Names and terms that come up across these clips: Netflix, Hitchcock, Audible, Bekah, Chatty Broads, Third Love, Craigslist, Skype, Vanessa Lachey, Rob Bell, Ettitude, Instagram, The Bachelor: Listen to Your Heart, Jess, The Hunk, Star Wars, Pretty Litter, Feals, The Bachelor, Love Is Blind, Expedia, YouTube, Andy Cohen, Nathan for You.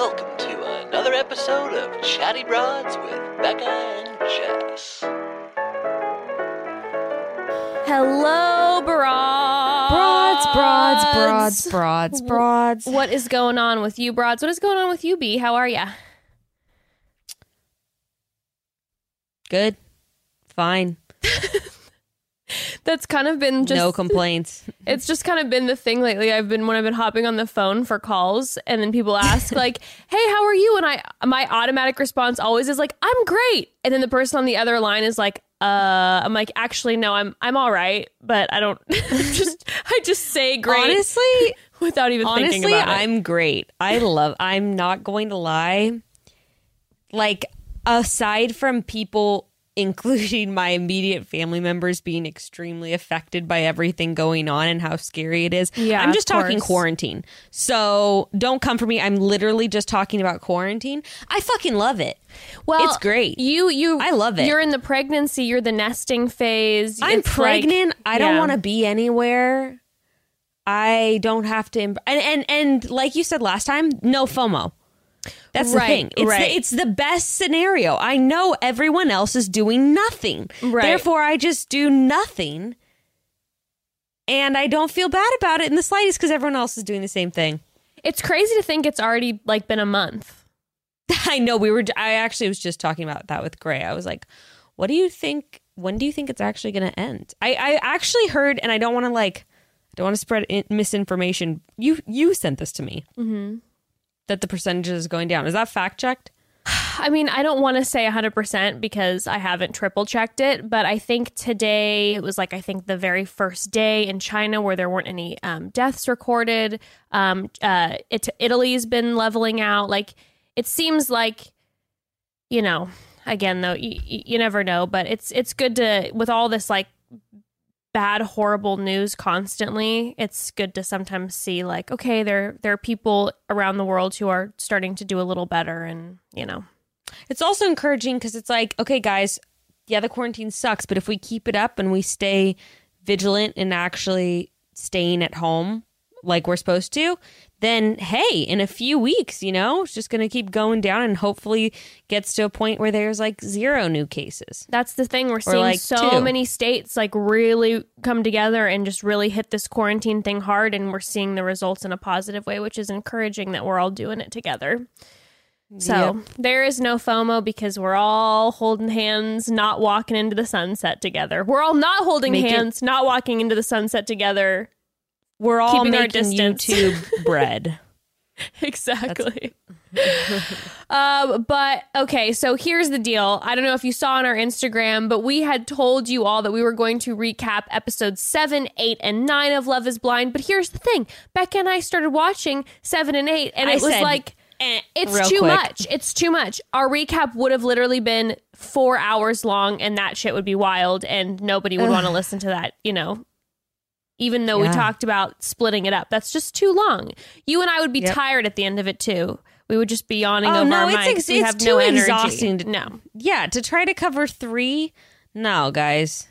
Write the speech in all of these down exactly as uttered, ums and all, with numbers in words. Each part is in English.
welcome to another episode of Chatty Broads with Bekah and Jess. Hello, broads. Broads, broads, broads, broads, broads. What is going on with you, broads? What is going on with you, B? How are ya? Good. Fine. That's kind of been just no complaints. It's just kind of been the thing lately. I've been when I've been hopping on the phone for calls, and then people ask like, "Hey, how are you?" And I my automatic response always is like, "I'm great." And then the person on the other line is like, "Uh," I'm like, "Actually, no, I'm I'm all right, but I don't just I just say great honestly without even honestly, thinking about it." Honestly, I'm great. I love. I'm not going to lie. Like aside from people. Including my immediate family members being extremely affected by everything going on and how scary it is. Yeah, I'm just talking course. quarantine. So don't come for me. I'm literally just talking about quarantine. I fucking love it. Well, it's great. You, you, I love it. You're in the pregnancy. You're the nesting phase. I'm it's pregnant. Like, I don't yeah. want to be anywhere. I don't have to. Imp- and, and, and like you said last time, no FOMO. That's right, the thing. It's, right. the, it's the best scenario. I know everyone else is doing nothing. Right. Therefore, I just do nothing. And I don't feel bad about it in the slightest because everyone else is doing the same thing. It's crazy to think it's already like been a month. I know. We were. I actually was just talking about that with Gray. I was like, what do you think? When do you think it's actually going to end? I, I actually heard, and I don't want to like, I don't want to spread in- misinformation. You, you sent this to me. Mm-hmm. That the percentage is going down. Is that fact checked? I mean, I don't want to say one hundred percent because I haven't triple checked it. But I think today it was like, I think the very first day in China where there weren't any um, deaths recorded. Um, uh, it, Italy's been leveling out. Like, it seems like, you know, again, though, you, you never know. But it's it's good to, with all this like bad, horrible news constantly, it's good to sometimes see like, okay, there there are people around the world who are starting to do a little better. And, you know, it's also encouraging because it's like, okay, guys, yeah, the quarantine sucks, but if we keep it up and we stay vigilant and actually staying at home like we're supposed to, then, hey, in a few weeks, you know, it's just going to keep going down and hopefully gets to a point where there's like zero new cases. That's the thing. We're seeing like so two. many states like really come together and just really hit this quarantine thing hard. And we're seeing the results in a positive way, which is encouraging that we're all doing it together. So yep. There is no FOMO because we're all holding hands, not walking into the sunset together. We're all not holding Make hands, it- not walking into the sunset together. We're all Keeping making YouTube bread. Exactly. uh, but, okay, so here's the deal. I don't know if you saw on our Instagram, but we had told you all that we were going to recap episodes seven, eight, and nine of Love Is Blind. But here's the thing. Bekah and I started watching seven and eight, and I it was said, like, eh, it's too quick. much. It's too much. Our recap would have literally been four hours long, and that shit would be wild, and nobody would want to listen to that, you know. Even though yeah. we talked about splitting it up. That's just too long. You and I would be yep. tired at the end of it, too. We would just be yawning oh, over no, our mics. Ex- we have too no energy. Exhausting to, no. Yeah, to try to cover three? No, guys.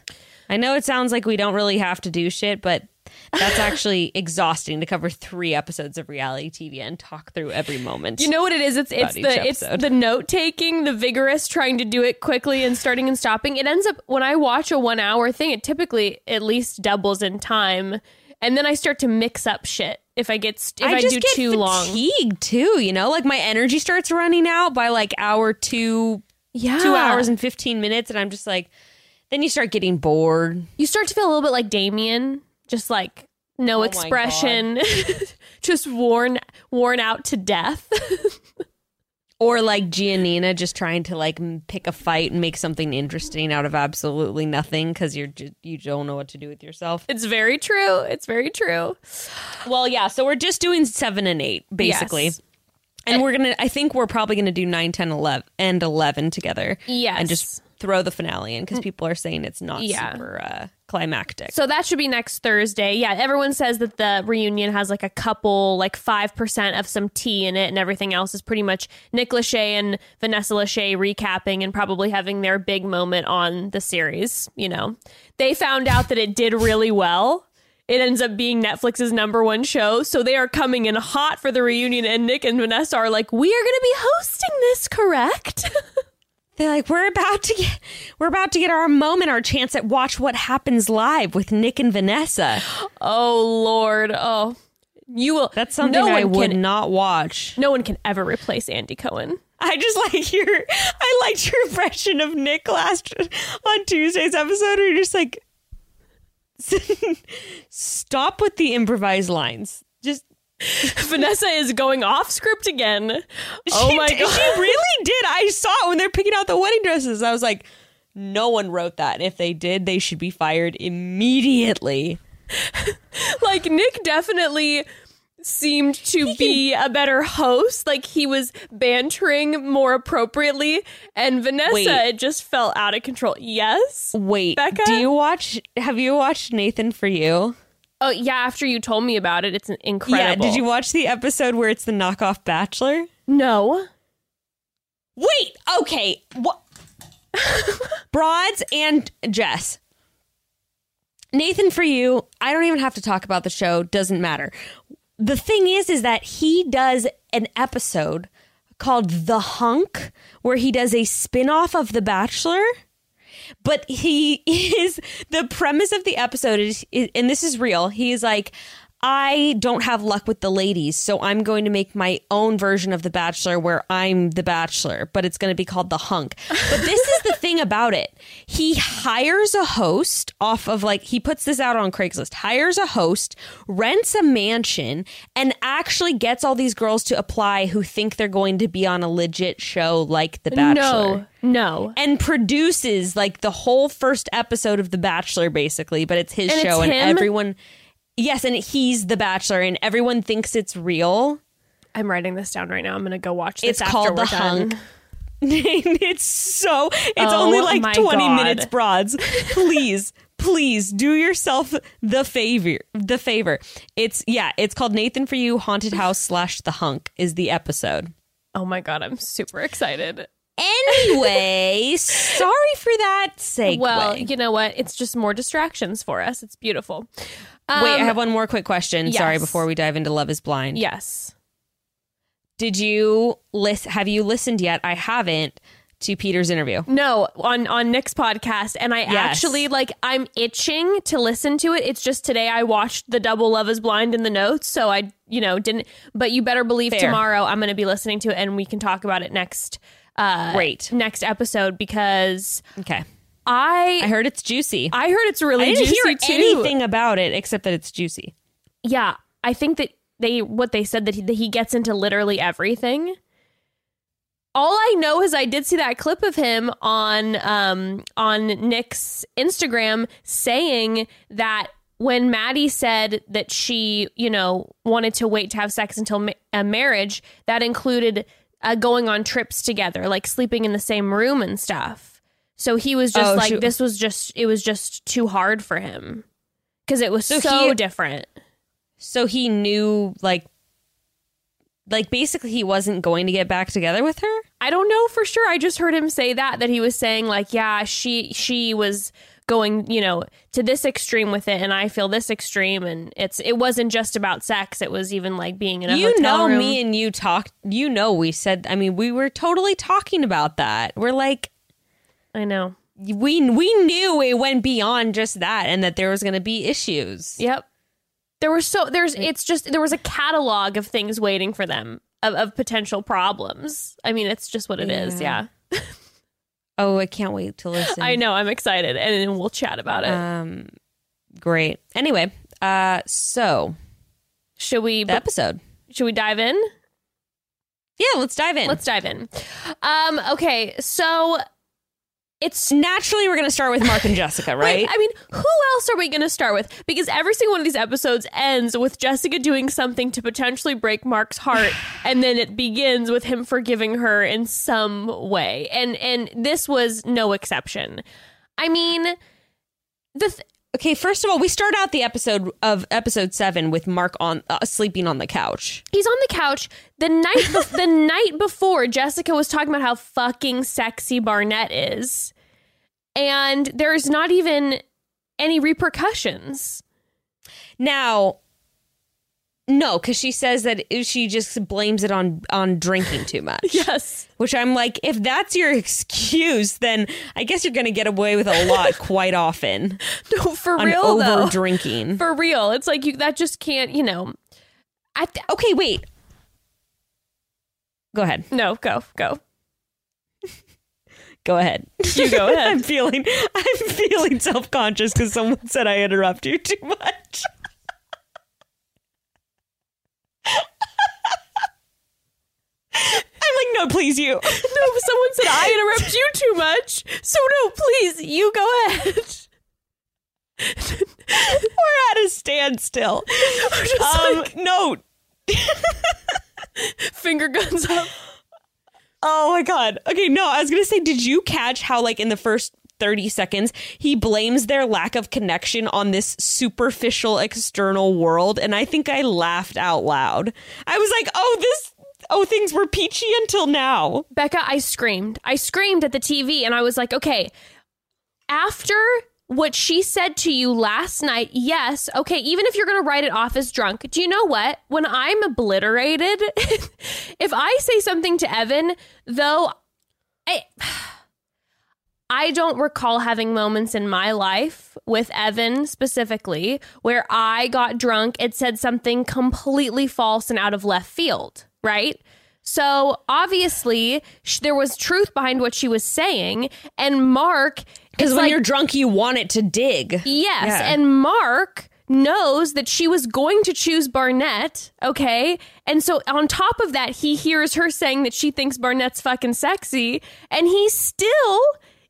I know it sounds like we don't really have to do shit, but that's actually exhausting to cover three episodes of reality T V and talk through every moment. You know what it is? It's it's the it's the note-taking, the vigorous trying to do it quickly and starting and stopping. It ends up, when I watch a one-hour thing, it typically at least doubles in time. And then I start to mix up shit if I get if I, I do too long. I just get fatigued, too, you know? Like, my energy starts running out by, like, hour two, yeah. two hours and fifteen minutes. And I'm just like, then you start getting bored. You start to feel a little bit like Damien. Just like no oh expression, just worn worn out to death. Or like Giannina just trying to like pick a fight and make something interesting out of absolutely nothing because you're just, you don't know what to do with yourself. It's very true. It's very true. Well, yeah. So we're just doing seven and eight, basically. Yes. And, and we're going to I think we're probably going to do nine, ten, eleven and eleven together. Yes. And just throw the finale in because people are saying it's not yeah. super uh, climactic. So that should be next Thursday. Yeah, everyone says that the reunion has like a couple, like five percent of some tea in it, and everything else is pretty much Nick Lachey and Vanessa Lachey recapping and probably having their big moment on the series. You know, they found out that it did really well. It ends up being Netflix's number one show. So they are coming in hot for the reunion. And Nick and Vanessa are like, we are going to be hosting this, correct? They're like, we're about to get, we're about to get our moment, our chance at Watch What Happens Live with Nick and Vanessa. Oh, Lord. Oh, you will. That's something no I would can, not watch. No one can ever replace Andy Cohen. I just like your, I liked your impression of Nick last on Tuesday's episode. Where you're just like, stop with the improvised lines. Just. Vanessa is going off script again. Oh she my did, god, she really did. I saw it when they're picking out the wedding dresses. I was like, no one wrote that. And if they did, they should be fired immediately. Like Nick definitely seemed to he be can... a better host. Like he was bantering more appropriately, and Vanessa wait. It just fell out of control. Yes. Wait, Bekah? Do you watch? Have you watched Nathan for You? Oh, yeah. After you told me about it, it's incredible. Yeah. Did you watch the episode where it's the knockoff Bachelor? No. Wait. Okay. What? Broads and Jess. Nathan for You. I don't even have to talk about the show. Doesn't matter. The thing is, is that he does an episode called The Hunk where he does a spinoff of The Bachelor. But he is, the premise of the episode is, is, and this is real, he is like, I don't have luck with the ladies, so I'm going to make my own version of The Bachelor where I'm The Bachelor, but it's going to be called The Hunk. But this is the thing about it. He hires a host off of, like, he puts this out on Craigslist, hires a host, rents a mansion, and actually gets all these girls to apply who think they're going to be on a legit show like The Bachelor. No. No. And produces, like, the whole first episode of The Bachelor, basically, but it's his and show it's and everyone... Yes, and he's the Bachelor, and everyone thinks it's real. I'm writing this down right now. I'm going to go watch this. It's after called we're The done. Hunk. It's so, it's oh, only like twenty God. Minutes, broads. Please, please do yourself the favor. The favor. It's, yeah, it's called Nathan for You, Haunted House slash The Hunk is the episode. Oh my God, I'm super excited. Anyway, sorry for that segue. Well, you know what? It's just more distractions for us. It's beautiful. Um, Wait, I have one more quick question. Yes. Sorry, before we dive into Love Is Blind. Yes. Did you listen? Have you listened yet? I haven't. To Peter's interview. No, on, on Nick's podcast. And I yes. actually, like, I'm itching to listen to it. It's just today I watched the double Love Is Blind in the notes. So I, you know, didn't. But you better believe Fair. Tomorrow I'm going to be listening to it and we can talk about it next Uh, Great. Next episode, because okay, I I heard it's juicy. I heard it's really I didn't juicy hear too. Anything about it except that it's juicy. Yeah, I think that they what they said that he, that he gets into literally everything. All I know is I did see that clip of him on um on Nick's Instagram saying that when Maddie said that she, you know, wanted to wait to have sex until ma- a marriage, that included. Uh, going on trips together, like sleeping in the same room and stuff. So he was just oh, like, she, this was just, it was just too hard for him because it was so, so he, different. So he knew like, like basically he wasn't going to get back together with her. I don't know for sure. I just heard him say that, that he was saying like, yeah, she, she was going, you know, to this extreme with it. And I feel this extreme. And it's, it wasn't just about sex. It was even like being in a you hotel room. You know, me and you talked, you know, we said, I mean, we were totally talking about that. We're like, I know we, we knew it went beyond just that and that there was going to be issues. Yep. There were so there's, it's just, there was a catalog of things waiting for them of, of potential problems. I mean, it's just what it yeah. is. Yeah. Oh, I can't wait to listen. I know. I'm excited. And we'll chat about it. Um, great. Anyway, uh, so. Should we. The episode. Should we dive in? Yeah, let's dive in. Let's dive in. Um, okay, so. It's naturally we're going to start with Mark and Jessica, right? Like, I mean, who else are we going to start with? Because every single one of these episodes ends with Jessica doing something to potentially break Mark's heart. And then it begins with him forgiving her in some way. And and this was no exception. I mean, the th- OK, first of all, we start out the episode of episode seven with Mark on uh, sleeping on the couch. He's on the couch. The night be- the night before, Jessica was talking about how fucking sexy Barnett is. And there's not even any repercussions. Now, no, because she says that she just blames it on on drinking too much. Yes. Which I'm like, if that's your excuse, then I guess you're going to get away with a lot quite often. No, for real, over though. Over drinking. For real. It's like you that just can't, you know. I th- okay, wait. Go ahead. No, go, go. Go ahead. You go ahead. I'm feeling I'm feeling self-conscious because someone said I interrupt you too much. I'm like, no, please, you. No, someone said I interrupt you too much. So no, please, you go ahead. We're at a standstill. Um, like, no. Finger guns up. Oh, my God. Okay, no, I was going to say, did you catch how, like, in the first thirty seconds, he blames their lack of connection on this superficial external world? And I think I laughed out loud. I was like, oh, this, oh, things were peachy until now. Bekah, I screamed. I screamed at the T V and I was like, okay, after what she said to you last night, yes, okay, even if you're going to write it off as drunk, do you know what? When I'm obliterated, if I say something to Evan, though, I, I don't recall having moments in my life with Evan specifically where I got drunk and said something completely false and out of left field, right? So obviously sh- there was truth behind what she was saying, and Mark... Because when like, you're drunk, you want it to dig. Yes. Yeah. And Mark knows that she was going to choose Barnett. OK. And so on top of that, he hears her saying that she thinks Barnett's fucking sexy. And he still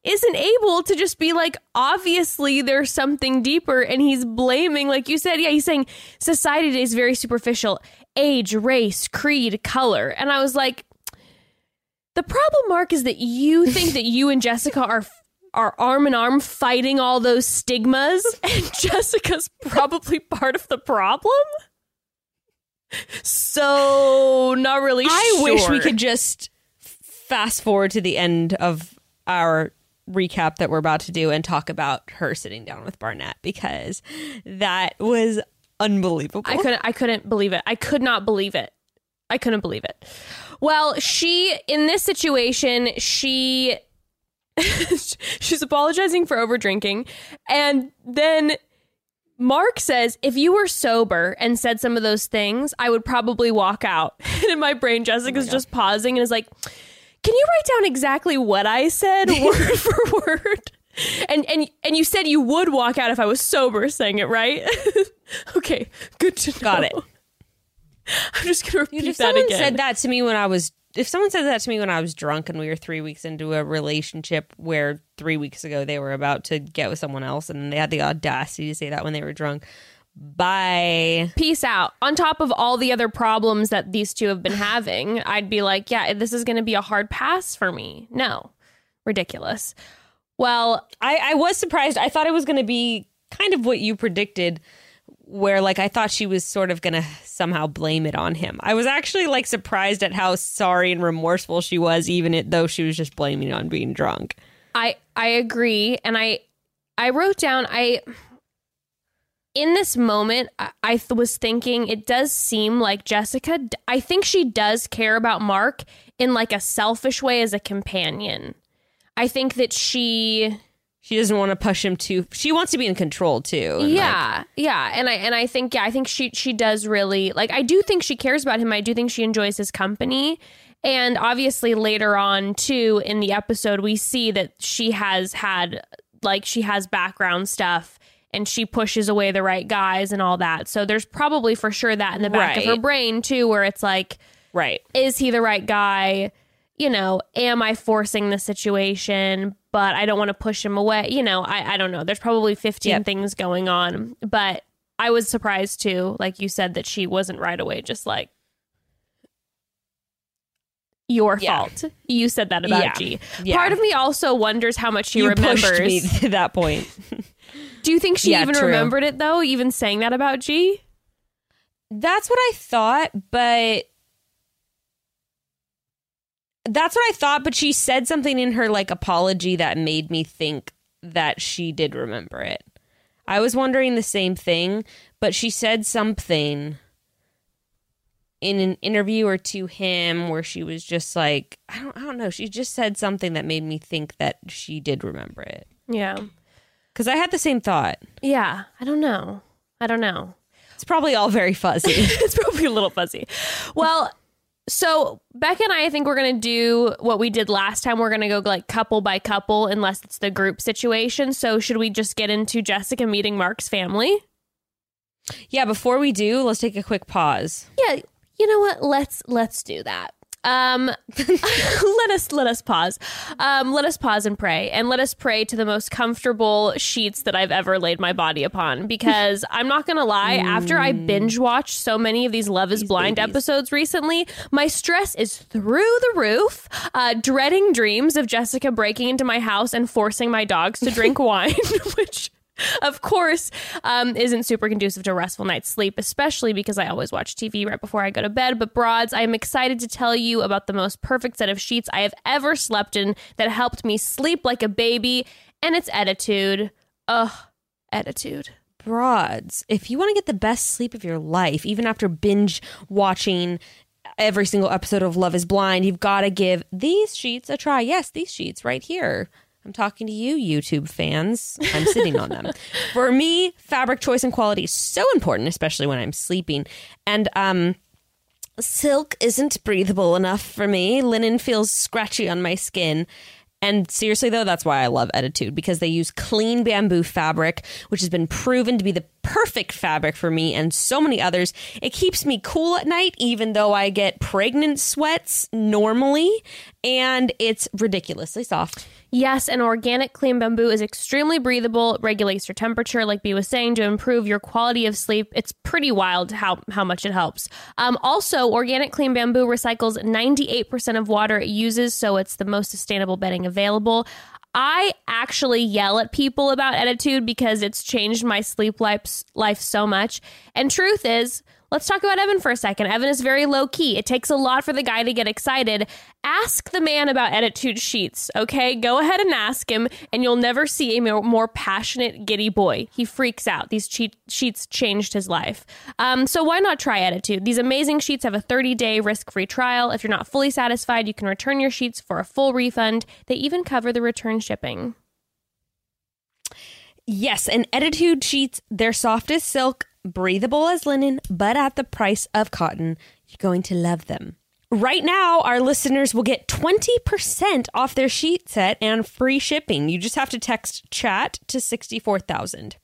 isn't able to just be like, obviously, there's something deeper. And he's blaming, like you said. Yeah, he's saying society today is very superficial. Age, race, creed, color. And I was like, the problem, Mark, is that you think that you and Jessica are are arm in arm fighting all those stigmas, and Jessica's probably part of the problem. So not really I sure. wish we could just fast forward to the end of our recap that we're about to do and talk about her sitting down with Barnett, because that was unbelievable. I couldn't I couldn't believe it. I could not believe it. I couldn't believe it. Well, she in this situation, she she's apologizing for overdrinking. And then Mark says, if you were sober and said some of those things, I would probably walk out. And in my brain, Jessica's oh my just pausing and is like, can you write down exactly what I said word for word? And and and you said you would walk out if I was sober saying it, right? Okay, good to know. Got it. I'm just going to repeat Dude, if that again. Said that to me when I was If someone said that to me when I was drunk and we were three weeks into a relationship where three weeks ago they were about to get with someone else and they had the audacity to say that when they were drunk, bye. Peace out. On top of all the other problems that these two have been having, I'd be like, yeah, this is going to be a hard pass for me. No. Ridiculous. Well, I, I was surprised. I thought it was going to be kind of what you predicted, where like I thought she was sort of going to somehow blame it on him. I was actually like surprised at how sorry and remorseful she was, even it, though she was just blaming it on being drunk. I, I agree. And I I wrote down I in this moment, I, I th- was thinking it does seem like Jessica. I think she does care about Mark in like a selfish way as a companion. I think that she... She doesn't want to push him too. She wants to be in control, too. Yeah. Like, yeah. And I and I think, yeah, I think she she does really like I do think she cares about him. I do think she enjoys his company. And obviously later on, too, in the episode, we see that she has had like she has background stuff and she pushes away the right guys and all that. So there's probably for sure that in the back right. of her brain, too, where it's like, right. Is he the right guy? You know, am I forcing the situation? But I don't want to push him away. You know, I, I don't know. There's probably fifteen yep. things going on. But I was surprised, too, like you said, that she wasn't right away just like, your yeah. fault. You said that about yeah. G. Yeah. Part of me also wonders how much she you remembers. Pushed me to that point. Do you think she yeah, even true. remembered it, though, even saying that about G? That's what I thought, but... That's what I thought, but she said something in her, like, apology that made me think that she did remember it. I was wondering the same thing, but she said something in an interview or to him where she was just like, I don't, I don't know. She just said something that made me think that she did remember it. Yeah. Because I had the same thought. Yeah. I don't know. I don't know. It's probably all very fuzzy. It's probably a little fuzzy. Well, so Bekah and I, I think we're going to do what we did last time. We're going to go like couple by couple unless it's the group situation. So should we just get into Jessica meeting Mark's family? Yeah. Before we do, let's take a quick pause. Yeah. You know what? Let's let's do that. Um, let us let us pause. Um, let us pause and pray, and let us pray to the most comfortable sheets that I've ever laid my body upon. Because I'm not gonna lie, mm. after I binge watched so many of these Love Is these Blind babies. episodes recently, my stress is through the roof. Uh, dreading dreams of Jessica breaking into my house and forcing my dogs to drink wine, which. Of course, um, isn't super conducive to a restful night's sleep, especially because I always watch T V right before I go to bed. But broads, I am excited to tell you about the most perfect set of sheets I have ever slept in that helped me sleep like a baby. And it's Ettitude. Ugh, Ettitude. Broads, if you want to get the best sleep of your life, even after binge watching every single episode of Love Is Blind, you've got to give these sheets a try. Yes, these sheets right here. I'm talking to you, YouTube fans. I'm sitting on them. For me, fabric choice and quality is so important, especially when I'm sleeping. And um, silk isn't breathable enough for me. Linen feels scratchy on my skin. And seriously, though, that's why I love Ettitude, because they use clean bamboo fabric, which has been proven to be the perfect fabric for me and so many others. It keeps me cool at night, even though I get pregnant sweats normally. And it's ridiculously soft. Yes, and organic clean bamboo is extremely breathable. It regulates your temperature, like Bea was saying, to improve your quality of sleep. It's pretty wild how, how much it helps. Um, also, organic clean bamboo recycles ninety-eight percent of water it uses, so it's the most sustainable bedding available. I actually yell at people about Ettitude because it's changed my sleep life, life so much. And truth is, let's talk about Evan for a second. Evan is very low key. It takes a lot for the guy to get excited. Ask the man about Ettitude sheets, okay? Go ahead and ask him, and you'll never see a more passionate, giddy boy. He freaks out. These che- sheets changed his life. Um, so why not try Ettitude? These amazing sheets have a thirty-day risk-free trial. If you're not fully satisfied, you can return your sheets for a full refund. They even cover the return shipping. Yes, and Ettitude sheets, their softest silk, breathable as linen, but at the price of cotton. You're going to love them. Right now, our listeners will get twenty percent off their sheet set and free shipping. You just have to text CHAT to sixty-four thousand.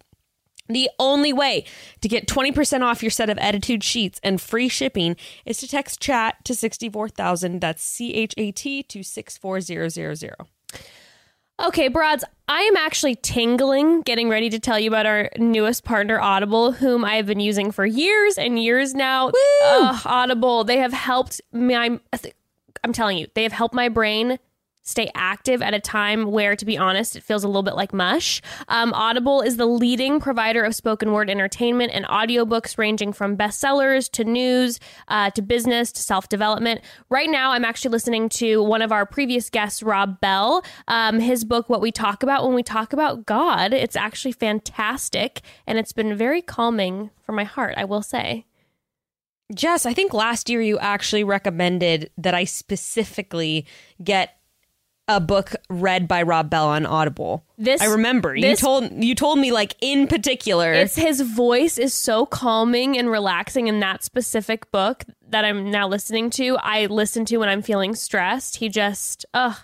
The only way to get twenty percent off your set of Ettitude sheets and free shipping is to text CHAT to sixty-four thousand. That's C H A T to six four zero zero zero. Okay, broads, I am actually tingling getting ready to tell you about our newest partner, Audible, whom I have been using for years and years now. Ugh, Audible, they have helped me. I'm, I'm telling you, they have helped my brain stay active at a time where, to be honest, it feels a little bit like mush. Um, Audible is the leading provider of spoken word entertainment and audiobooks, ranging from bestsellers to news, uh, to business, to self-development. Right now, I'm actually listening to one of our previous guests, Rob Bell, um, his book, What We Talk About When We Talk About God. It's actually fantastic, and it's been very calming for my heart, I will say. Jess, I think last year you actually recommended that I specifically get a book read by Rob Bell on Audible. This I remember. This, you told you told me, like, in particular. It's his voice is so calming and relaxing in that specific book that I'm now listening to. I listen to when I'm feeling stressed. He just ugh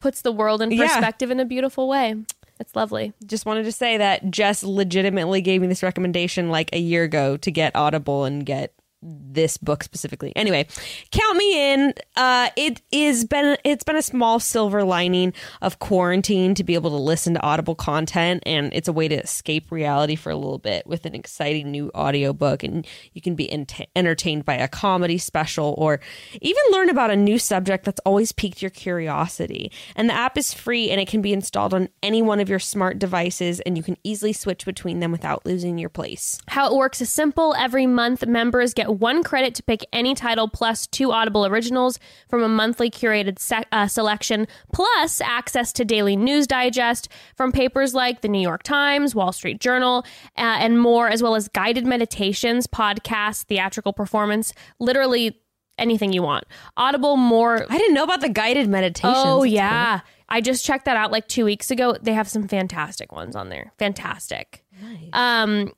puts the world in perspective, yeah, in a beautiful way. It's lovely. Just wanted to say that Jess legitimately gave me this recommendation like a year ago to get Audible and get this book specifically. Anyway, count me in. Uh, it is been it's been a small silver lining of quarantine to be able to listen to Audible content, and it's a way to escape reality for a little bit with an exciting new audiobook, and you can be ent- entertained by a comedy special or even learn about a new subject that's always piqued your curiosity. And the app is free, and it can be installed on any one of your smart devices, and you can easily switch between them without losing your place. How it works is simple. Every month, members get one credit to pick any title, plus two Audible originals from a monthly curated se- uh, selection, plus access to daily news digest from papers like The New York Times, Wall Street Journal, uh, and more, as well as guided meditations, podcasts, theatrical performance, literally anything you want. Audible more. I didn't know about the guided meditations. Oh, that's yeah. Cool. I just checked that out like two weeks ago. They have some fantastic ones on there. Fantastic. Nice. Um,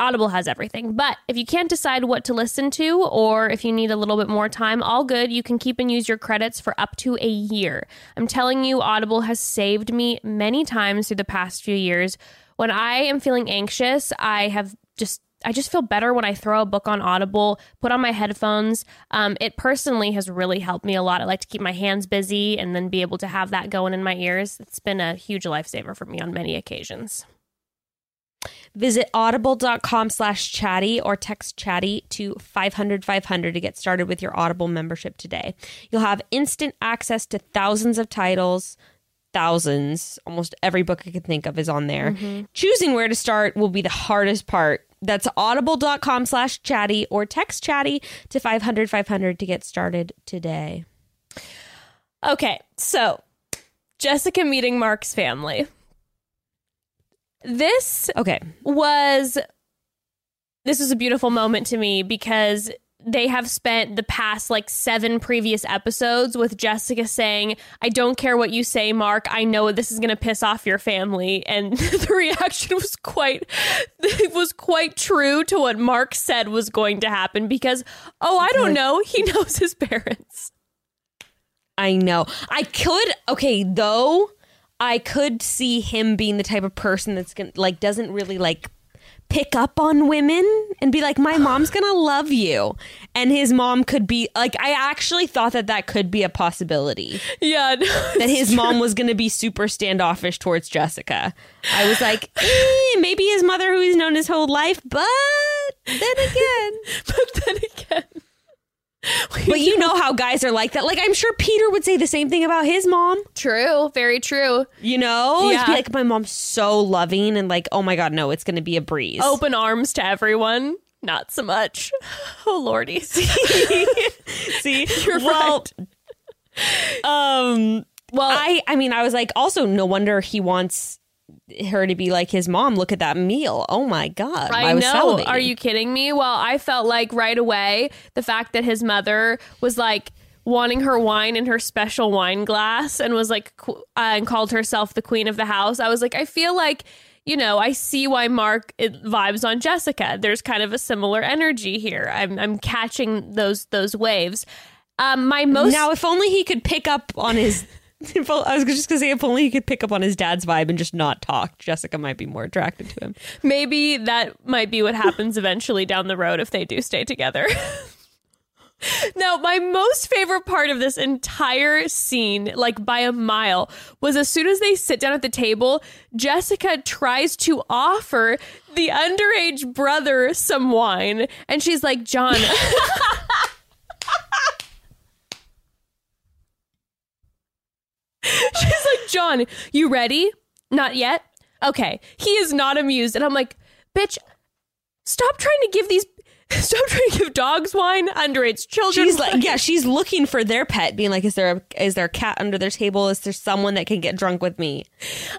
Audible has everything. But if you can't decide what to listen to, or if you need a little bit more time, all good. You can keep and use your credits for up to a year. I'm telling you, Audible has saved me many times through the past few years. When I am feeling anxious, I have just I just feel better when I throw a book on Audible, put on my headphones. Um, it personally has really helped me a lot. I like to keep my hands busy and then be able to have that going in my ears. It's been a huge lifesaver for me on many occasions. Visit audible.com slash chatty or text chatty to five hundred five hundred to get started with your Audible membership today. You'll have instant access to thousands of titles. Thousands. Almost every book I can think of is on there. Mm-hmm. Choosing where to start will be the hardest part. That's audible.com slash chatty or text chatty to five hundred five hundred to get started today. Okay, so Jessica meeting Mark's family. This okay. was, this was a beautiful moment to me because they have spent the past like seven previous episodes with Jessica saying, I don't care what you say, Mark. I know this is going to piss off your family. And the reaction was quite, it was quite true to what Mark said was going to happen because, oh, I don't know. He knows his parents. I know. I could. Okay, though, I could see him being the type of person that's gonna, like, doesn't really like pick up on women and be like, my mom's gonna love you, and his mom could be like, I actually thought that that could be a possibility. Yeah, no, that his true. Mom was gonna be super standoffish towards Jessica. I was like, eh, maybe his mother, who he's known his whole life, but then again but then again we but you know how guys are like that. Like, I'm sure Peter would say the same thing about his mom. True. Very true. You know? Yeah. It'd be like, my mom's so loving and like, oh my God, no, it's going to be a breeze. Open arms to everyone. Not so much. Oh, Lordy. See? See? You're well, right. Um, well, I, I mean, I was like, also, no wonder he wants her to be like his mom. Look at that meal. Oh my God. I, I was know. Salivating. Are you kidding me? Well, I felt like right away the fact that his mother was like wanting her wine in her special wine glass and was like uh, and called herself the queen of the house. I was like, I feel like, you know, I see why Mark vibes on Jessica. There's kind of a similar energy here. I'm I'm catching those those waves. Um, my most now, if only he could pick up on his. I was just going to say, if only he could pick up on his dad's vibe and just not talk, Jessica might be more attracted to him. Maybe that might be what happens eventually down the road if they do stay together. Now, my most favorite part of this entire scene, like by a mile, was as soon as they sit down at the table, Jessica tries to offer the underage brother some wine. And she's like, John... She's like, John, you ready? Not yet? Okay. He is not amused. And I'm like, bitch, stop trying to give these, stop trying to give dogs wine, underage children. She's like, yeah, she's looking for their pet, being like, is there a, is there a cat under their table? Is there someone that can get drunk with me?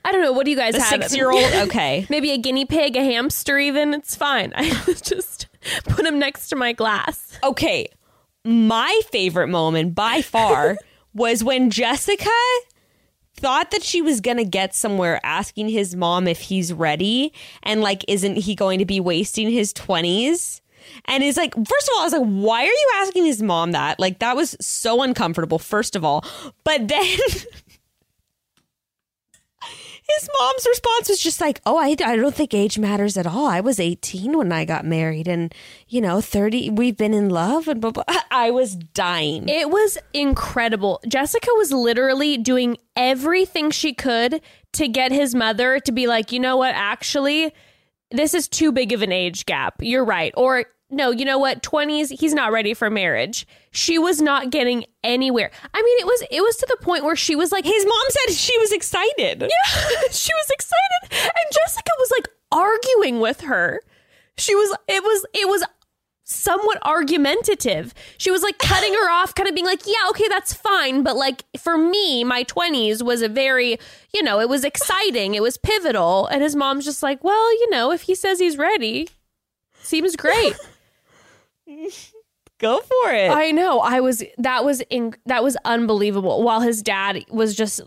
I don't know. What do you guys a have? A six-year-old? Okay. Maybe a guinea pig, a hamster even. It's fine. I just put him next to my glass. Okay. My favorite moment by far was when Jessica... thought that she was gonna get somewhere asking his mom if he's ready and like, isn't he going to be wasting his twenties? And is like, first of all, I was like, why are you asking his mom that? Like, that was so uncomfortable, first of all. But then his mom's response was just like, oh, I, I don't think age matters at all. I was eighteen when I got married and, you know, thirty, we've been in love and blah, blah. I was dying. It was incredible. Jessica was literally doing everything she could to get his mother to be like, you know what, actually, this is too big of an age gap. You're right. Or no, you know what, twenties, he's not ready for marriage. She was not getting anywhere. I mean, it was it was to the point where she was like, his mom said she was excited. Yeah, she was excited. And Jessica was like arguing with her. She was it was it was so somewhat argumentative. She was like cutting her off, kind of being like, yeah, okay, that's fine. But like for me, my twenties was a very, you know, it was exciting. It was pivotal. And his mom's just like, well, you know, if he says he's ready, seems great. Go for it. I know. I was that was in, that was unbelievable. While his dad was just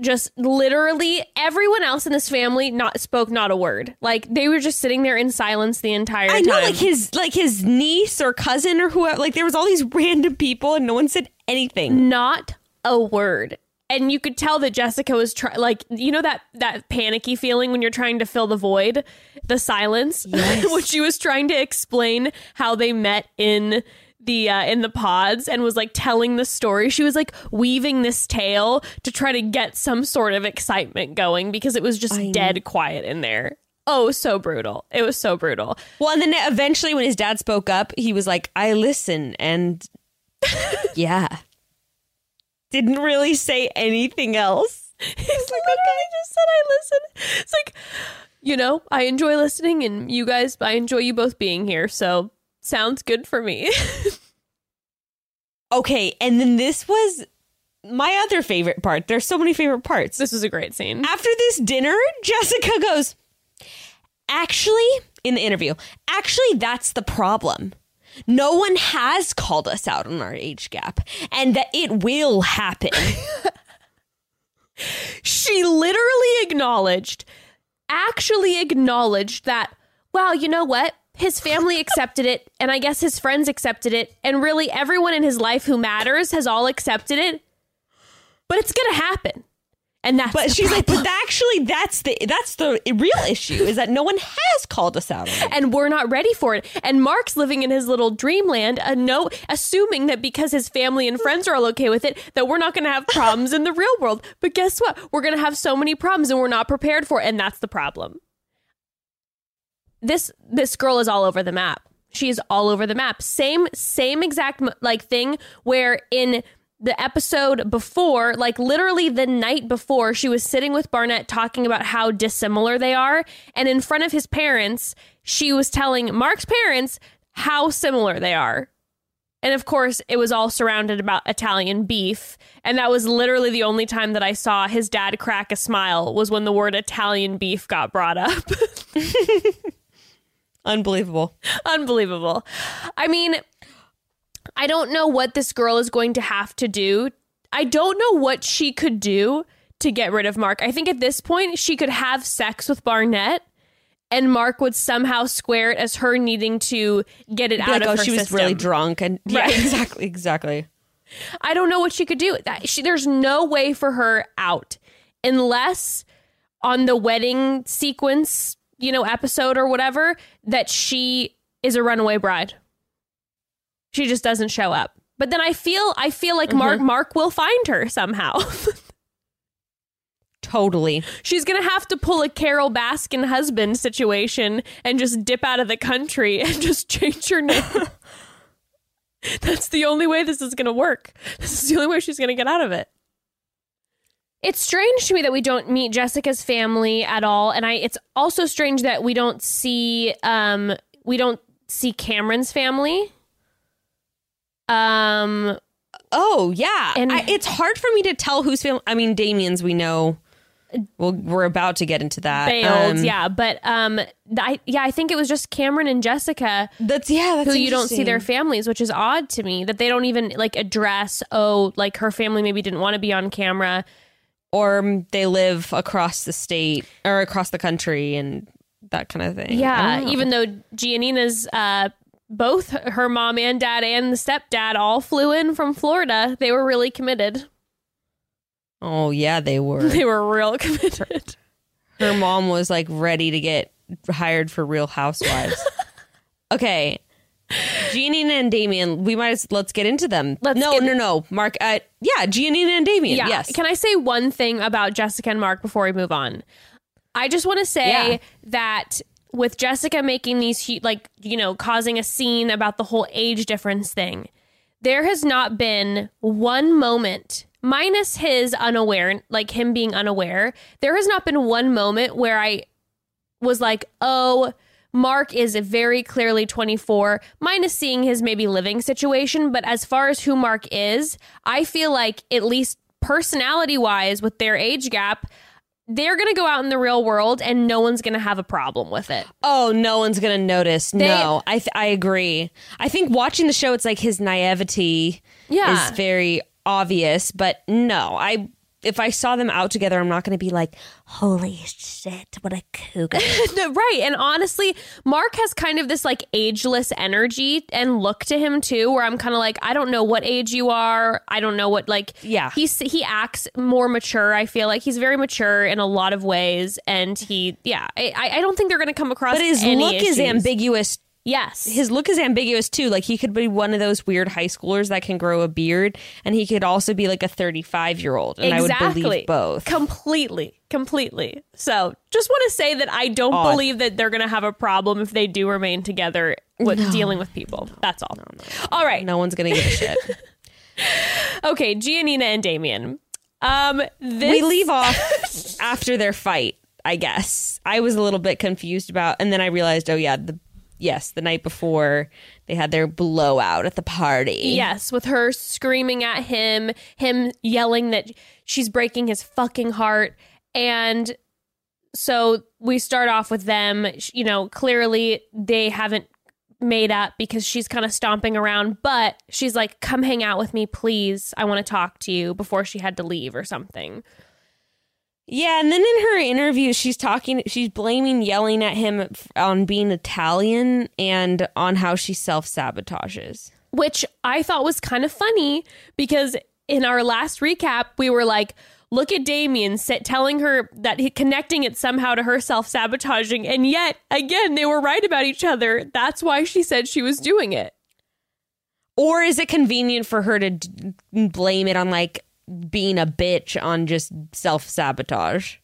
just literally everyone else in this family not spoke not a word. Like they were just sitting there in silence the entire time. I know, like his like his niece or cousin or whoever. Like there was all these random people and no one said anything. Not a word. And you could tell that Jessica was trying, like, you know, that that panicky feeling when you're trying to fill the void, the silence, yes. When she was trying to explain how they met in the uh, in the pods and was like telling the story. She was like weaving this tale to try to get some sort of excitement going because it was just I dead know. quiet in there. Oh, so brutal. It was so brutal. Well, and then eventually when his dad spoke up, he was like, I listen. And yeah. Didn't really say anything else. He's like, okay, I just said I listen. It's like, you know, I enjoy listening and you guys, I enjoy you both being here. So sounds good for me. Okay. And then this was my other favorite part. There's so many favorite parts. This was a great scene. After this dinner, Jessica goes, actually, in the interview, actually, that's the problem. No one has called us out on our age gap and that it will happen. She literally acknowledged, actually acknowledged that, well, you know what? His family accepted it and I guess his friends accepted it. And really everyone in his life who matters has all accepted it. But it's going to happen. And that's but she's problem. like, but actually, that's the that's the real issue is that no one has called us out on it. And we're not ready for it. And Mark's living in his little dreamland, uh, no, assuming that because his family and friends are all okay with it, that we're not going to have problems in the real world. But guess what? We're going to have so many problems and we're not prepared for it. And that's the problem. This this girl is all over the map. She's all over the map. Same, same exact like thing where in the episode before, like literally the night before, she was sitting with Barnett talking about how dissimilar they are. And in front of his parents, she was telling Mark's parents how similar they are. And of course, it was all surrounded about Italian beef. And that was literally the only time that I saw his dad crack a smile was when the word Italian beef got brought up. Unbelievable. Unbelievable. I mean, I don't know what this girl is going to have to do. I don't know what she could do to get rid of Mark. I think at this point, she could have sex with Barnett and Mark would somehow square it as her needing to get it Be out like, of oh, her she system. She was really drunk. And yeah, right. exactly. Exactly. I don't know what she could do. That, she, there's no way for her out unless on the wedding sequence, you know, episode or whatever, that she is a runaway bride. She just doesn't show up. But then I feel I feel like mm-hmm. Mark Mark will find her somehow. Totally. She's going to have to pull a Carol Baskin husband situation and just dip out of the country and just change her name. That's the only way this is going to work. This is the only way she's going to get out of it. It's strange to me that we don't meet Jessica's family at all. And I it's also strange that we don't see um we don't see Cameron's family. Um. Oh yeah, and I, it's hard for me to tell who's family. I mean, Damien's we know. Well, we're about to get into that. Bailed, um, yeah, but um, I yeah, I think it was just Cameron and Jessica. That's yeah, that's who you don't see their families, which is odd to me that they don't even like address. Oh, like her family maybe didn't want to be on camera, or they live across the state or across the country and that kind of thing. Yeah, even though Giannina's uh. Both her mom and dad and the stepdad all flew in from Florida. They were really committed. Oh, yeah, they were. They were real committed. Her, her mom was like ready to get hired for Real Housewives. Okay. Giannina and Damien, we might as let's get into them. Let's no, get no, no. Mark. Uh, yeah, Giannina and Damien. Yeah. Yes. Can I say one thing about Jessica and Mark before we move on? I just want to say yeah. that with Jessica making these, like, you know, causing a scene about the whole age difference thing, there has not been one moment, minus his unaware, like him being unaware, there has not been one moment where I was like, oh, Mark is very clearly twenty-four, minus seeing his maybe living situation. But as far as who Mark is, I feel like, at least personality wise, with their age gap, they're going to go out in the real world and no one's going to have a problem with it. Oh, no one's going to notice. They, no, I th- I agree. I think watching the show, it's like his naivety yeah. is very obvious. But no, I if I saw them out together, I'm not going to be like, holy shit, what a cougar. No, right. And honestly, Mark has kind of this like ageless energy and look to him, too, where I'm kind of like, I don't know what age you are. I don't know what like. Yeah, he's he acts more mature. I feel like he's very mature in a lot of ways. And he yeah, I, I don't think they're going to come across. But his any look issues. Is ambiguous. Yes. His look is ambiguous, too. Like, he could be one of those weird high schoolers that can grow a beard, and he could also be like a thirty-five-year-old. And exactly. I would believe both. Completely. Completely. So just want to say that I don't Odd. believe that they're going to have a problem if they do remain together with no. dealing with people. No, That's all. No, no, no, all right. No one's going to give a shit. Okay. Giannina and Damien. Um, this- we leave off after their fight, I guess. I was a little bit confused about, and then I realized, oh, yeah, the Yes, the night before they had their blowout at the party. Yes, with her screaming at him, him yelling that she's breaking his fucking heart. And so we start off with them, you know, clearly they haven't made up because she's kind of stomping around, but she's like, come hang out with me, please. I want to talk to you, before she had to leave or something. Yeah, and then in her interview, she's talking, she's blaming yelling at him on being Italian and on how she self-sabotages. Which I thought was kind of funny, because in our last recap, we were like, look at Damien telling her that he connecting it somehow to her self-sabotaging. And yet, again, they were right about each other. That's why she said she was doing it. Or is it convenient for her to d- blame it on like, being a bitch on just self-sabotage?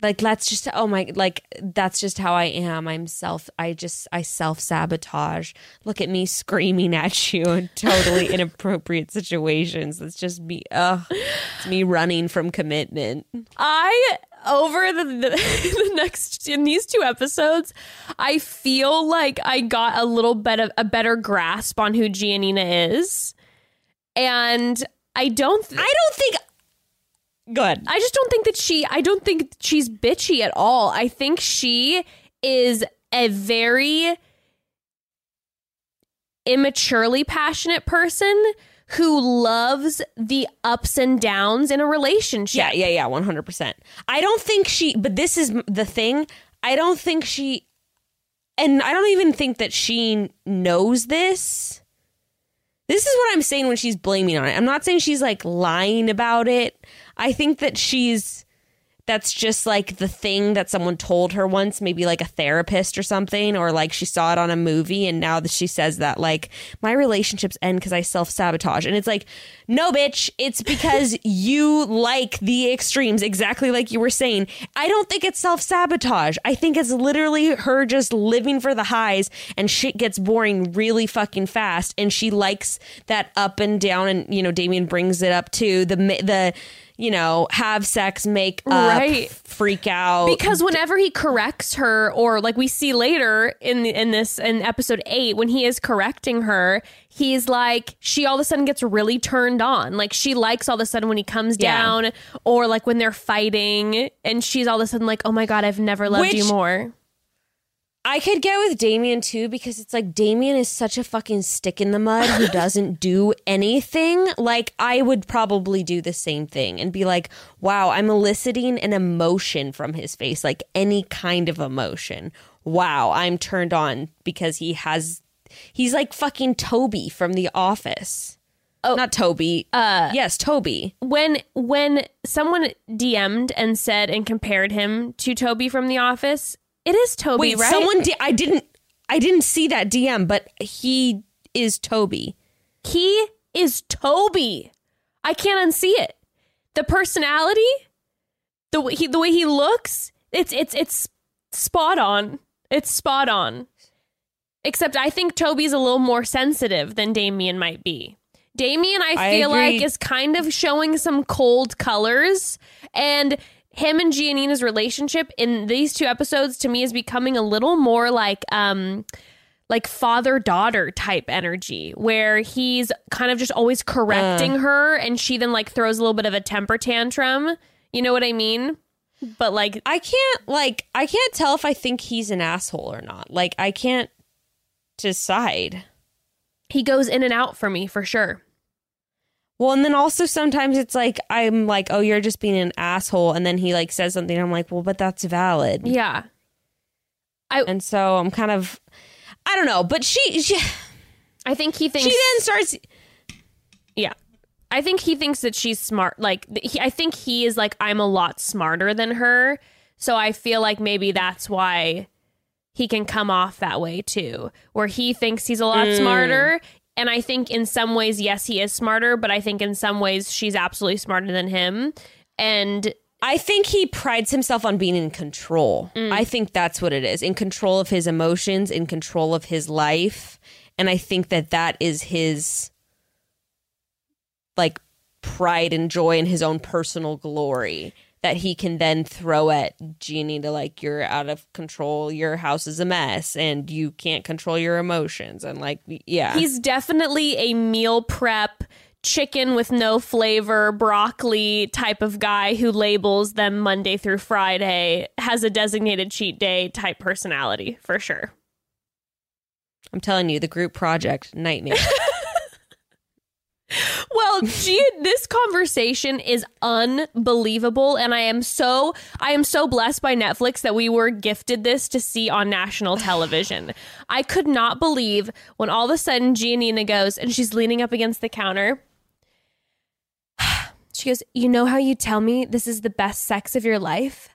Like, that's just, oh my, like, that's just how I am. I'm self, I just, I self-sabotage. Look at me screaming at you in totally inappropriate situations. That's just me, ugh. It's me running from commitment. I, over the, the, the next, in these two episodes, I feel like I got a little bit of a better grasp on who Giannina is. And I don't, th- I don't think, go ahead. I just don't think that she, I don't think she's bitchy at all. I think she is a very immaturely passionate person who loves the ups and downs in a relationship. Yeah, yeah, yeah, one hundred percent. I don't think she, but this is the thing. I don't think she, and I don't even think that she knows this. This is what I'm saying when she's blaming on it. I'm not saying she's like lying about it. I think that she's, that's just like the thing that someone told her once, maybe like a therapist or something, or like she saw it on a movie. And now that she says that, like, my relationships end because I self-sabotage. And it's like, no, bitch, it's because you like the extremes, exactly like you were saying. I don't think it's self-sabotage. I think it's literally her just living for the highs, and shit gets boring really fucking fast. And she likes that up and down. And, you know, Damien brings it up too. The, the, you know, have sex, make up, right. freak out. Because whenever he corrects her, or like we see later in in this, in episode eight, when he is correcting her, he's like, she all of a sudden gets really turned on. Like, she likes all of a sudden when he comes yeah. down, or like when they're fighting, and she's all of a sudden like, oh my God, I've never loved Which- you more. I could get with Damien, too, because it's like, Damien is such a fucking stick in the mud who doesn't do anything. Like, I would probably do the same thing and be like, wow, I'm eliciting an emotion from his face, like any kind of emotion. Wow, I'm turned on because he has, he's like fucking Toby from The Office. Oh, not Toby. Uh, yes, Toby. When when someone D M'd and said and compared him to Toby from The Office... It is Toby, Wait, right? Someone di- I didn't I didn't see that D M, but he is Toby. He is Toby. I can't unsee it. The personality, the way he, the way he looks, it's it's it's spot on. It's spot on. Except I think Toby's a little more sensitive than Damien might be. Damien, I feel I like is kind of showing some cold colors, and him and Giannina's relationship in these two episodes to me is becoming a little more like um like father-daughter type energy, where he's kind of just always correcting uh. her, and she then like throws a little bit of a temper tantrum. You know what I mean? But like, I can't like I can't tell if I think he's an asshole or not. Like, I can't decide. He goes in and out for me for sure. Well, and then also sometimes it's like, I'm like, oh, you're just being an asshole. And then he like says something. I'm like, well, but that's valid. Yeah. I, and so I'm kind of, I don't know. But she, she, I think he thinks she then starts. Yeah, I think he thinks that she's smart. Like, he, I think he is like, I'm a lot smarter than her. So I feel like maybe that's why he can come off that way, too, where he thinks he's a lot mm. smarter. And I think in some ways, yes, he is smarter, but I think in some ways she's absolutely smarter than him. And I think he prides himself on being in control. Mm. I think that's what it is. In control of his emotions, in control of his life. And I think that that is his like pride and joy and his own personal glory that he can then throw at Giannina to like, you're out of control, your house is a mess, and you can't control your emotions. And like, yeah. He's definitely a meal prep, chicken with no flavor, broccoli type of guy who labels them Monday through Friday, has a designated cheat day type personality, for sure. I'm telling you, the group project, nightmare. Well, G- this conversation is unbelievable, and I am so I am so blessed by Netflix that we were gifted this to see on national television. I could not believe when all of a sudden Giannina goes and she's leaning up against the counter. She goes, "You know how you tell me this is the best sex of your life?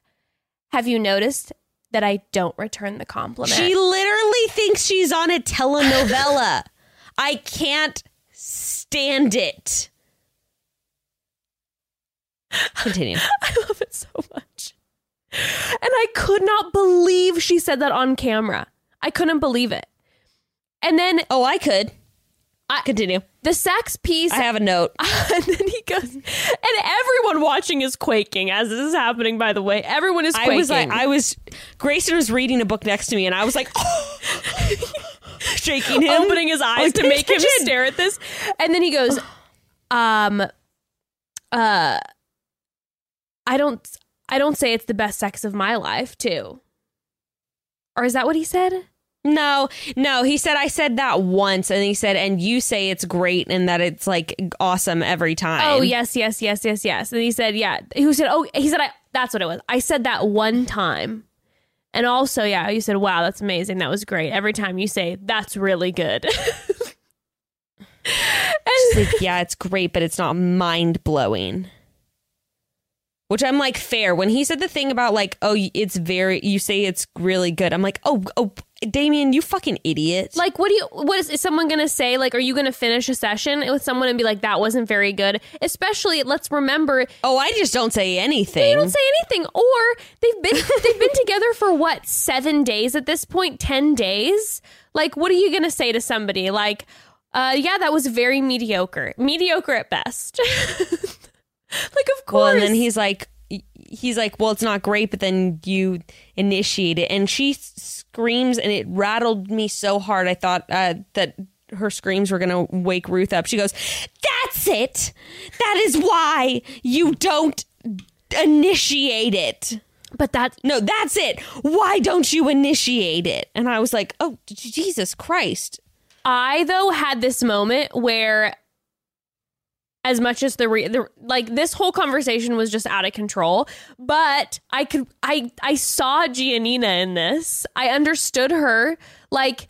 Have you noticed that I don't return the compliment?" She literally thinks she's on a telenovela. I can't stand it. Continue. I love it so much. And I could not believe she said that on camera. I couldn't believe it. And then, oh, I could. I, Continue. The sex piece. I have a note. And then he goes, and everyone watching is quaking as this is happening, by the way. Everyone is quaking. I was like, I was, Grayson was reading a book next to me, and I was like, oh. Shaking him, opening his eyes to make him stare at this. And then he goes, um, uh, I don't, I don't say it's the best sex of my life too. Or is that what he said? No, no. He said, I said that once. And he said, and you say it's great and that it's like awesome every time. Oh, yes, yes, yes, yes, yes. And he said, yeah. Who said, oh, he said, I, that's what it was. I said that one time. And also, yeah, you said, wow, that's amazing. That was great. Every time you say, that's really good. And she's like, yeah, it's great, but it's not mind blowing. Which I'm like, fair. When he said the thing about like, oh, it's very, you say it's really good. I'm like, oh, oh, Damien, you fucking idiot. Like, what do you, what is, is someone going to say? Like, are you going to finish a session with someone and be like, that wasn't very good? Especially, let's remember. Oh, I just don't say anything. You don't say anything. Or they've been, they've been together for what? Seven days at this point, ten days. Like, what are you going to say to somebody? Like, uh, yeah, that was very mediocre. Mediocre at best. Like, of course. Well, and then he's like, he's like, well, it's not great, but then you initiate it. And she screams, and it rattled me so hard. I thought uh, that her screams were going to wake Ruth up. She goes, that's it. That is why you don't initiate it. But that's no, that's it. Why don't you initiate it? And I was like, oh, Jesus Christ. I, though, had this moment where, as much as the, re- the like this whole conversation was just out of control, but I could I I saw Giannina in this. I understood her. Like,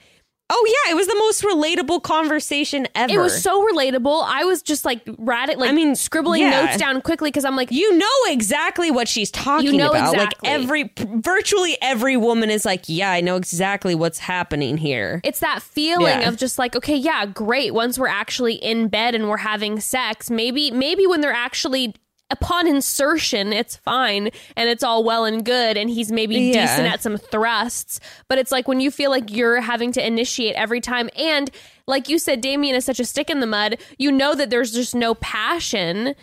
oh yeah, it was the most relatable conversation ever. It was so relatable. I was just like rat- like I mean, scribbling yeah. notes down quickly because I'm like, you know exactly what she's talking you know about. Exactly. Like every virtually every woman is like, yeah, I know exactly what's happening here. It's that feeling yeah. of just like, okay, yeah, great. Once we're actually in bed and we're having sex, maybe maybe when they're actually upon insertion, it's fine and it's all well and good, and he's maybe yeah. decent at some thrusts, but it's like when you feel like you're having to initiate every time, and like you said, Damien is such a stick in the mud, you know that there's just no passion,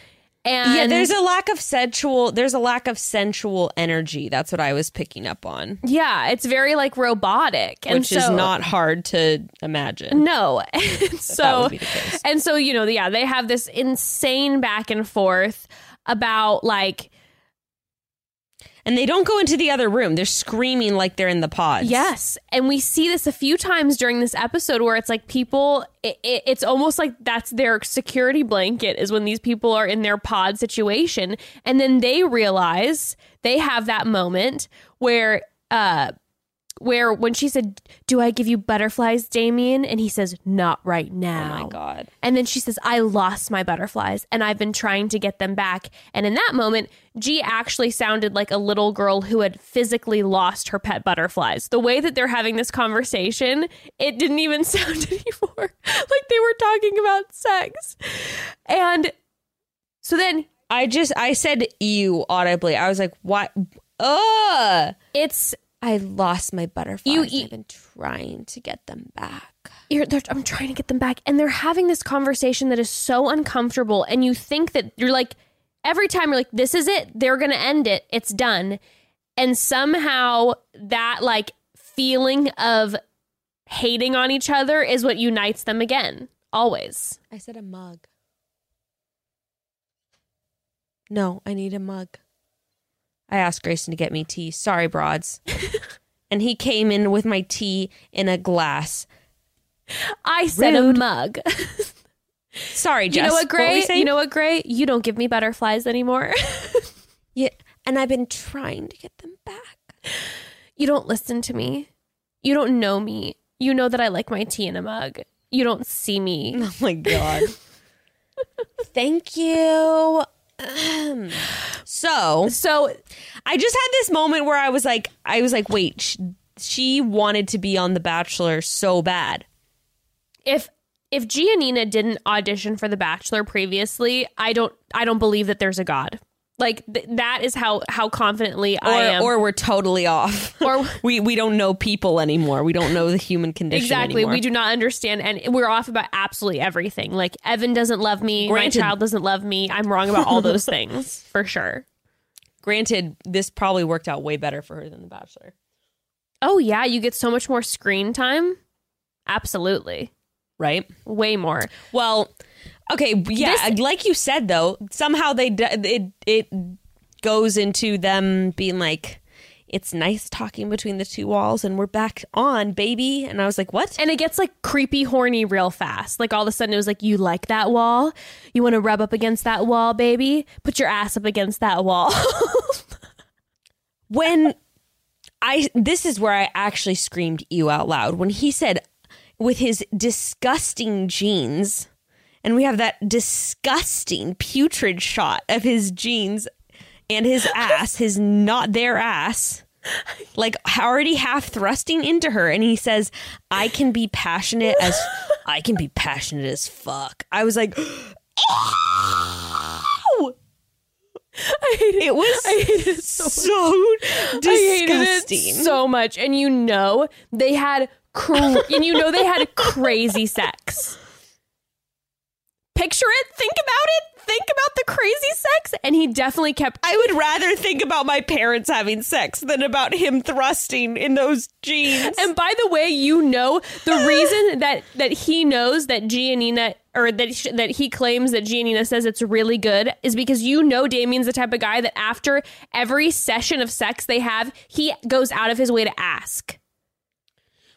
And yeah, there's a lack of sensual, there's a lack of sensual energy. That's what I was picking up on. Yeah, it's very like robotic. And Which so, is not hard to imagine. No. And so, and so, you know, yeah, they have this insane back and forth about like, and they don't go into the other room. They're screaming like they're in the pods. Yes. And we see this a few times during this episode where it's like people, it, it, it's almost like that's their security blanket is when these people are in their pod situation. And then they realize they have that moment where, uh, where when she said, do I give you butterflies, Damien? And he says, not right now. Oh my God. And then she says, I lost my butterflies and I've been trying to get them back. And in that moment, G actually sounded like a little girl who had physically lost her pet butterflies. The way that they're having this conversation, it didn't even sound anymore like they were talking about sex. And so then I just, I said ew audibly. I was like, what? Ugh. It's, I lost my butterflies. You eat. I've been trying to get them back. You're, I'm trying to get them back. And they're having this conversation that is so uncomfortable. And you think that you're like, every time you're like, this is it. They're going to end it. It's done. And somehow that like feeling of hating on each other is what unites them again. Always. I said a mug. No, I need a mug. I asked Grayson to get me tea. Sorry, broads. And he came in with my tea in a glass. I said Rude. A mug. Sorry, Jess. You know what, Gray? What you know what, Gray? You don't give me butterflies anymore. Yeah, and I've been trying to get them back. You don't listen to me. You don't know me. You know that I like my tea in a mug. You don't see me. Oh, my God. Thank you. Um, so, so I just had this moment where I was like, I was like, wait, sh- she wanted to be on The Bachelor so bad. If if Giannina didn't audition for The Bachelor previously, I don't I don't believe that there's a God. Like th- that is how how confidently or, I am. Or we're totally off. Or we we don't know people anymore. We don't know the human condition. Exactly. Anymore. We do not understand, and we're off about absolutely everything. Like Evan doesn't love me. Granted, my child doesn't love me. I'm wrong about all those things for sure. Granted, this probably worked out way better for her than The Bachelor. Oh yeah, you get so much more screen time. Absolutely. Right. Way more. Well. Okay, yeah, this, like you said, though, somehow they it it goes into them being like, it's nice talking between the two walls and we're back on, baby. And I was like, what? And it gets like creepy, horny real fast. Like all of a sudden it was like, you like that wall? You want to rub up against that wall, baby? Put your ass up against that wall. When I, this is where I actually screamed ew out loud. When he said with his disgusting jeans... And we have that disgusting putrid shot of his jeans and his ass, his not their ass, like already half thrusting into her. And he says, I can be passionate as I can be passionate as fuck. I was like, oh, I hate it. It was I hate it so, so disgusting. I hated it so much. And, you know, they had cr- and, you know, they had crazy sex. Picture it. Think about it. Think about the crazy sex. And he definitely kept... I would rather think about my parents having sex than about him thrusting in those jeans. And by the way, you know, the reason that that he knows that Giannina or that sh- that he claims that Giannina says it's really good is because, you know, Damien's the type of guy that after every session of sex they have, he goes out of his way to ask.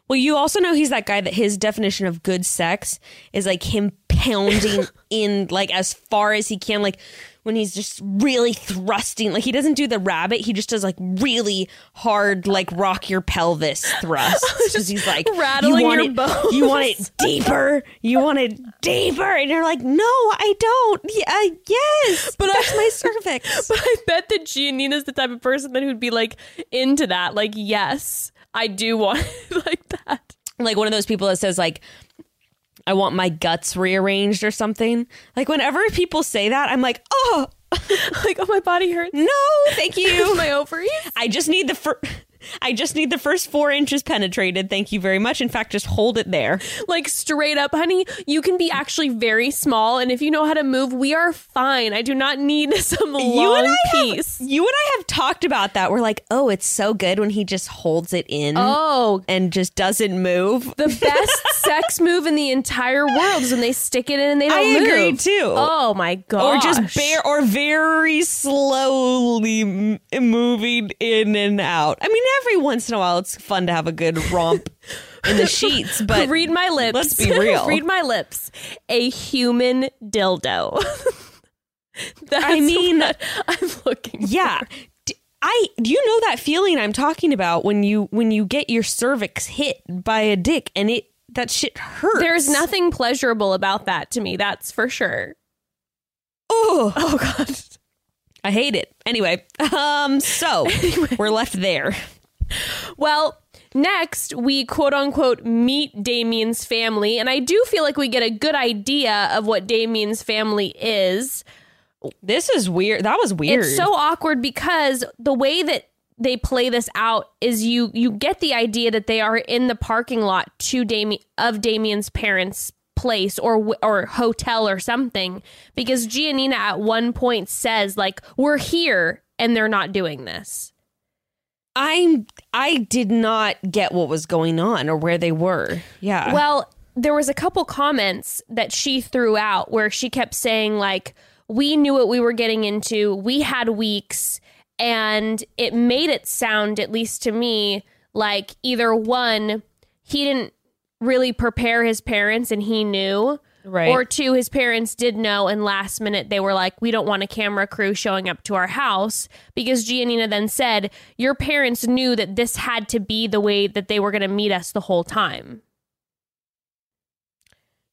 Well, you also know he's that guy that his definition of good sex is like him pounding in like as far as he can, like when he's just really thrusting, like he doesn't do the rabbit. He just does like really hard, like rock your pelvis thrusts because he's like rattling you want your it, bones. You want it deeper. You want it deeper. And you're like, no, I don't. Yeah, yes. But that's I, my cervix. But I bet that Giannina's the type of person that would be like into that. Like, yes. I do want it like that. Like one of those people that says like, I want my guts rearranged or something. Like whenever people say that, I'm like, oh, like, oh, my body hurts. No, thank you. My ovaries. I just need the fir- I just need the first four inches penetrated. Thank you very much. In fact, just hold it there. Like, straight up, honey, you can be actually very small. And if you know how to move, we are fine. I do not need some you long and I piece. Have, you and I have talked about that. We're like, oh, it's so good when he just holds it in. Oh, and just doesn't move. The best sex move in the entire world is when they stick it in and they don't I move. I agree, too. Oh, my gosh. Or just bare or very slowly m- moving in and out. I mean, every once in a while, it's fun to have a good romp in the sheets, but read my lips. Let's be real. Read my lips. A human dildo. That's I mean, what I'm looking. Yeah. For. I do you know that feeling I'm talking about when you when you get your cervix hit by a dick and it that shit hurts. There's nothing pleasurable about that to me. That's for sure. Oh, oh God, I hate it. Anyway, um, so anyway. We're left there. Well, next, we quote unquote meet Damien's family, and I do feel like we get a good idea of what Damien's family is. This is weird. That was weird. It's so awkward because the way that they play this out is you you get the idea that they are in the parking lot to Damien of Damien's parents' place or or hotel or something, because Giannina at one point says, like, we're here and they're not doing this. I I did not get what was going on or where they were. Yeah. Well, there was a couple comments that she threw out where she kept saying, like, we knew what we were getting into. We had weeks, and it made it sound, at least to me, like either one, he didn't really prepare his parents and he knew, right? Or two, his parents did know, and last minute they were like, we don't want a camera crew showing up to our house, because Giannina then said, your parents knew that this had to be the way that they were going to meet us the whole time.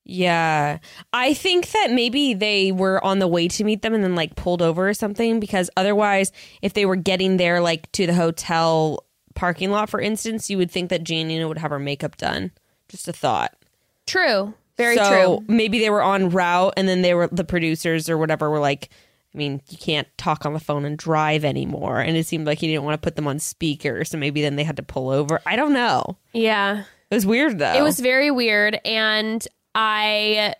Yeah, I think that maybe they were on the way to meet them and then like pulled over or something, because otherwise, if they were getting there, like to the hotel parking lot, for instance, you would think that Giannina would have her makeup done. Just a thought. True. Very so true. Maybe they were on route and then they were the producers or whatever were like, I mean, you can't talk on the phone and drive anymore. And it seemed like he didn't want to put them on speaker. So maybe then they had to pull over. I don't know. Yeah. It was weird, though. It was very weird. And I,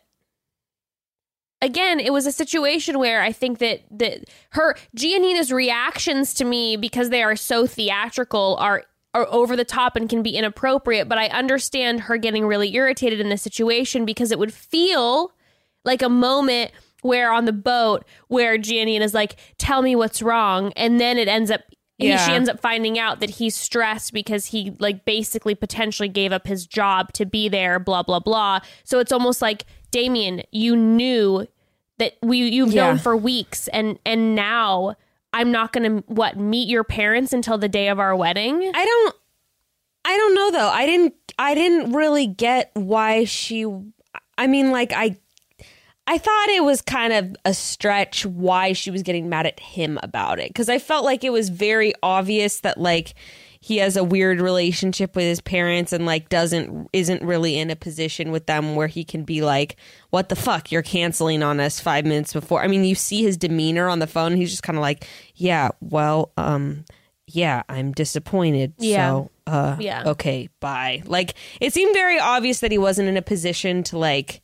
again, it was a situation where I think that, that her, Giannina's reactions to me, because they are so theatrical, are, are over the top and can be inappropriate. But I understand her getting really irritated in this situation, because it would feel like a moment where on the boat where Giannina's like, tell me what's wrong. And then it ends up, yeah. he, she ends up finding out that he's stressed because he like basically potentially gave up his job to be there, blah, blah, blah. So it's almost like, Damien, you knew that we you've yeah. known for weeks. And, and now I'm not going to, what, meet your parents until the day of our wedding? I don't, I don't know, though. I didn't, I didn't really get why she, I mean, like, I, I thought it was kind of a stretch why she was getting mad at him about it, because I felt like it was very obvious that, like, he has a weird relationship with his parents and, like, doesn't isn't really in a position with them where he can be like, what the fuck, you're canceling on us five minutes before. I mean, you see his demeanor on the phone. He's just kind of like, yeah, well, um, yeah, I'm disappointed. Yeah. So, uh, yeah. OK, bye. Like, it seemed very obvious that he wasn't in a position to like.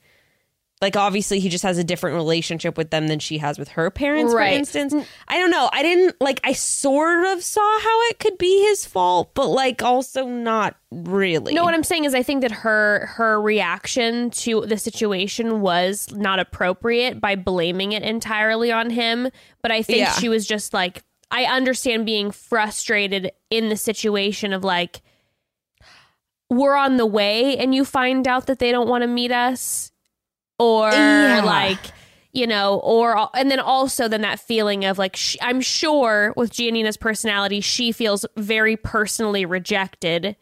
Like, obviously, he just has a different relationship with them than she has with her parents, right. For instance. I don't know. I didn't, like, I sort of saw how it could be his fault, but, like, also not really. No, what I'm saying is I think that her her reaction to the situation was not appropriate by blaming it entirely on him. But I think yeah. she was just, like, I understand being frustrated in the situation of, like, we're on the way and you find out that they don't want to meet us. Or yeah. like, you know, or and then also then that feeling of like, she, I'm sure with Giannina's personality, she feels very personally rejected,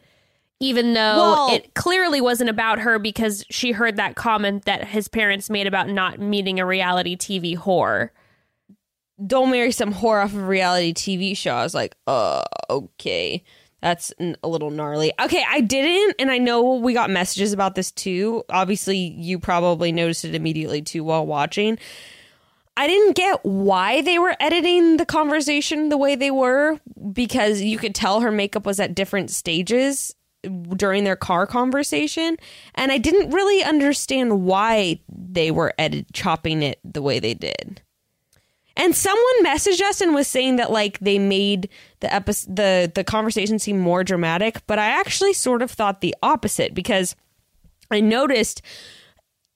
even though well, it clearly wasn't about her, because she heard that comment that his parents made about not meeting a reality T V whore. Don't marry some whore off of a reality T V show. I was like, uh, okay. That's a little gnarly. Okay, I didn't, and I know we got messages about this too. Obviously, you probably noticed it immediately too while watching. I didn't get why they were editing the conversation the way they were, because you could tell her makeup was at different stages during their car conversation. And I didn't really understand why they were edit- chopping it the way they did. And someone messaged us and was saying that, like, they made the episode, the, the conversation seem more dramatic. But I actually sort of thought the opposite, because I noticed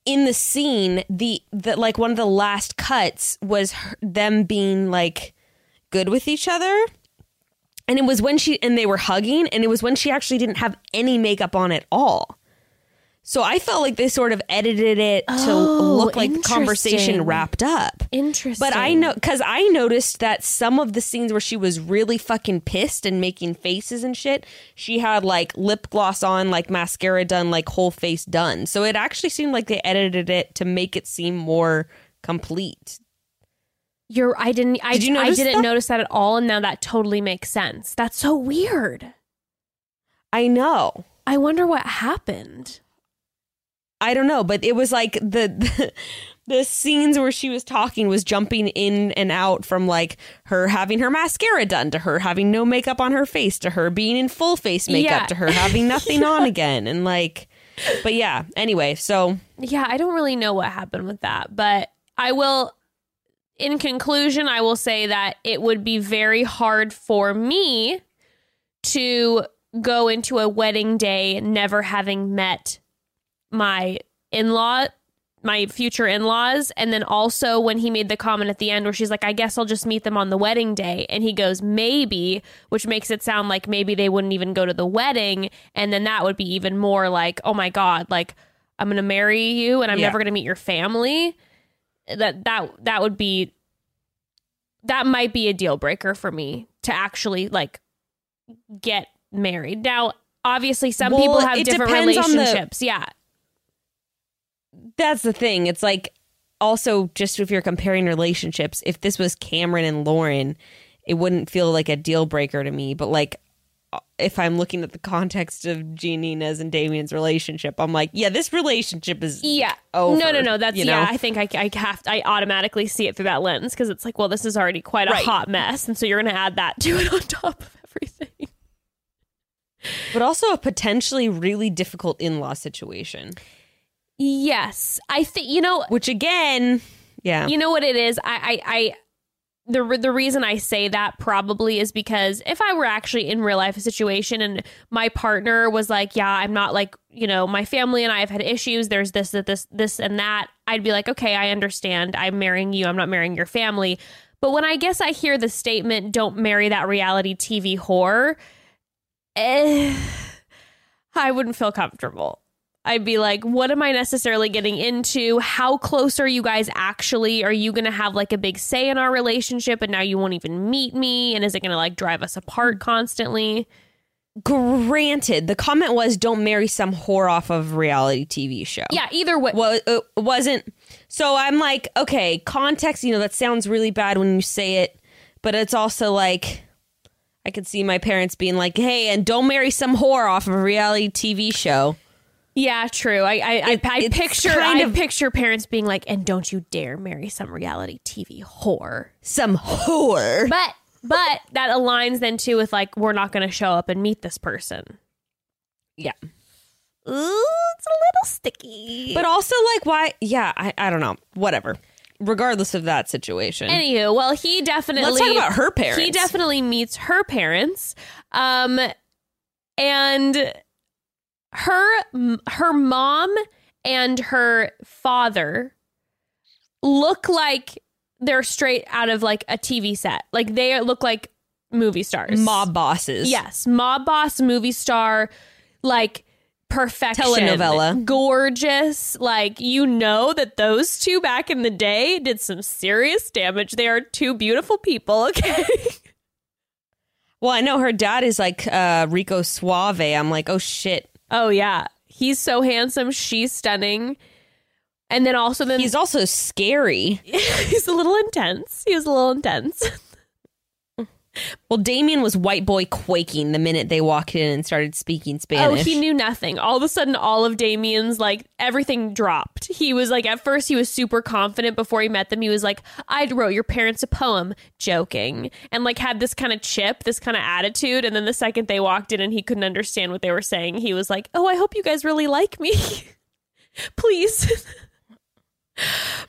in the scene, the, the like one of the last cuts was her, them being like good with each other. And it was when she and they were hugging, and it was when she actually didn't have any makeup on at all. So I felt like they sort of edited it to oh, look like the conversation wrapped up. Interesting. But I know, because I noticed that some of the scenes where she was really fucking pissed and making faces and shit, she had like lip gloss on, like mascara done, like whole face done. So it actually seemed like they edited it to make it seem more complete. You're I didn't I, Did you notice I didn't that? notice that at all. And now that totally makes sense. That's so weird. I know. I wonder what happened. I don't know, but it was like the, the the scenes where she was talking was jumping in and out from like her having her mascara done to her having no makeup on her face to her being in full face makeup yeah. to her having nothing yeah. on again. And like, but yeah, anyway, so. Yeah, I don't really know what happened with that, but I will. In conclusion, I will say that it would be very hard for me to go into a wedding day never having met my in-law, my future in-laws. And then also when he made the comment at the end where she's like, I guess I'll just meet them on the wedding day. And he goes, maybe, which makes it sound like maybe they wouldn't even go to the wedding. And then that would be even more like, oh my God, like I'm going to marry you and I'm yeah. never going to meet your family. That that that would be that might be a deal breaker for me to actually like get married. Now, obviously, some well, people have different relationships. The, yeah, that's the thing. It's like also just if you're comparing relationships, if this was Cameron and Lauren, it wouldn't feel like a deal breaker to me. But like if I'm looking at the context of Gianina's and Damien's relationship, I'm like, yeah, this relationship is yeah. over, no, no, no. That's you know? yeah. I think I, I have to, I automatically see it through that lens because it's like, well, this is already quite a right. hot mess, and so you're going to add that to it on top of everything. But also a potentially really difficult in-law situation. Yes. I think, you know... Which again... Yeah. You know what it is? I... I, I the, re- the reason I say that probably is because if I were actually in real life a situation and my partner was like, yeah, I'm not like, you know, my family and I have had issues. There's this, that, this, this, and that. I'd be like, okay, I understand. I'm marrying you. I'm not marrying your family. But when I guess I hear the statement, don't marry that reality T V whore... Eh, I wouldn't feel comfortable. I'd be like, what am I necessarily getting into? How close are you guys actually? Are you going to have like a big say in our relationship and now you won't even meet me? And is it going to like drive us apart constantly? Granted, the comment was don't marry some whore off of reality T V show. Yeah, either way. Well, it wasn't. So I'm like, okay, context, you know, that sounds really bad when you say it, but it's also like... I could see my parents being like, hey, and don't marry some whore off of a reality T V show. Yeah, true. I I, it, I, I picture kind I of, picture parents being like, and don't you dare marry some reality T V whore. Some whore. But but that aligns then, too, with like, we're not going to show up and meet this person. Yeah. Ooh, it's a little sticky. But also like why? Yeah, I, I don't know. Whatever. Regardless of that situation. Anywho, well, he definitely... Let's talk about her parents. He definitely meets her parents. Um, and her, her mom and her father look like they're straight out of, like, a T V set. Like, they look like movie stars. Mob bosses. Yes. Mob boss, movie star, like... Perfection. Telenovela. Gorgeous. Like, you know that those two back in the day did some serious damage. They are two beautiful people, okay? Well, I know her dad is like uh, Rico Suave. I'm like, oh, shit. Oh, yeah. He's so handsome. She's stunning. And then also... Then- He's also scary. He's a little intense. He was a little intense. Well, Damien was white boy quaking the minute they walked in and started speaking Spanish. Oh, he knew nothing. All of a sudden, all of Damien's, like, everything dropped. He was like, at first, he was super confident before he met them. He was like, I wrote your parents a poem, joking, and like had this kind of chip, this kind of attitude. And then the second they walked in and he couldn't understand what they were saying, he was like, oh, I hope you guys really like me. Please.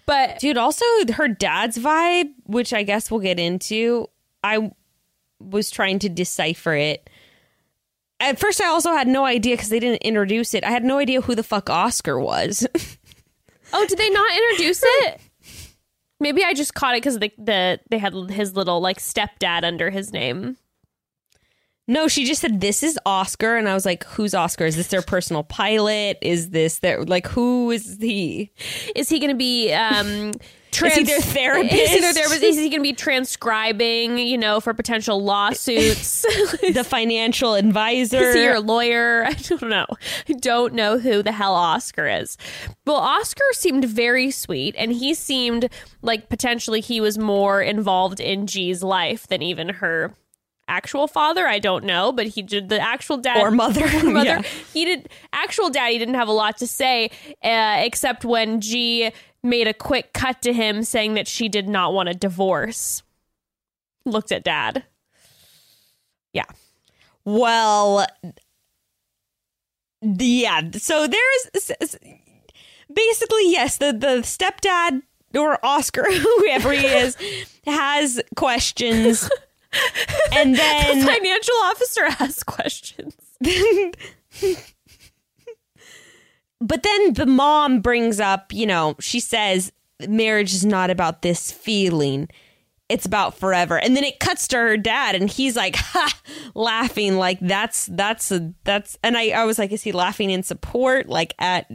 But dude, also her dad's vibe, which I guess we'll get into. I was trying to decipher it. At first, I also had no idea because they didn't introduce it. I had no idea who the fuck Oscar was. Oh, did they not introduce it? Maybe I just caught it because the, the they had his little like stepdad under his name. No, she just said, this is Oscar. And I was like, who's Oscar? Is this their personal pilot? Is this their, like, who is he? Is he going to be... Um, Trans- is he their therapist? Is he, therapist? Is he going to be transcribing, you know, for potential lawsuits? The financial advisor? Is he your lawyer? I don't know. I don't know who the hell Oscar is. Well, Oscar seemed very sweet, and he seemed like potentially he was more involved in G's life than even her actual father. I don't know, but he did. The actual dad or mother, or mother yeah. He did. Actual daddy didn't have a lot to say, uh, except when G made a quick cut to him saying that she did not want a divorce. Looked at dad. Yeah. Well, yeah. So there's basically, yes, the, the stepdad or Oscar, whoever he is, has questions. And then the financial officer has questions. But then the mom brings up, you know, she says marriage is not about this feeling. It's about forever. And then it cuts to her dad and he's like, ha, laughing like that's that's a, that's. And I, I was like, is he laughing in support, like at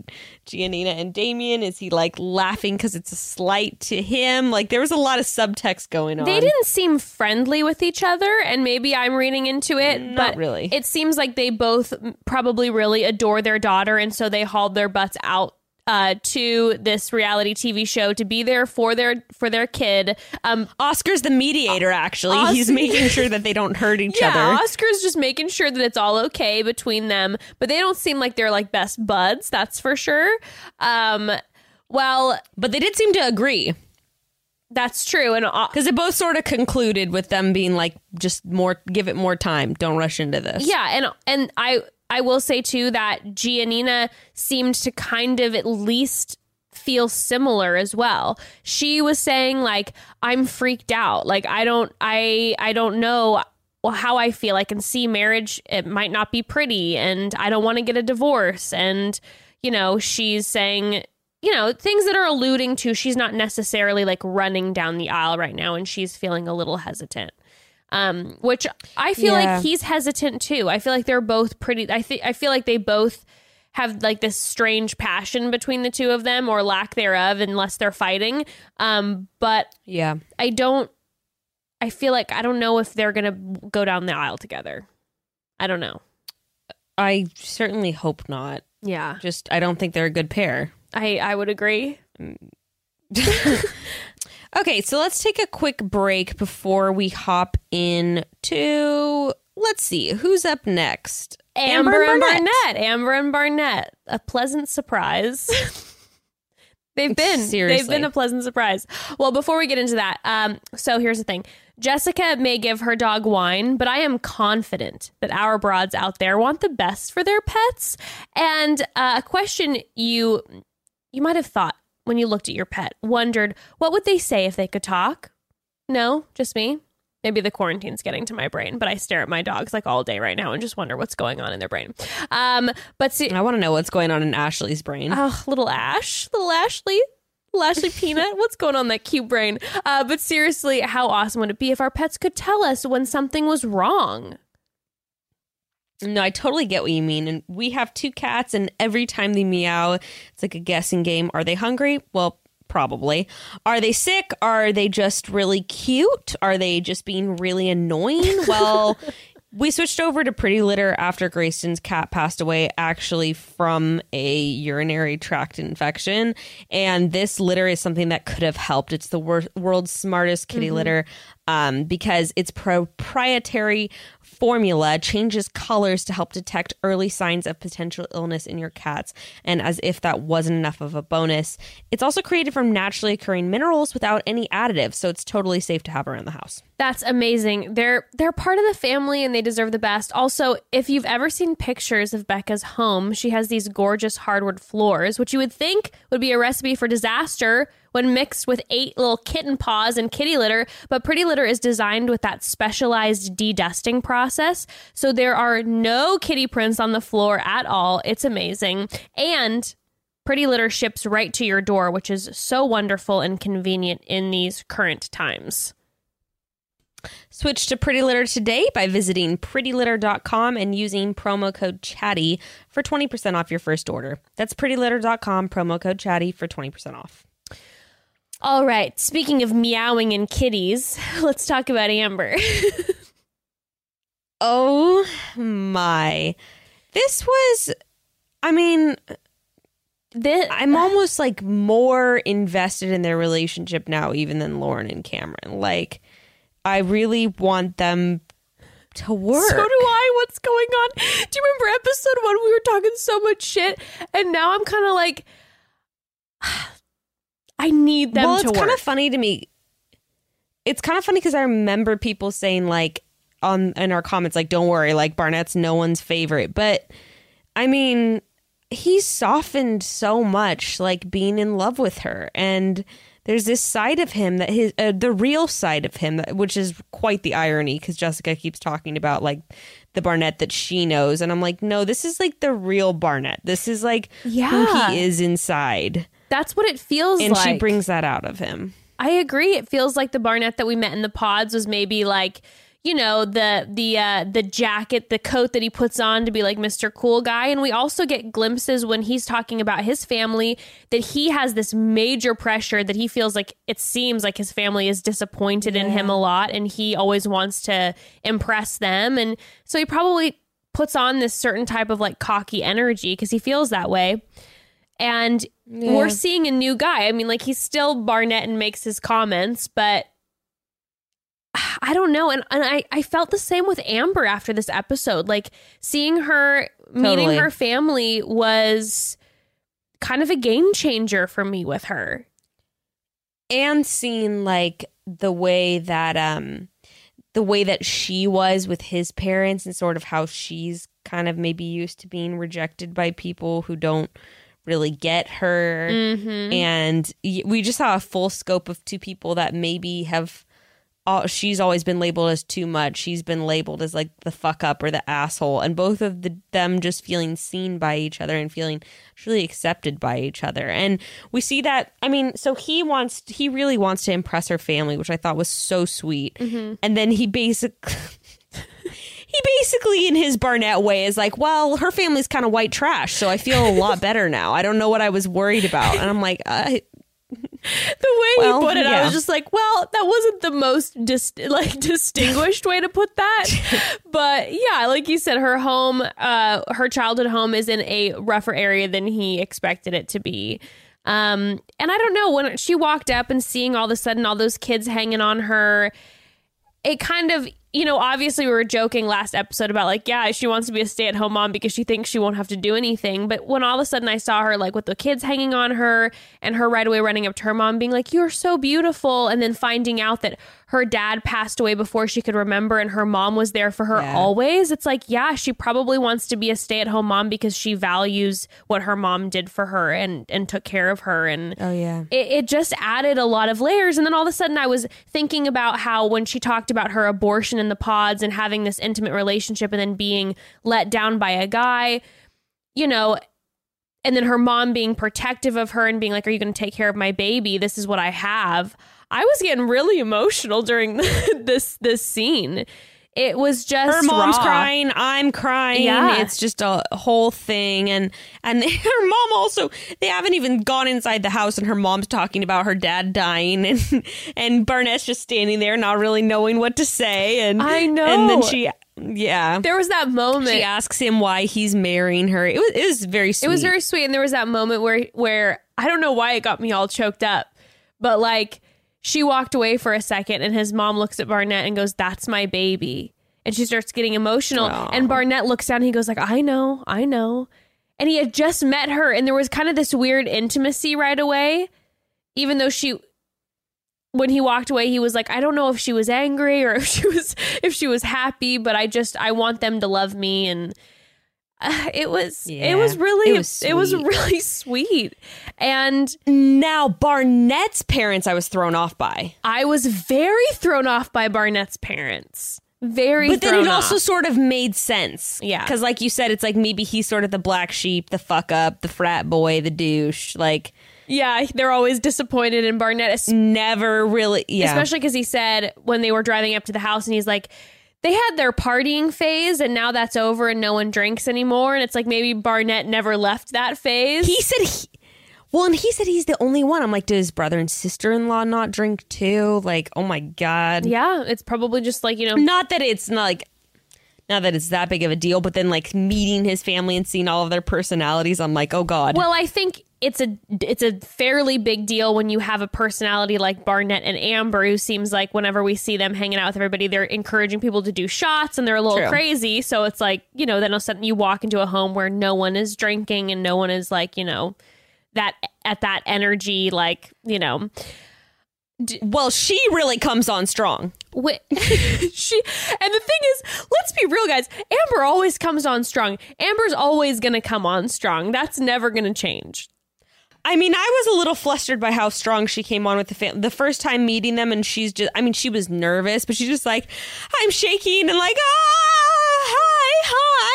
Giannina and Damien? Is he like laughing because it's a slight to him? Like there was a lot of subtext going on. They didn't seem friendly with each other. And maybe I'm reading into it. Not but really. It seems like they both probably really adore their daughter. And so they hauled their butts out Uh, to this reality T V show to be there for their for their kid. Um, Oscar's the mediator, actually. Oscar- He's making sure that they don't hurt each yeah, other. Oscar's just making sure that it's all okay between them. But they don't seem like they're like best buds, that's for sure. Um, well, but they did seem to agree. That's true. And because it both sort of concluded with them being like, just more, give it more time. Don't rush into this. Yeah. And and I... I will say, too, that Giannina seemed to kind of at least feel similar as well. She was saying, like, I'm freaked out. Like, I don't I I don't know how I feel. I can see marriage. It might not be pretty and I don't want to get a divorce. And, you know, she's saying, you know, things that are alluding to she's not necessarily like running down the aisle right now. And she's feeling a little hesitant. Um, which I feel yeah. like he's hesitant too. I feel like they're both pretty, I think, I feel like they both have like this strange passion between the two of them, or lack thereof, unless they're fighting. Um, but yeah, I don't, I feel like, I don't know if they're going to go down the aisle together. I don't know. I certainly hope not. Yeah. Just, I don't think they're a good pair. I, I would agree. Okay, so let's take a quick break before we hop in to, let's see, who's up next? Amber, Amber and Barnett. Barnett. Amber and Barnett. A pleasant surprise. They've been. Seriously. They've been a pleasant surprise. Well, before we get into that, um, so here's the thing. Jessica may give her dog wine, but I am confident that our broads out there want the best for their pets. And uh, a question you you might have thought, when you looked at your pet, wondered, what would they say if they could talk? No, just me. Maybe the quarantine's getting to my brain, but I stare at my dogs like all day right now and just wonder what's going on in their brain. Um, but see, I want to know what's going on in Ashley's brain. Oh, little Ash, little Ashley, little Ashley Peanut. What's going on in that cute brain? Uh, but seriously, how awesome would it be if our pets could tell us when something was wrong? No, I totally get what you mean. And we have two cats, and every time they meow, it's like a guessing game. Are they hungry? Well, probably. Are they sick? Are they just really cute? Are they just being really annoying? Well, we switched over to Pretty Litter after Grayston's cat passed away, actually from a urinary tract infection. And this litter is something that could have helped. It's the wor- world's smartest kitty mm-hmm. litter. um, because its proprietary formula changes colors to help detect early signs of potential illness in your cats. And as if that wasn't enough of a bonus, it's also created from naturally occurring minerals without any additives, so it's totally safe to have around the house. That's amazing. They're they're part of the family and they deserve the best. Also, if you've ever seen pictures of Bekah's home, she has these gorgeous hardwood floors, which you would think would be a recipe for disaster when mixed with eight little kitten paws and kitty litter. But Pretty Litter is designed with that specialized de-dusting process, so there are no kitty prints on the floor at all. It's amazing. And Pretty Litter ships right to your door, which is so wonderful and convenient in these current times. Switch to Pretty Litter today by visiting pretty litter dot com and using promo code Chatty for twenty percent off your first order. That's pretty litter dot com, promo code Chatty for twenty percent off. All right. Speaking of meowing and kitties, let's talk about Amber. Oh, my. This was, I mean, this, I'm almost like more invested in their relationship now, even than Lauren and Cameron. Like, I really want them to work. So do I. What's going on? Do you remember episode one? We were talking so much shit. And now I'm kind of like, I need them well, to work. Well, it's kind of funny to me. It's kind of funny because I remember people saying, like, on in our comments, like, don't worry, like, Barnett's no one's favorite. But, I mean, he softened so much, like, being in love with her. And there's this side of him that his, uh, the real side of him, which is quite the irony because Jessica keeps talking about, like, the Barnett that she knows. And I'm like, no, this is, like, the real Barnett. This is, like, yeah. who he is inside. That's what it feels and like. And she brings that out of him. I agree. It feels like the Barnett that we met in the pods was maybe like, you know, the the uh, the jacket, the coat that he puts on to be like Mister Cool Guy. And we also get glimpses when he's talking about his family that he has this major pressure that he feels like it seems like his family is disappointed yeah. in him a lot. And he always wants to impress them. And so he probably puts on this certain type of like cocky energy because he feels that way. And yeah. we're seeing a new guy. I mean, like, he's still Barnett and makes his comments, but I don't know. And, and I, I felt the same with Amber after this episode. Like, seeing her, totally. meeting her family was kind of a game changer for me with her. And seeing, like, the way that um, the way that she was with his parents and sort of how she's kind of maybe used to being rejected by people who don't really get her. Mm-hmm. And we just saw a full scope of two people that maybe have all, she's always been labeled as too much, she's been labeled as like the fuck up or the asshole, and both of the, them just feeling seen by each other and feeling truly accepted by each other. And we see that, I mean, so he wants he really wants to impress her family, which I thought was so sweet. Mm-hmm. And then he basically He basically, in his Barnett way, is like, well, her family's kind of white trash, so I feel a lot better now. I don't know what I was worried about. And I'm like, uh, the way well, he put it, yeah. I was just like, well, that wasn't the most dis- like distinguished way to put that. But yeah, like you said, her home, uh, her childhood home is in a rougher area than he expected it to be. Um, and I don't know, when she walked up and seeing all of a sudden all those kids hanging on her, it kind of, you know, obviously we were joking last episode about like, yeah, she wants to be a stay-at-home mom because she thinks she won't have to do anything. But when all of a sudden I saw her like with the kids hanging on her and her right away running up to her mom being like, you're so beautiful. And then finding out that her dad passed away before she could remember and her mom was there for her yeah. always. It's like, yeah, she probably wants to be a stay-at-home mom because she values what her mom did for her and, and took care of her. And oh, yeah. it, it just added a lot of layers. And then all of a sudden I was thinking about how when she talked about her abortion in the pods and having this intimate relationship and then being let down by a guy, you know, and then her mom being protective of her and being like, are you going to take care of my baby? This is what I have. I was getting really emotional during the, this this scene. It was just her mom's raw. crying. I'm crying. Yeah. It's just a whole thing. And and her mom also, they haven't even gone inside the house and her mom's talking about her dad dying and and Barnett's just standing there not really knowing what to say. And I know. And then she, yeah. There was that moment. She asks him why he's marrying her. It was, it was very sweet. It was very sweet. And there was that moment where where I don't know why it got me all choked up, but like She walked away for a second and his mom looks at Barnett and goes, "That's my baby." And she starts getting emotional. Aww. And Barnett looks down and he goes like, I know, I know. And he had just met her and there was kind of this weird intimacy right away. Even though she, when he walked away, he was like, I don't know if she was angry or if she was, if she was happy, but I just, I want them to love me. And uh, it was, yeah, it was really, it was, it was really sweet. And now Barnett's parents, I was thrown off by. I was very thrown off by Barnett's parents. Very But then it off. also sort of made sense. Yeah. Because like you said, it's like maybe he's sort of the black sheep, the fuck up, the frat boy, the douche. Like, yeah, they're always disappointed in Barnett. Never really. Yeah. Especially because he said when they were driving up to the house and he's like, they had their partying phase and now that's over and no one drinks anymore. And it's like maybe Barnett never left that phase. He said he. Well, and he said he's the only one. I'm like, did his brother and sister-in-law not drink too? Like, oh my God. Yeah, it's probably just like, you know. Not that it's not like, not that it's that big of a deal, but then like meeting his family and seeing all of their personalities, I'm like, oh God. Well, I think it's a it's a fairly big deal when you have a personality like Barnett and Amber, who seems like whenever we see them hanging out with everybody, they're encouraging people to do shots and they're a little True. crazy. So it's like, you know, then all of a sudden you walk into a home where no one is drinking and no one is like, you know, that at that energy, like, you know, d- well, she really comes on strong. Wh- she and the thing is, let's be real, guys. Amber always comes on strong. Amber's always going to come on strong. That's never going to change. I mean, I was a little flustered by how strong she came on with the family the first time meeting them. And she's just I mean, she was nervous, but she's just like, I'm shaking and like, ah, hi, hi.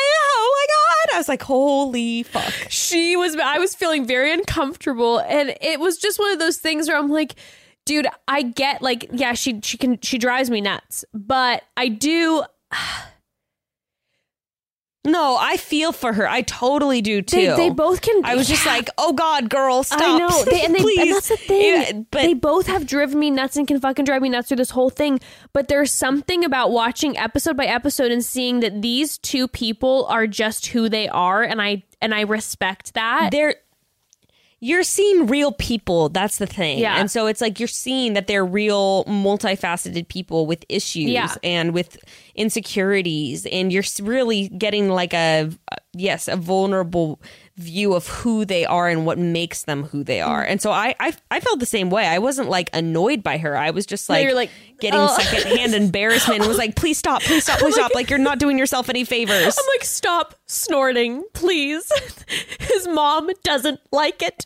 I was like, holy fuck. She was, I was feeling very uncomfortable. And it was just one of those things where I'm like, dude, I get like, yeah, she, she can, she drives me nuts, but I do. No, I feel for her. I totally do too. They, they both can. I was yeah. just like, oh God, girl, stop. I know. They, and, they, Please. and that's the thing. Yeah, but they both have driven me nuts and can fucking drive me nuts through this whole thing. But there's something about watching episode by episode and seeing that these two people are just who they are. And I, and I respect that. They're, you're seeing real people. That's the thing. Yeah. And so it's like, you're seeing that they're real multifaceted people with issues yeah. and with insecurities, and you're really getting like a yes a vulnerable view of who they are and what makes them who they are. And so I I, I felt the same way. I wasn't like annoyed by her. I was just like, no, like getting oh. secondhand embarrassment and was like, please stop, please stop, please I'm stop. Like, like you're not doing yourself any favors. I'm like, stop snorting, please. His mom doesn't like it.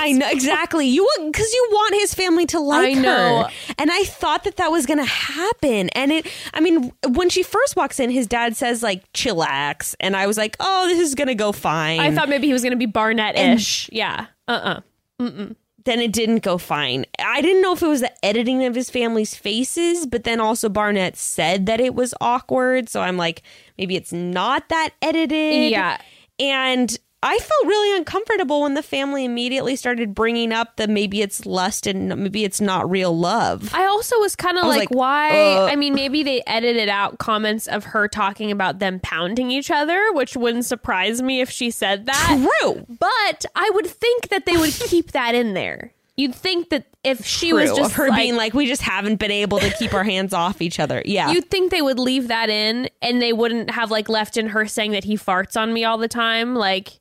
I know exactly you because you want his family to like I know. her, and I thought that that was gonna happen. And it, I mean, when she first walks in, his dad says like "chillax," and I was like, "Oh, this is gonna go fine." I thought maybe he was gonna be Barnett-ish, and yeah. Uh uh-uh. uh. Then it didn't go fine. I didn't know if it was the editing of his family's faces, but then also Barnett said that it was awkward, so I'm like, maybe it's not that edited. Yeah, and. I felt really uncomfortable when the family immediately started bringing up that maybe it's lust and maybe it's not real love. I also was kind of like, like, why? Uh, I mean, maybe they edited out comments of her talking about them pounding each other, which wouldn't surprise me if she said that. True. But I would think that they would keep that in there. You'd think that if she True, was just of her like, being like, we just haven't been able to keep our hands off each other. Yeah. You'd think they would leave that in and they wouldn't have like left in her saying that he farts on me all the time. Like.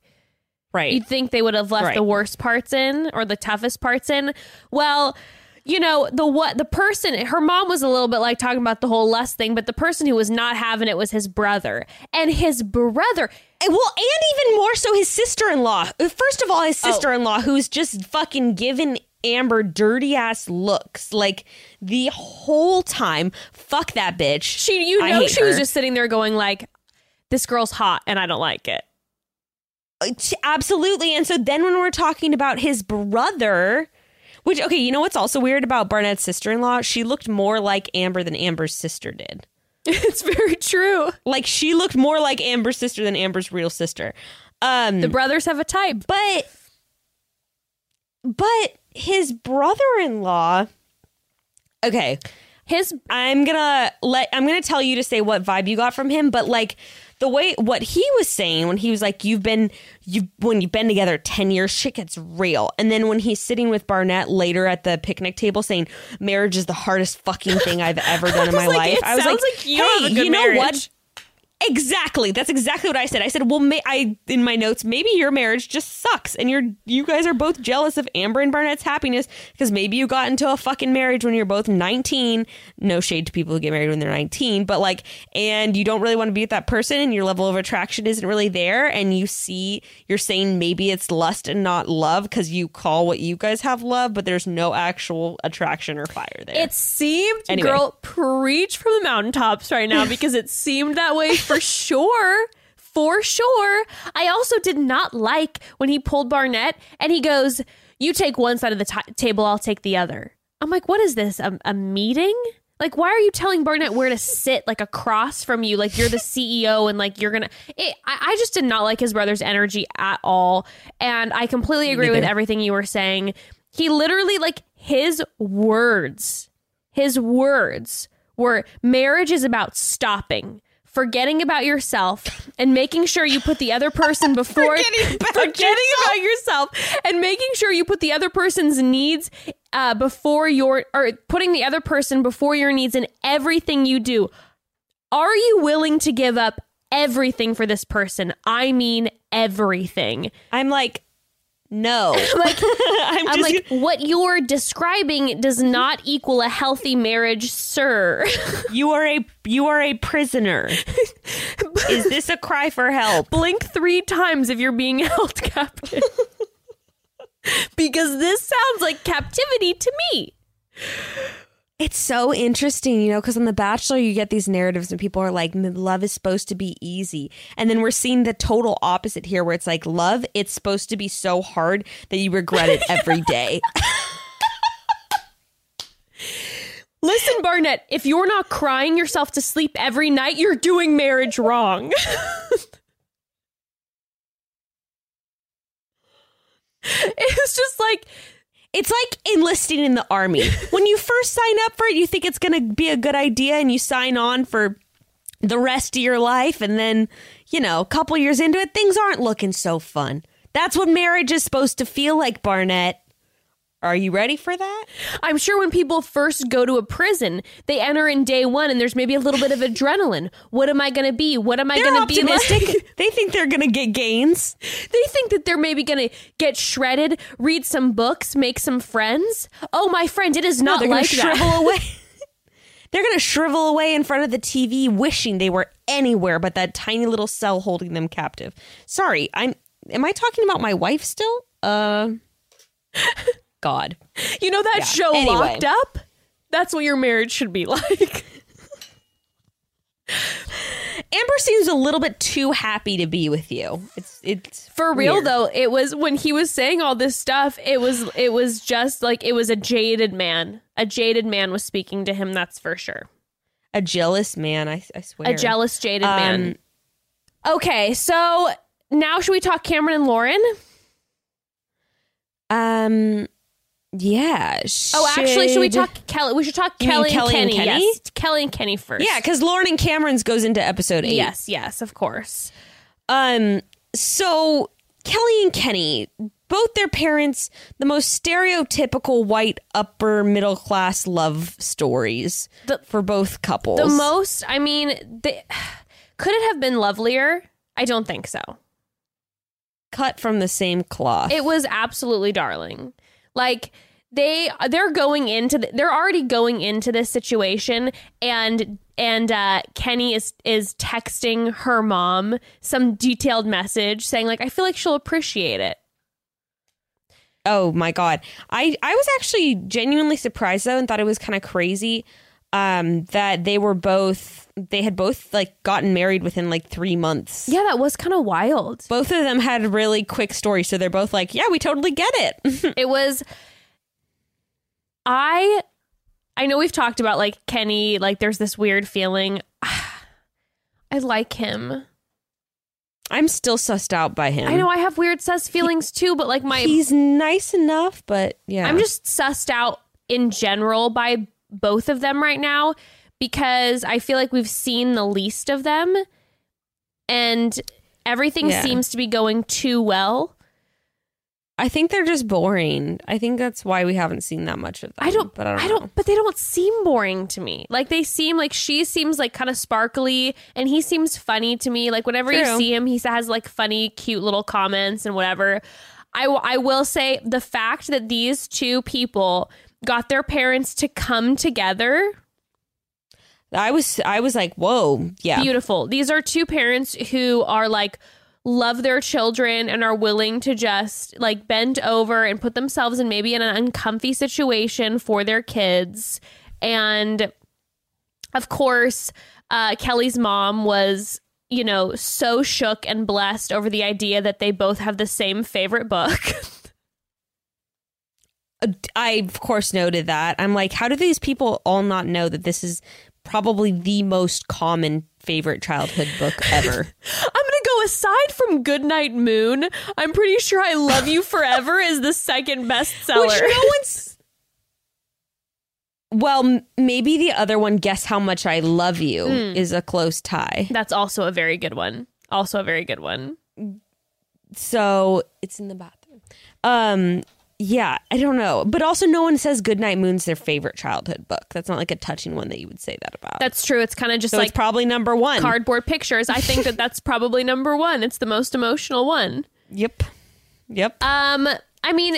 Right. You'd think they would have left right. the worst parts in or the toughest parts in. Well, you know, the what the person her mom was a little bit like talking about the whole lust thing, but the person who was not having it was his brother and his brother. And, well, and even more so, his sister-in-law. First of all, his sister-in-law, oh. who's just fucking given Amber dirty ass looks like the whole time. Fuck that bitch. She, you know, she her. was just sitting there going like, this girl's hot and I don't like it. Absolutely. And so then when we're talking about his brother, which, okay, you know what's also weird about Barnett's sister-in-law? She looked more like Amber than Amber's sister did. It's very true. Like, she looked more like Amber's sister than Amber's real sister. Um, the brothers have a type. But, but his brother-in-law, okay, his I'm gonna let I'm gonna tell you to say what vibe you got from him, but like the way what he was saying when he was like, you've been you when you've been together ten years, shit gets real. And then when he's sitting with Barnett later at the picnic table saying marriage is the hardest fucking thing I've ever done in my like, life. I was like, like you hey, have a good you know marriage. What? Exactly. That's exactly what I said. I said, well, may, I in my notes, maybe your marriage just sucks. And you're you guys are both jealous of Amber and Barnett's happiness because maybe you got into a fucking marriage when you're both nineteen. No shade to people who get married when they're nineteen. But like, and you don't really want to be with that person and your level of attraction isn't really there. And you see, you're saying maybe it's lust and not love because you call what you guys have love, but there's no actual attraction or fire there. It seemed, anyway. Girl, preach from the mountaintops right now because it seemed that way. For sure. For sure. I also did not like when he pulled Barnett and he goes, you take one side of the t- table, I'll take the other. I'm like, what is this? A, a meeting? Like, why are you telling Barnett where to sit, like across from you? Like, you're the C E O and like you're going to. I just did not like his brother's energy at all. And I completely agree with everything you were saying. He literally, like, his words, his words were marriage is about stopping. Forgetting about yourself and making sure you put the other person before forgetting, about, forgetting yourself. about yourself and making sure you put the other person's needs uh, before your or putting the other person before your needs in everything you do. Are you willing to give up everything for this person? I mean, everything. I'm like, no. like, I'm, I'm like, gonna... what you're describing does not equal a healthy marriage, sir. you are a you are a prisoner. Is this a cry for help? Blink three times if you're being held captive. Because this sounds like captivity to me. It's so interesting, you know, because on The Bachelor, you get these narratives and people are like, love is supposed to be easy. And then we're seeing the total opposite here where it's like love, it's supposed to be so hard that you regret it every day. Listen, Barnett, if you're not crying yourself to sleep every night, you're doing marriage wrong. It's just like... It's like enlisting in the army. When you first sign up for it, you think it's going to be a good idea and you sign on for the rest of your life. And then, you know, a couple years into it, things aren't looking so fun. That's what marriage is supposed to feel like, Barnett. Are you ready for that? I'm sure when people first go to a prison, they enter in day one and there's maybe a little bit of adrenaline. What am I going to be? What am I going to be like? They think they're going to get gains. They think that they're maybe going to get shredded, read some books, make some friends. Oh, my friend, it is not no, like that. Shrivel away. They're going to shrivel away in front of the T V wishing they were anywhere but that tiny little cell holding them captive. Sorry, I'm. Am I talking about my wife still? Uh... God, you know that yeah. show anyway. Locked Up? That's what your marriage should be like. Amber seems a little bit too happy to be with you. It's it's for real weird. Though. It was when he was saying all this stuff. It was it was just like it was a jaded man. A jaded man was speaking to him. That's for sure. A jealous man. I, I swear. A jealous, jaded um, man. OK, so now should we talk Cameron and Lauren? Um. Yeah. Should... Oh, actually, should we talk Kelly? We should talk you Kelly, Kelly and Kenny. And Kenny? Yes. Kelly and Kenny first. Yeah, because Lauren and Cameron's goes into episode eight. Yes, yes, of course. Um. So Kelly and Kenny, both their parents, the most stereotypical white upper middle class love stories the, for both couples. The most. I mean, they, could it have been lovelier? I don't think so. Cut from the same cloth. It was absolutely darling. Like they they're going into the, they're already going into this situation and and uh, Kenny is is texting her mom some detailed message saying like I feel like she'll appreciate it. Oh my God. I I was actually genuinely surprised though and thought it was kind of crazy um that they were both they had both like gotten married within like three months. Yeah, that was kind of wild. Both of them had really quick stories, so they're both like, yeah, we totally get it. It was I I know we've talked about like Kenny, like there's this weird feeling I like him. I'm still sussed out by him. I know I have weird sus feelings he, too, but like my he's nice enough, but yeah, I'm just sussed out in general by both of them right now because I feel like we've seen the least of them and everything yeah. seems to be going too well. I think they're just boring. I think that's why we haven't seen that much of them. I don't, but I don't, I don't but they don't seem boring to me. Like they seem like she seems like kind of sparkly and he seems funny to me. Like whenever True. You see him, he has like funny, cute little comments and whatever. I, w- I will say the fact that these two people got their parents to come together. I was, I was like, whoa. Yeah. Beautiful. These are two parents who are like, love their children and are willing to just like bend over and put themselves in maybe in an uncomfy situation for their kids. And of course, uh, Kelly's mom was, you know, so shook and blessed over the idea that they both have the same favorite book. I, of course, noted that. I'm like, how do these people all not know that this is probably the most common favorite childhood book ever? I'm gonna go aside from Goodnight Moon. I'm pretty sure I Love You Forever is the second bestseller. Which no one's. Well, m- maybe the other one, Guess How Much I Love You, mm. is a close tie. That's also a very good one. Also a very good one. So it's in the bathroom. Um. Yeah, I don't know. But also no one says Goodnight Moon's their favorite childhood book. That's not like a touching one that you would say that about. That's true. It's kind of just so like... it's probably number one. Cardboard Pictures. I think that that's probably number one. It's the most emotional one. Yep. Yep. Um, I mean...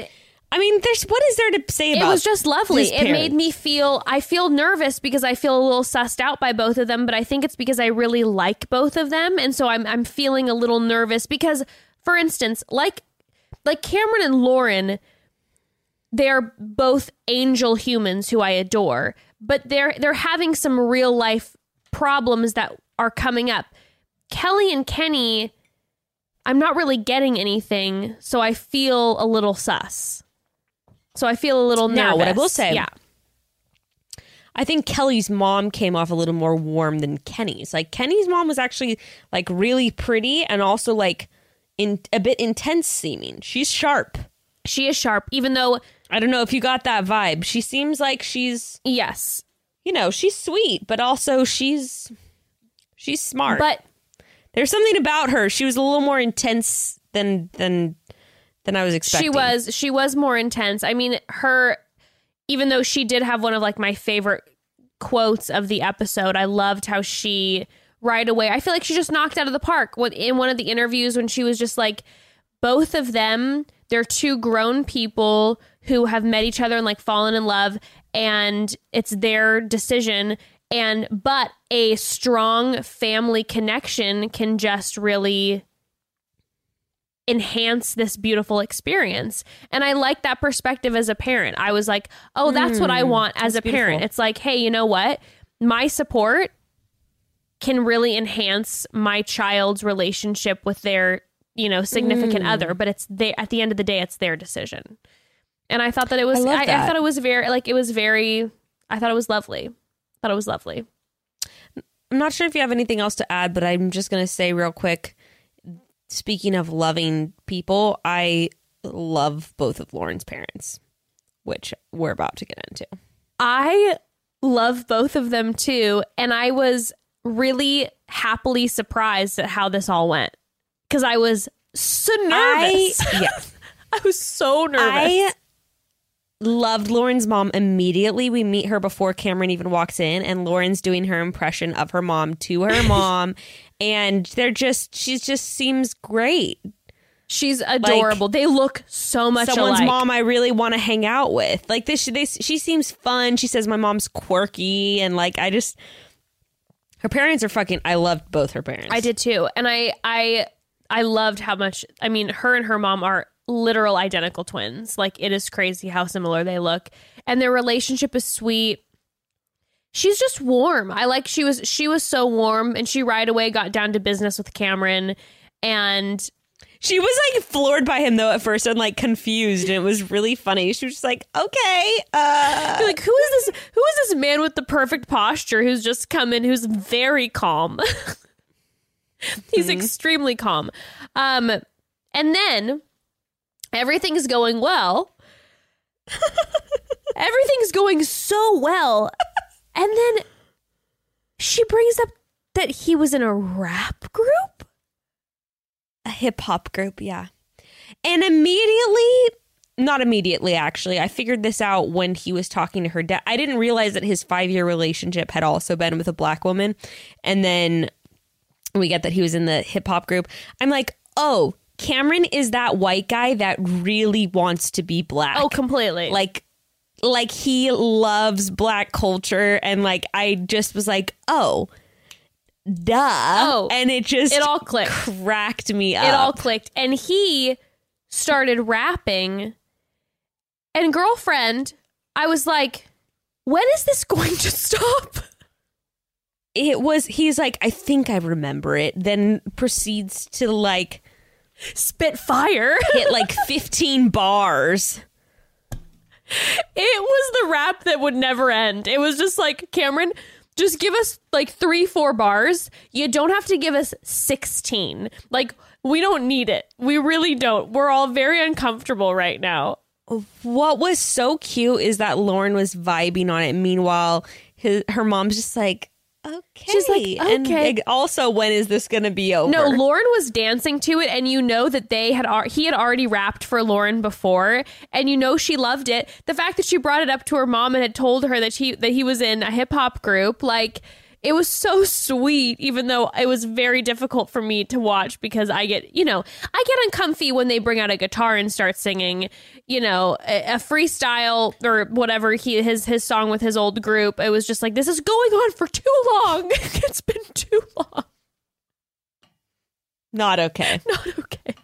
I mean, there's what is there to say about it? It was just lovely. It made me feel, I feel nervous because I feel a little sussed out by both of them, but I think it's because I really like both of them. And so I'm I'm feeling a little nervous because, for instance, like like Cameron and Lauren... they're both angel humans who I adore, but they're they're having some real life problems that are coming up. Kelly and Kenny, I'm not really getting anything, so I feel a little sus. So I feel a little nervous. Now, what I will say, yeah, I think Kelly's mom came off a little more warm than Kenny's. Like Kenny's mom was actually like really pretty and also like in a bit intense seeming. She's sharp. She is sharp, even though... I don't know if you got that vibe. She seems like she's... Yes. You know, she's sweet, but also she's... She's smart. But... there's something about her. She was a little more intense than than than I was expecting. She was. She was more intense. I mean, her... even though she did have one of, like, my favorite quotes of the episode, I loved how she... right away... I feel like she just knocked out of the park in one of the interviews when she was just like, both of them... they're two grown people who have met each other and like fallen in love, and it's their decision. And but a strong family connection can just really enhance this beautiful experience. And I like that perspective as a parent. I was like, oh, that's mm, what I want as a beautiful. Parent. It's like, hey, you know what? My support can really enhance my child's relationship with their, you know, significant mm. other, but it's they at the end of the day, it's their decision. And I thought that it was, I, I, that. I thought it was very, like, it was very, I thought it was lovely. I thought it was lovely. I'm not sure if you have anything else to add, but I'm just going to say real quick, speaking of loving people, I love both of Lauren's parents, which we're about to get into. I love both of them too. And I was really happily surprised at how this all went. Because I was so nervous. I, yes. I was so nervous. I loved Lauren's mom immediately. We meet her before Cameron even walks in, and Lauren's doing her impression of her mom to her mom. And they're just, she just seems great. She's adorable. Like, they look so much someone's alike. Someone's mom I really want to hang out with. Like, this, they, she seems fun. She says, my mom's quirky. And, like, I just, her parents are fucking, I loved both her parents. I did too. And I, I, I loved how much, I mean, her and her mom are literal identical twins. Like, it is crazy how similar they look. And their relationship is sweet. She's just warm. I like, she was, she was so warm. And she right away got down to business with Cameron. And she was, like, floored by him, though, at first, and, like, confused. And it was really funny. She was just like, okay. Uh. Like, who is this? Who is this man with the perfect posture who's just come in, who's very calm? He's mm-hmm. extremely calm. Um, and then everything's going well. Everything's going so well. And then she brings up that he was in a rap group. A hip-hop group, yeah. And immediately, not immediately, actually, I figured this out when he was talking to her dad. I didn't realize that his five-year relationship had also been with a black woman. And then we get that he was in the hip-hop group. I'm like, oh, Cameron is that white guy that really wants to be black. Oh, completely. Like, like he loves black culture. And like, I just was like, oh, duh. Oh, and it just it all clicked. Cracked me up. It all clicked. And he started rapping. And girlfriend, I was like, when is this going to stop? It was, he's like, I think I remember it. Then proceeds to like spit fire. Hit like fifteen bars. It was the rap that would never end. It was just like, Cameron, just give us like three, four bars. You don't have to give us sixteen. Like, we don't need it. We really don't. We're all very uncomfortable right now. What was so cute is that Lauren was vibing on it. Meanwhile, his, her mom's just like, okay. She's like, okay. And like, also, when is this going to be over? No, Lauren was dancing to it. And you know that they had ar- he had already rapped for Lauren before. And you know she loved it. The fact that she brought it up to her mom and had told her that she that he was in a hip hop group, like, it was so sweet, even though it was very difficult for me to watch because I get, you know, I get uncomfy when they bring out a guitar and start singing, you know, a, a freestyle or whatever he his his song with his old group. It was just like, this is going on for too long. It's been too long. Not okay. Not okay.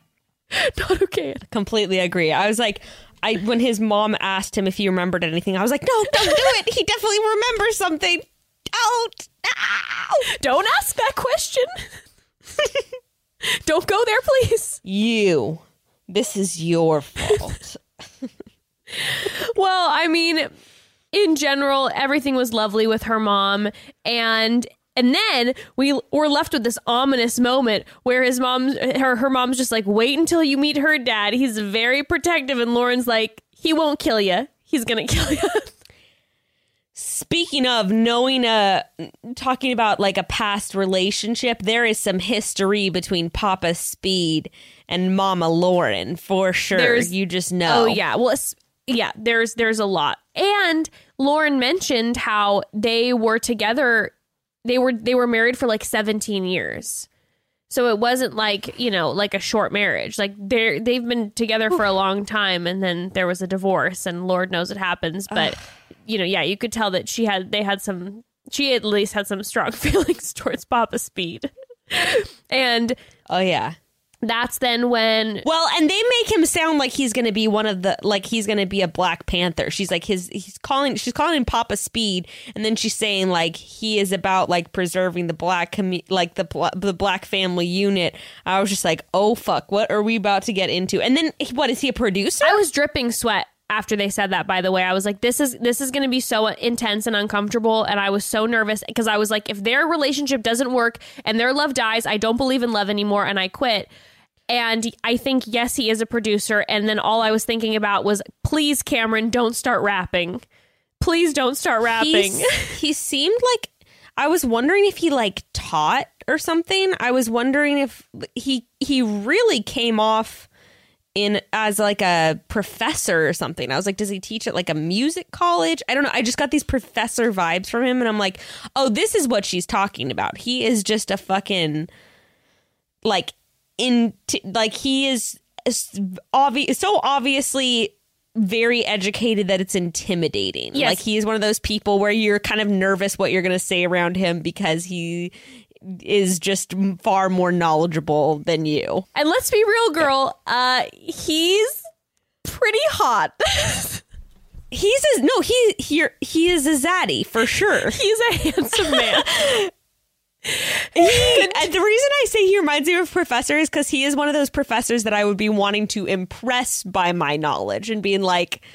Not okay. I completely agree. I was like, I when his mom asked him if he remembered anything, I was like, no, don't do it. He definitely remembers something. Out. Ow! Don't ask that question. Don't go there, please. You. This is your fault. Well, I mean, in general, everything was lovely with her mom. And and then we were left with this ominous moment where his mom, her, her mom's just like, wait until you meet her dad. He's very protective. And Lauren's like, he won't kill you. He's going to kill you. Speaking of knowing, uh, talking about like a past relationship, there is some history between Papa Speed and Mama Lauren for sure. There's, you just know. Oh, yeah. Well, yeah, there's there's a lot. And Lauren mentioned how they were together. They were they were married for like seventeen years. So it wasn't like, you know, like a short marriage. Like they're they've been together for a long time. And then there was a divorce and Lord knows it happens. But Ugh. You know, yeah, you could tell that she had, they had some, she at least had some strong feelings towards Papa Speed. And oh yeah, that's then when, well, and they make him sound like he's going to be one of the, like he's going to be a Black Panther. She's like his, he's calling, she's calling him Papa Speed, and then she's saying like he is about like preserving the black commu- like the the black family unit. I was just like, oh fuck, what are we about to get into? And then what is he, a producer? I was dripping sweat. After they said that, by the way, I was like, this is this is going to be so intense and uncomfortable. And I was so nervous because I was like, if their relationship doesn't work and their love dies, I don't believe in love anymore. And I quit. And I think, yes, he is a producer. And then all I was thinking about was, please, Cameron, don't start rapping. Please don't start rapping. He's, he seemed like, I was wondering if he like taught or something. I was wondering if he he really came off in as like a professor or something. I was like, does he teach at like a music college? I don't know. I just got these professor vibes from him, and I'm like, oh, this is what she's talking about. He is just a fucking like in t- like he is obvious, so obviously very educated that it's intimidating. Yes. Like he is one of those people where you're kind of nervous what you're going to say around him because he is just far more knowledgeable than you. And let's be real, girl. Uh, he's pretty hot. He's a, no, he he he is a zaddy for sure. He's a handsome man. He, and the reason I say he reminds me of a professor is because he is one of those professors that I would be wanting to impress by my knowledge and being like,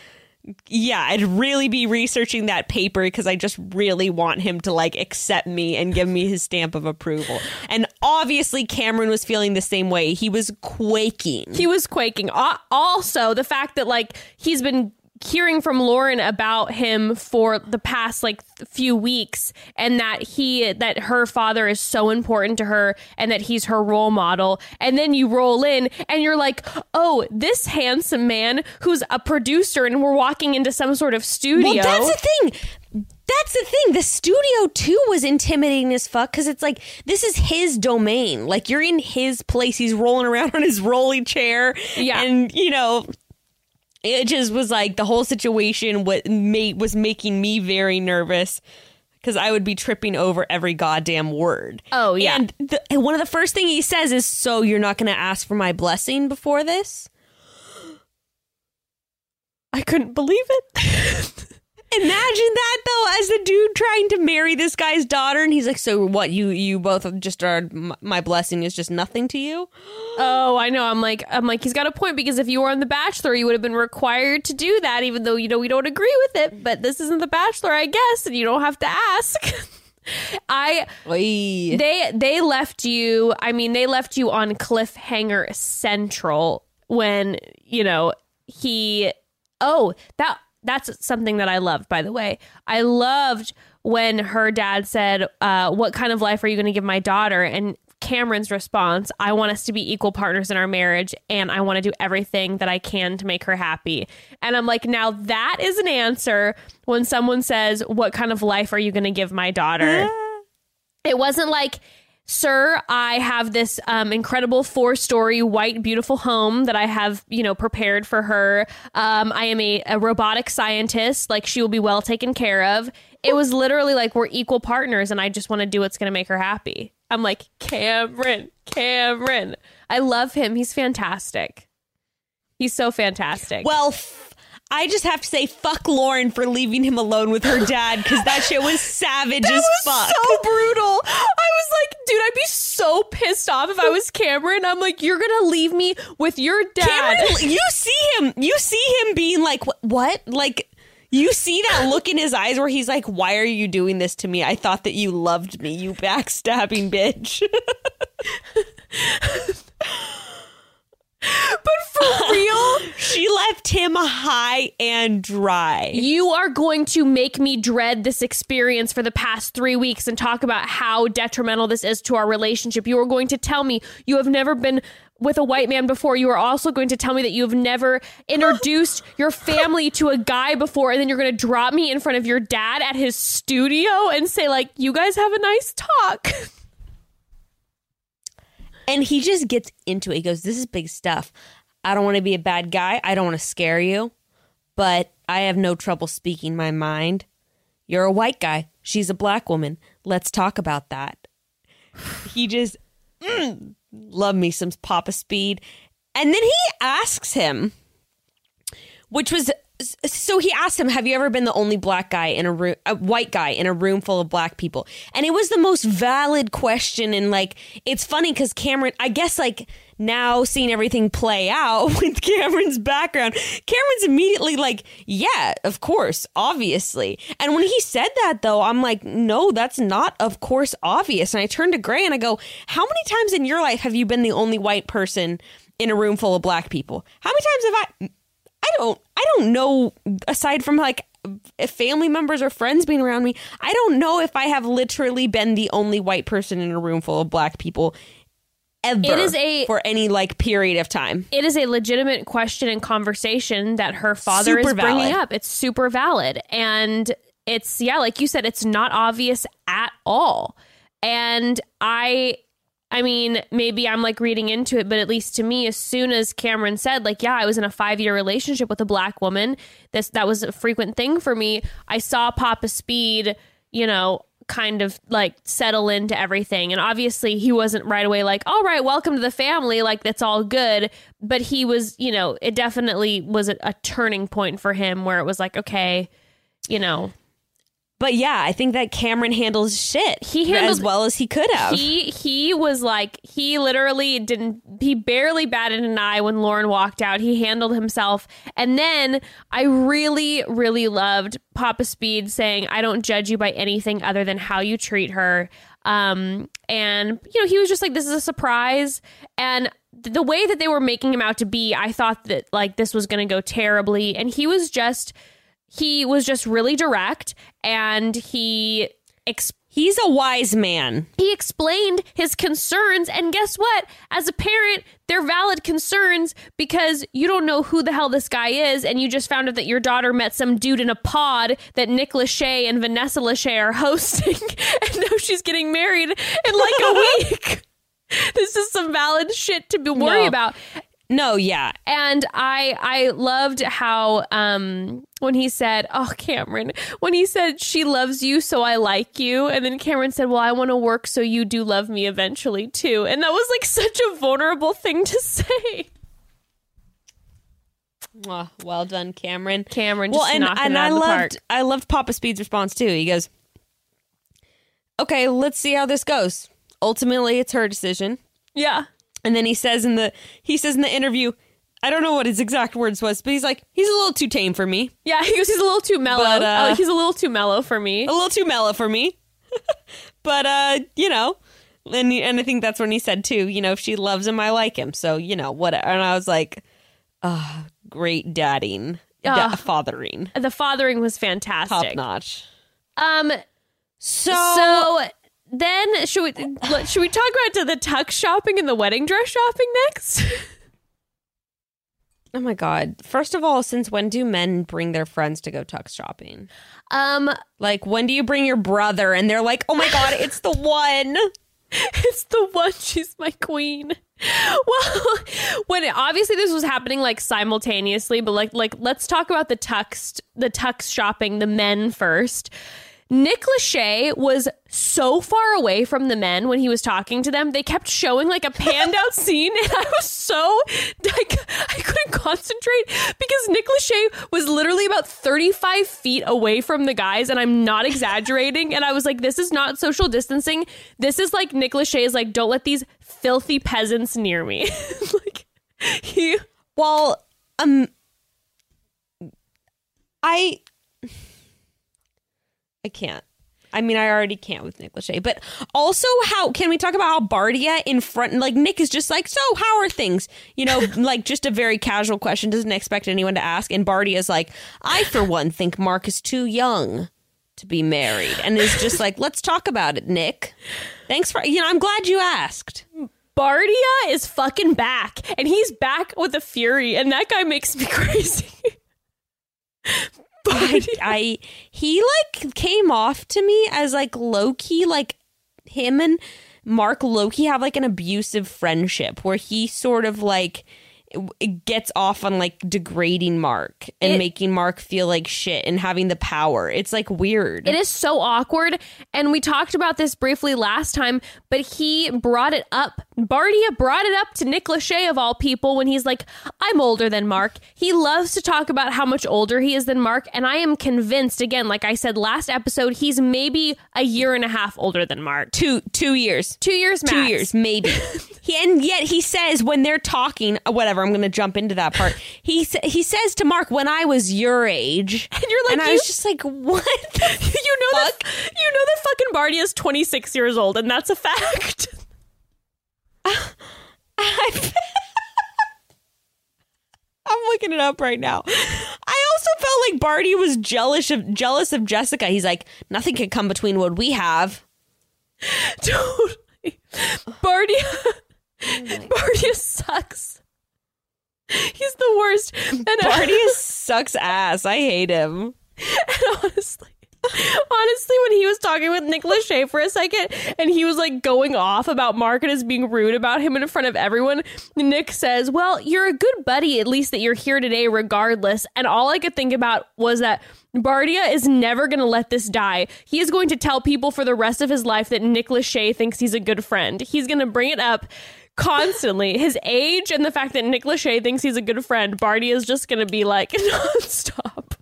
yeah, I'd really be researching that paper because I just really want him to like accept me and give me his stamp of approval. And obviously Cameron was feeling the same way. He was quaking. He was quaking. Also, the fact that like he's been hearing from Lauren about him for the past like few weeks, and that he that her father is so important to her and that he's her role model. And then you roll in and you're like, oh, this handsome man who's a producer, and we're walking into some sort of studio. Well, that's the thing. That's the thing. The studio, too, was intimidating as fuck, because it's like, this is his domain. Like, you're in his place. He's rolling around on his rolly chair. Yeah. And, you know, it just was like the whole situation what made, was making me very nervous, because I would be tripping over every goddamn word. Oh, yeah. And, the, and one of the first thing he says is, so you're not going to ask for my blessing before this? I couldn't believe it. Imagine that, though, as the dude trying to marry this guy's daughter, and he's like, so what, you you both just are, my blessing is just nothing to you? Oh, I know. I'm like, I'm like, he's got a point, because if you were on The Bachelor, you would have been required to do that, even though, you know, we don't agree with it, but this isn't The Bachelor, I guess, and you don't have to ask. I, Oy. they, they left you, I mean, they left you on cliffhanger central when, you know, he, oh, that, that's something that I loved, by the way. I loved when her dad said, uh, what kind of life are you going to give my daughter? And Cameron's response, I want us to be equal partners in our marriage, and I want to do everything that I can to make her happy. And I'm like, now that is an answer when someone says, what kind of life are you going to give my daughter? It wasn't like, sir, I have this um, incredible four-story white, beautiful home that I have, you know, prepared for her. Um, I am a, a robotic scientist. Like, she will be well taken care of. It was literally like, we're equal partners, and I just want to do what's going to make her happy. I'm like, Cameron, Cameron. I love him. He's fantastic. He's so fantastic. Well, f- I just have to say, fuck Lauren for leaving him alone with her dad, because that shit was savage as fuck. That was so brutal. I was like, dude, I'd be so pissed off if I was Cameron. I'm like, you're going to leave me with your dad. Cameron, you see him. You see him being like, what? Like, you see that look in his eyes where he's like, why are you doing this to me? I thought that you loved me, you backstabbing bitch. But for real, she left him high and dry. You are going to make me dread this experience for the past three weeks and talk about how detrimental this is to our relationship. You are going to tell me you have never been with a white man before. You are also going to tell me that you have never introduced your family to a guy before. And then you're going to drop me in front of your dad at his studio and say, like, you guys have a nice talk. And he just gets into it. He goes, this is big stuff. I don't want to be a bad guy. I don't want to scare you, but I have no trouble speaking my mind. You're a white guy. She's a black woman. Let's talk about that. He just, mm, love me some Papa Speed. And then he asks him, which was, so he asked him, have you ever been the only black guy in a room, a white guy in a room full of black people? And it was the most valid question. And like, it's funny because Cameron, I guess like now seeing everything play out with Cameron's background, Cameron's immediately like, yeah, of course, obviously. And when he said that, though, I'm like, no, that's not, of course, obvious. And I turned to Gray and I go, how many times in your life have you been the only white person in a room full of black people? How many times have I... I don't I don't know, aside from like family members or friends being around me, I don't know if I have literally been the only white person in a room full of black people ever. It is a, for any like period of time. It is a legitimate question and conversation that her father super is valid. bringing up. It's super valid. And it's, yeah, like you said, it's not obvious at all. And I... I mean, maybe I'm like reading into it, but at least to me, as soon as Cameron said, like, yeah, I was in a five year relationship with a black woman. This, that was a frequent thing for me. I saw Papa Speed, you know, kind of like settle into everything. And obviously he wasn't right away like, all right, welcome to the family. Like, that's all good. But he was, you know, it definitely was a, a turning point for him where it was like, OK, you know. But yeah, I think that Cameron handles shit he handled, as well as he could have. He he was like, he literally didn't, he barely batted an eye when Lauren walked out. He handled himself. And then I really, really loved Papa Speed saying, I don't judge you by anything other than how you treat her. Um, and, you know, he was just like, this is a surprise. And the way that they were making him out to be, I thought that like this was going to go terribly. And he was just he was just really direct. And he exp- he's a wise man. He explained his concerns. And guess what? As a parent, they're valid concerns because you don't know who the hell this guy is. And you just found out that your daughter met some dude in a pod that Nick Lachey and Vanessa Lachey are hosting. And now she's getting married in like a week. This is some valid shit to be worried no. about. No, yeah. And I I loved how um, when he said, oh, Cameron, when he said, she loves you, so I like you. And then Cameron said, well, I want to work so you do love me eventually, too. And that was like such a vulnerable thing to say. Well, well done, Cameron. Cameron. Just well, and, and I loved park. I loved Papa Speed's response, too. He goes, OK, let's see how this goes. Ultimately, it's her decision. Yeah. And then he says in the he says in the interview, I don't know what his exact words was, but he's like, he's a little too tame for me. Yeah, he goes, he's a little too mellow. But, uh, oh, he's a little too mellow for me. A little too mellow for me. But, uh, you know, and and I think that's when he said, too, you know, if she loves him, I like him. So, you know, whatever. And I was like, oh, great dadding, da- uh, fathering. The fathering was fantastic. Top notch. Um, so... so- Then should we should we talk about the tuck shopping and the wedding dress shopping next? Oh my God! First of all, since when do men bring their friends to go tuck shopping? Um, like when do you bring your brother and they're like, oh my God, it's the one, it's the one, she's my queen. Well, when it, obviously this was happening like simultaneously, but like like let's talk about the tux the tux shopping, the men first. Nick Lachey was so far away from the men when he was talking to them. They kept showing like a panned out scene. And I was so, like, I couldn't concentrate because Nick Lachey was literally about thirty-five feet away from the guys. And I'm not exaggerating. And I was like, this is not social distancing. This is like Nick Lachey is like, don't let these filthy peasants near me. Like, he, well, um, I... I can't. I mean, I already can't with Nick Lachey. But also, how can we talk about how Bardia in front, like Nick is just like, so how are things? You know, like just a very casual question. Doesn't expect anyone to ask. And Bardia's like, I, for one, think Mark is too young to be married. And is just like, let's talk about it, Nick. Thanks for, you know, I'm glad you asked. Bardia is fucking back. And he's back with a fury. And that guy makes me crazy. I, I he like came off to me as like low key, like him and Mark low key have like an abusive friendship where he sort of like gets off on like degrading Mark and it, making Mark feel like shit and having the power. It's like weird. It is so awkward. And we talked about this briefly last time, but he brought it up. Bardia brought it up to Nick Lachey of all people when he's like, I'm older than Mark. He loves to talk about how much older he is than Mark. And I am convinced, again, like I said last episode, he's maybe a year and a half older than Mark. Two two years. Two years max. Two years, maybe. He, and yet he says when they're talking, whatever, I'm going to jump into that part. He he says to Mark, when I was your age. And you're like, and you, I was just like, what? You know fuck? that you know that fucking Bardia is twenty-six years old, and that's a fact. I'm looking it up right now. I also felt like Bardia was jealous of jealous of Jessica. He's like, nothing can come between what we have. Totally. Bardia. Oh Bardia sucks. He's the worst. And Bardia sucks ass. I hate him. And honestly, honestly, when he was talking with Nick Lachey for a second and he was like going off about Mark and is being rude about him in front of everyone, Nick says, well, you're a good buddy, at least that you're here today regardless. And all I could think about was that Bardia is never going to let this die. He is going to tell people for the rest of his life that Nick Lachey thinks he's a good friend. He's going to bring it up constantly. His age and the fact that Nick Lachey thinks he's a good friend. Bardia is just going to be like nonstop.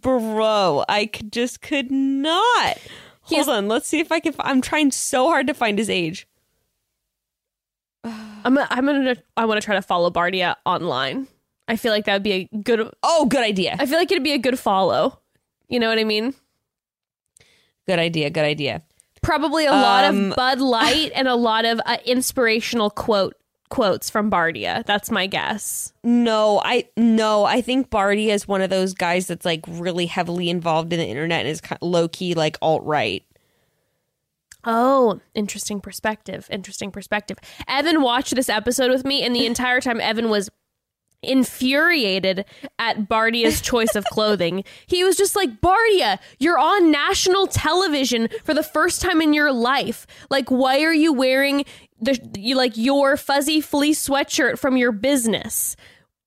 Bro, I could, just could not. Hold has, on, let's see if I can. I'm trying so hard to find his age. I'm. A, I'm gonna. I want to try to follow Bardia online. I feel like that would be a good. Oh, good idea. I feel like it'd be a good follow. You know what I mean? Good idea. Good idea. Probably a lot um, of Bud Light and a lot of uh, inspirational quote quotes from Bardia. That's my guess. No, I no, I think Bardia is one of those guys that's like really heavily involved in the internet and is kind of low key like alt-right. Oh, interesting perspective. Interesting perspective. Evan watched this episode with me, and the entire time Evan was infuriated at Bardia's choice of clothing. He was just like, Bardia, you're on national television for the first time in your life. Like, why are you wearing the you like your fuzzy fleece sweatshirt from your business?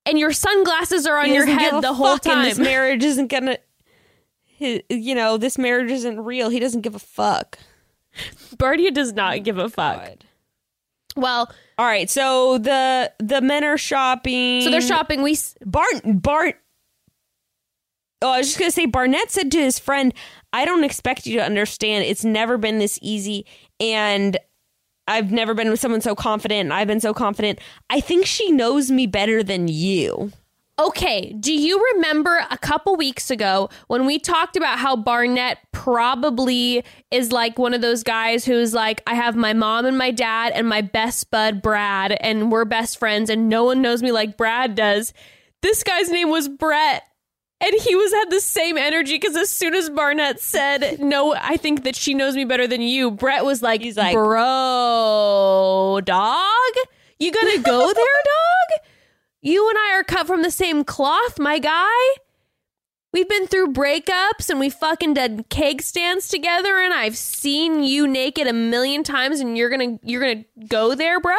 And your sunglasses are on he your head the whole time. This marriage isn't gonna, you know, this marriage isn't real. He doesn't give a fuck. Bardia does not give a fuck. God. Well, all right. So the the men are shopping. So they're shopping. We Bart Bart. Oh, I was just gonna say Barnett said to his friend, "I don't expect you to understand. It's never been this easy, and I've never been with someone so confident. And I've been so confident. I think she knows me better than you." Okay, do you remember a couple weeks ago when we talked about how Barnett probably is like one of those guys who's like, I have my mom and my dad and my best bud, Brad, and we're best friends and no one knows me like Brad does. This guy's name was Brett, and he was had the same energy because as soon as Barnett said, no, I think that she knows me better than you, Brett was like, he's like, bro, dog, you gonna go there, dog? You and I are cut from the same cloth, my guy. We've been through breakups and we fucking done keg stands together, and I've seen you naked a million times, and you're gonna you're gonna go there, bro?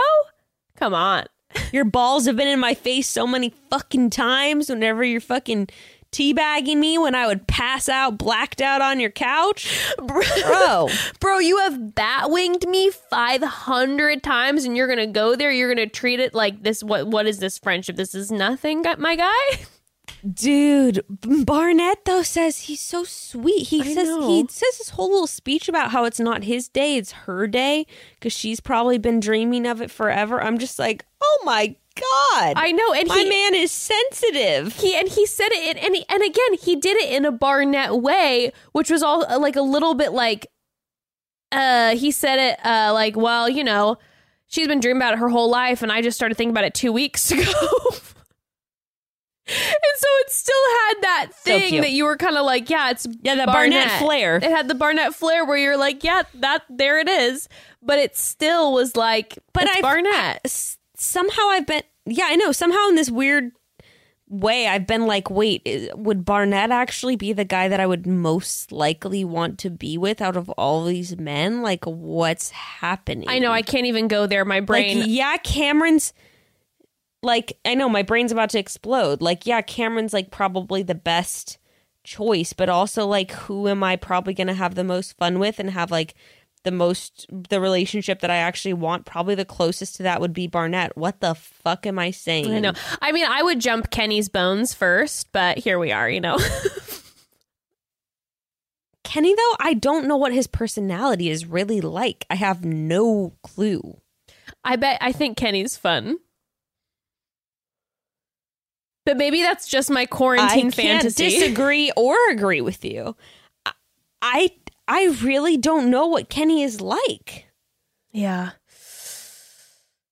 Come on. Your balls have been in my face so many fucking times whenever you're fucking teabagging me when I would pass out blacked out on your couch. Bro, bro, you have bat winged me five hundred times, and you're going to go there. You're going to treat it like this. What? What is this friendship? This is nothing, my guy. Dude, Barnett, though, says he's so sweet. He I says know. he says this whole little speech about how it's not his day. It's her day because she's probably been dreaming of it forever. I'm just like, oh, my God. God, I know, and my he, man is sensitive. He and he said it, and he, and again, he did it in a Barnett way, which was all like a little bit like, uh, he said it uh, like, well, you know, she's been dreaming about it her whole life, and I just started thinking about it two weeks ago, and so it still had that thing so that you were kind of like, yeah, it's yeah, the Barnett. Barnett flair. It had the Barnett flair where you're like, yeah, that there it is, but it still was like, but it's I've, Barnett. I, Somehow I've been, yeah, I know. Somehow in this weird way, I've been like, wait, would Barnett actually be the guy that I would most likely want to be with out of all these men? Like, what's happening? I know. I can't even go there. My brain. Like, yeah, Cameron's like, I know my brain's about to explode. Like, yeah, Cameron's like probably the best choice, but also like, who am I probably going to have the most fun with and have like the most the relationship that I actually want? Probably the closest to that would be Barnett. What the fuck am I saying? I know. I mean, I would jump Kenny's bones first, but here we are, you know. Kenny, though, I don't know what his personality is really like. I have no clue. I bet I think Kenny's fun. But maybe that's just my quarantine I fantasy. I can't disagree or agree with you. I, I I really don't know what Kenny is like. Yeah.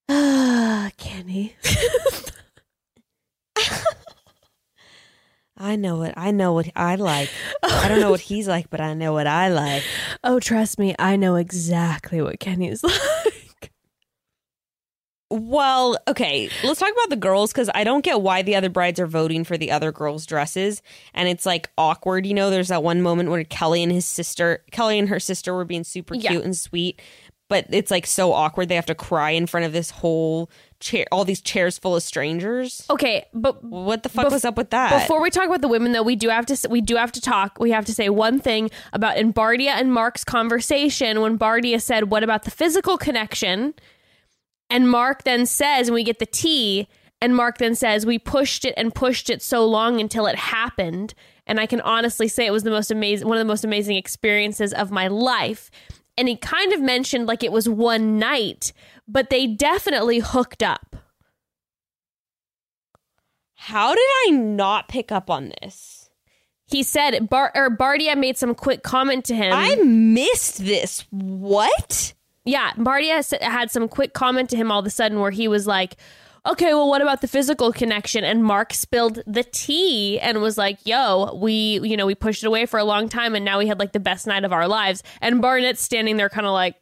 Uh, Kenny. I know it. I know what I like. I don't know what he's like, but I know what I like. Oh, trust me. I know exactly what Kenny is like. Well, okay. Let's talk about the girls, because I don't get why the other brides are voting for the other girls' dresses. And it's like awkward. You know, there's that one moment where Kelly and his sister, Kelly and her sister were being super yeah. cute and sweet. But it's like so awkward. They have to cry in front of this whole chair, all these chairs full of strangers. Okay, but what the fuck bef- was up with that? Before we talk about the women, though, we do have to we do have to talk. We have to say one thing about in Bardia and Mark's conversation when Bardia said, "What about the physical connection?" And Mark then says, and we get the tea, and Mark then says, we pushed it and pushed it so long until it happened. And I can honestly say it was the most amazing, one of the most amazing experiences of my life. And he kind of mentioned like it was one night, but they definitely hooked up. How did I not pick up on this? he said Bar- or Bardia made some quick comment to him. I missed this. What? Yeah, Bardia had some quick comment to him all of a sudden where he was like, okay, well, what about the physical connection? And Mark spilled the tea and was like, yo, we, you know, we pushed it away for a long time and now we had like the best night of our lives. And Barnett's standing there kind of like.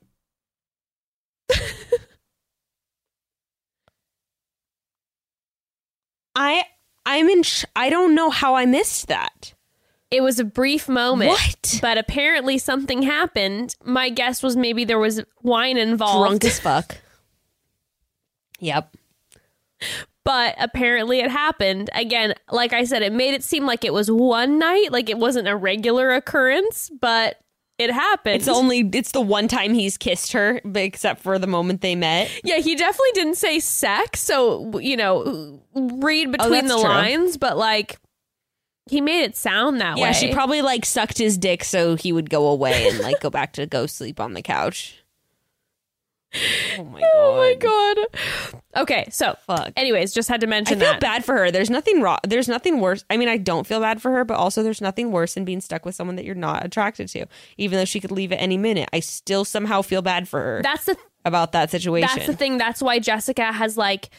I I'm in. Sh- I don't know how I missed that. It was a brief moment, what? But apparently something happened. My guess was maybe there was wine involved. Drunk as fuck. Yep. But apparently it happened. Again, like I said, it made it seem like it was one night, like it wasn't a regular occurrence, but it happened. It's only it's the one time he's kissed her, except for the moment they met. Yeah, he definitely didn't say sex. So, you know, read between oh, the true. lines. But like he made it sound that yeah, way. Yeah, she probably like sucked his dick so he would go away and like go back to go sleep on the couch. Oh my god! Oh my god! Okay, so Fuck. anyways, just had to mention. I feel that. bad for her. There's nothing wrong. There's nothing worse. I mean, I don't feel bad for her, but also there's nothing worse than being stuck with someone that you're not attracted to, even though she could leave at any minute. I still somehow feel bad for her. That's the th- about that situation. That's the thing. That's why Jessica has like,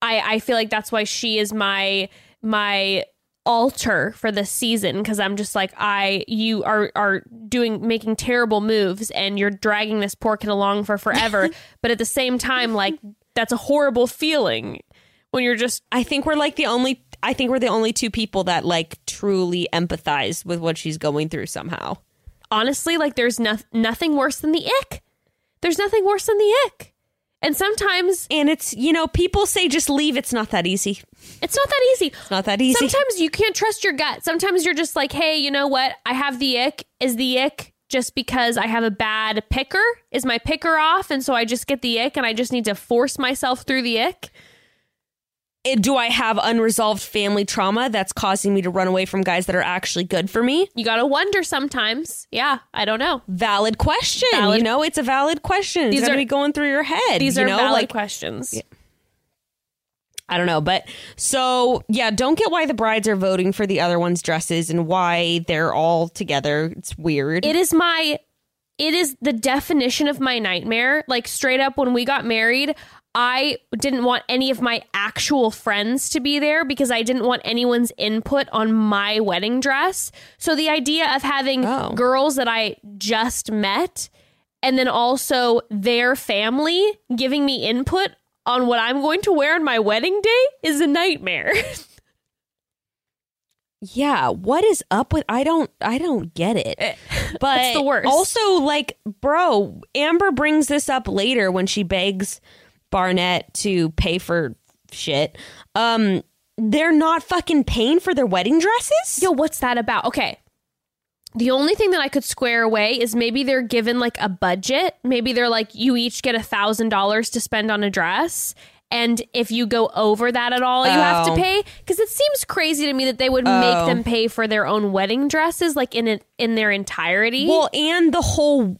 I I feel like that's why she is my my altar for this season, because I'm just like, I you are are doing making terrible moves and you're dragging this poor kid along for forever. But at the same time, like, that's a horrible feeling when you're just I think we're like the only I think we're the only two people that like truly empathize with what she's going through somehow. Honestly, like, there's no, nothing worse than the ick. There's nothing worse than the ick. And sometimes, and it's, you know, people say just leave. It's not that easy. It's not that easy. It's not that easy. Sometimes you can't trust your gut. Sometimes you're just like, hey, you know what? I have the ick. Is the ick just because I have a bad picker? Is my picker off? And so I just get the ick and I just need to force myself through the ick. It, do I have unresolved family trauma that's causing me to run away from guys that are actually good for me? You got to wonder sometimes. Yeah, I don't know. Valid question. Valid. You know, it's a valid question. These it's going to be going through your head. These you are know? valid like, questions. Yeah. I don't know. But so, yeah, don't get why the brides are voting for the other one's dresses and why they're all together. It's weird. It is my it is the definition of my nightmare. Like, straight up, when we got married, I didn't want any of my actual friends to be there because I didn't want anyone's input on my wedding dress. So the idea of having oh. girls that I just met and then also their family giving me input on what I'm going to wear on my wedding day is a nightmare. Yeah, what is up with I don't I don't get it. But it's the worst. Also, like, bro, Amber brings this up later when she begs Barnett to pay for shit. Um, they're not fucking paying for their wedding dresses? Yo, what's that about? Okay. The only thing that I could square away is maybe they're given like a budget. Maybe they're like, you each get a thousand dollars to spend on a dress. And if you go over that at all, oh. you have to pay. Because it seems crazy to me that they would oh. make them pay for their own wedding dresses, like in a, in their entirety. Well, and the whole...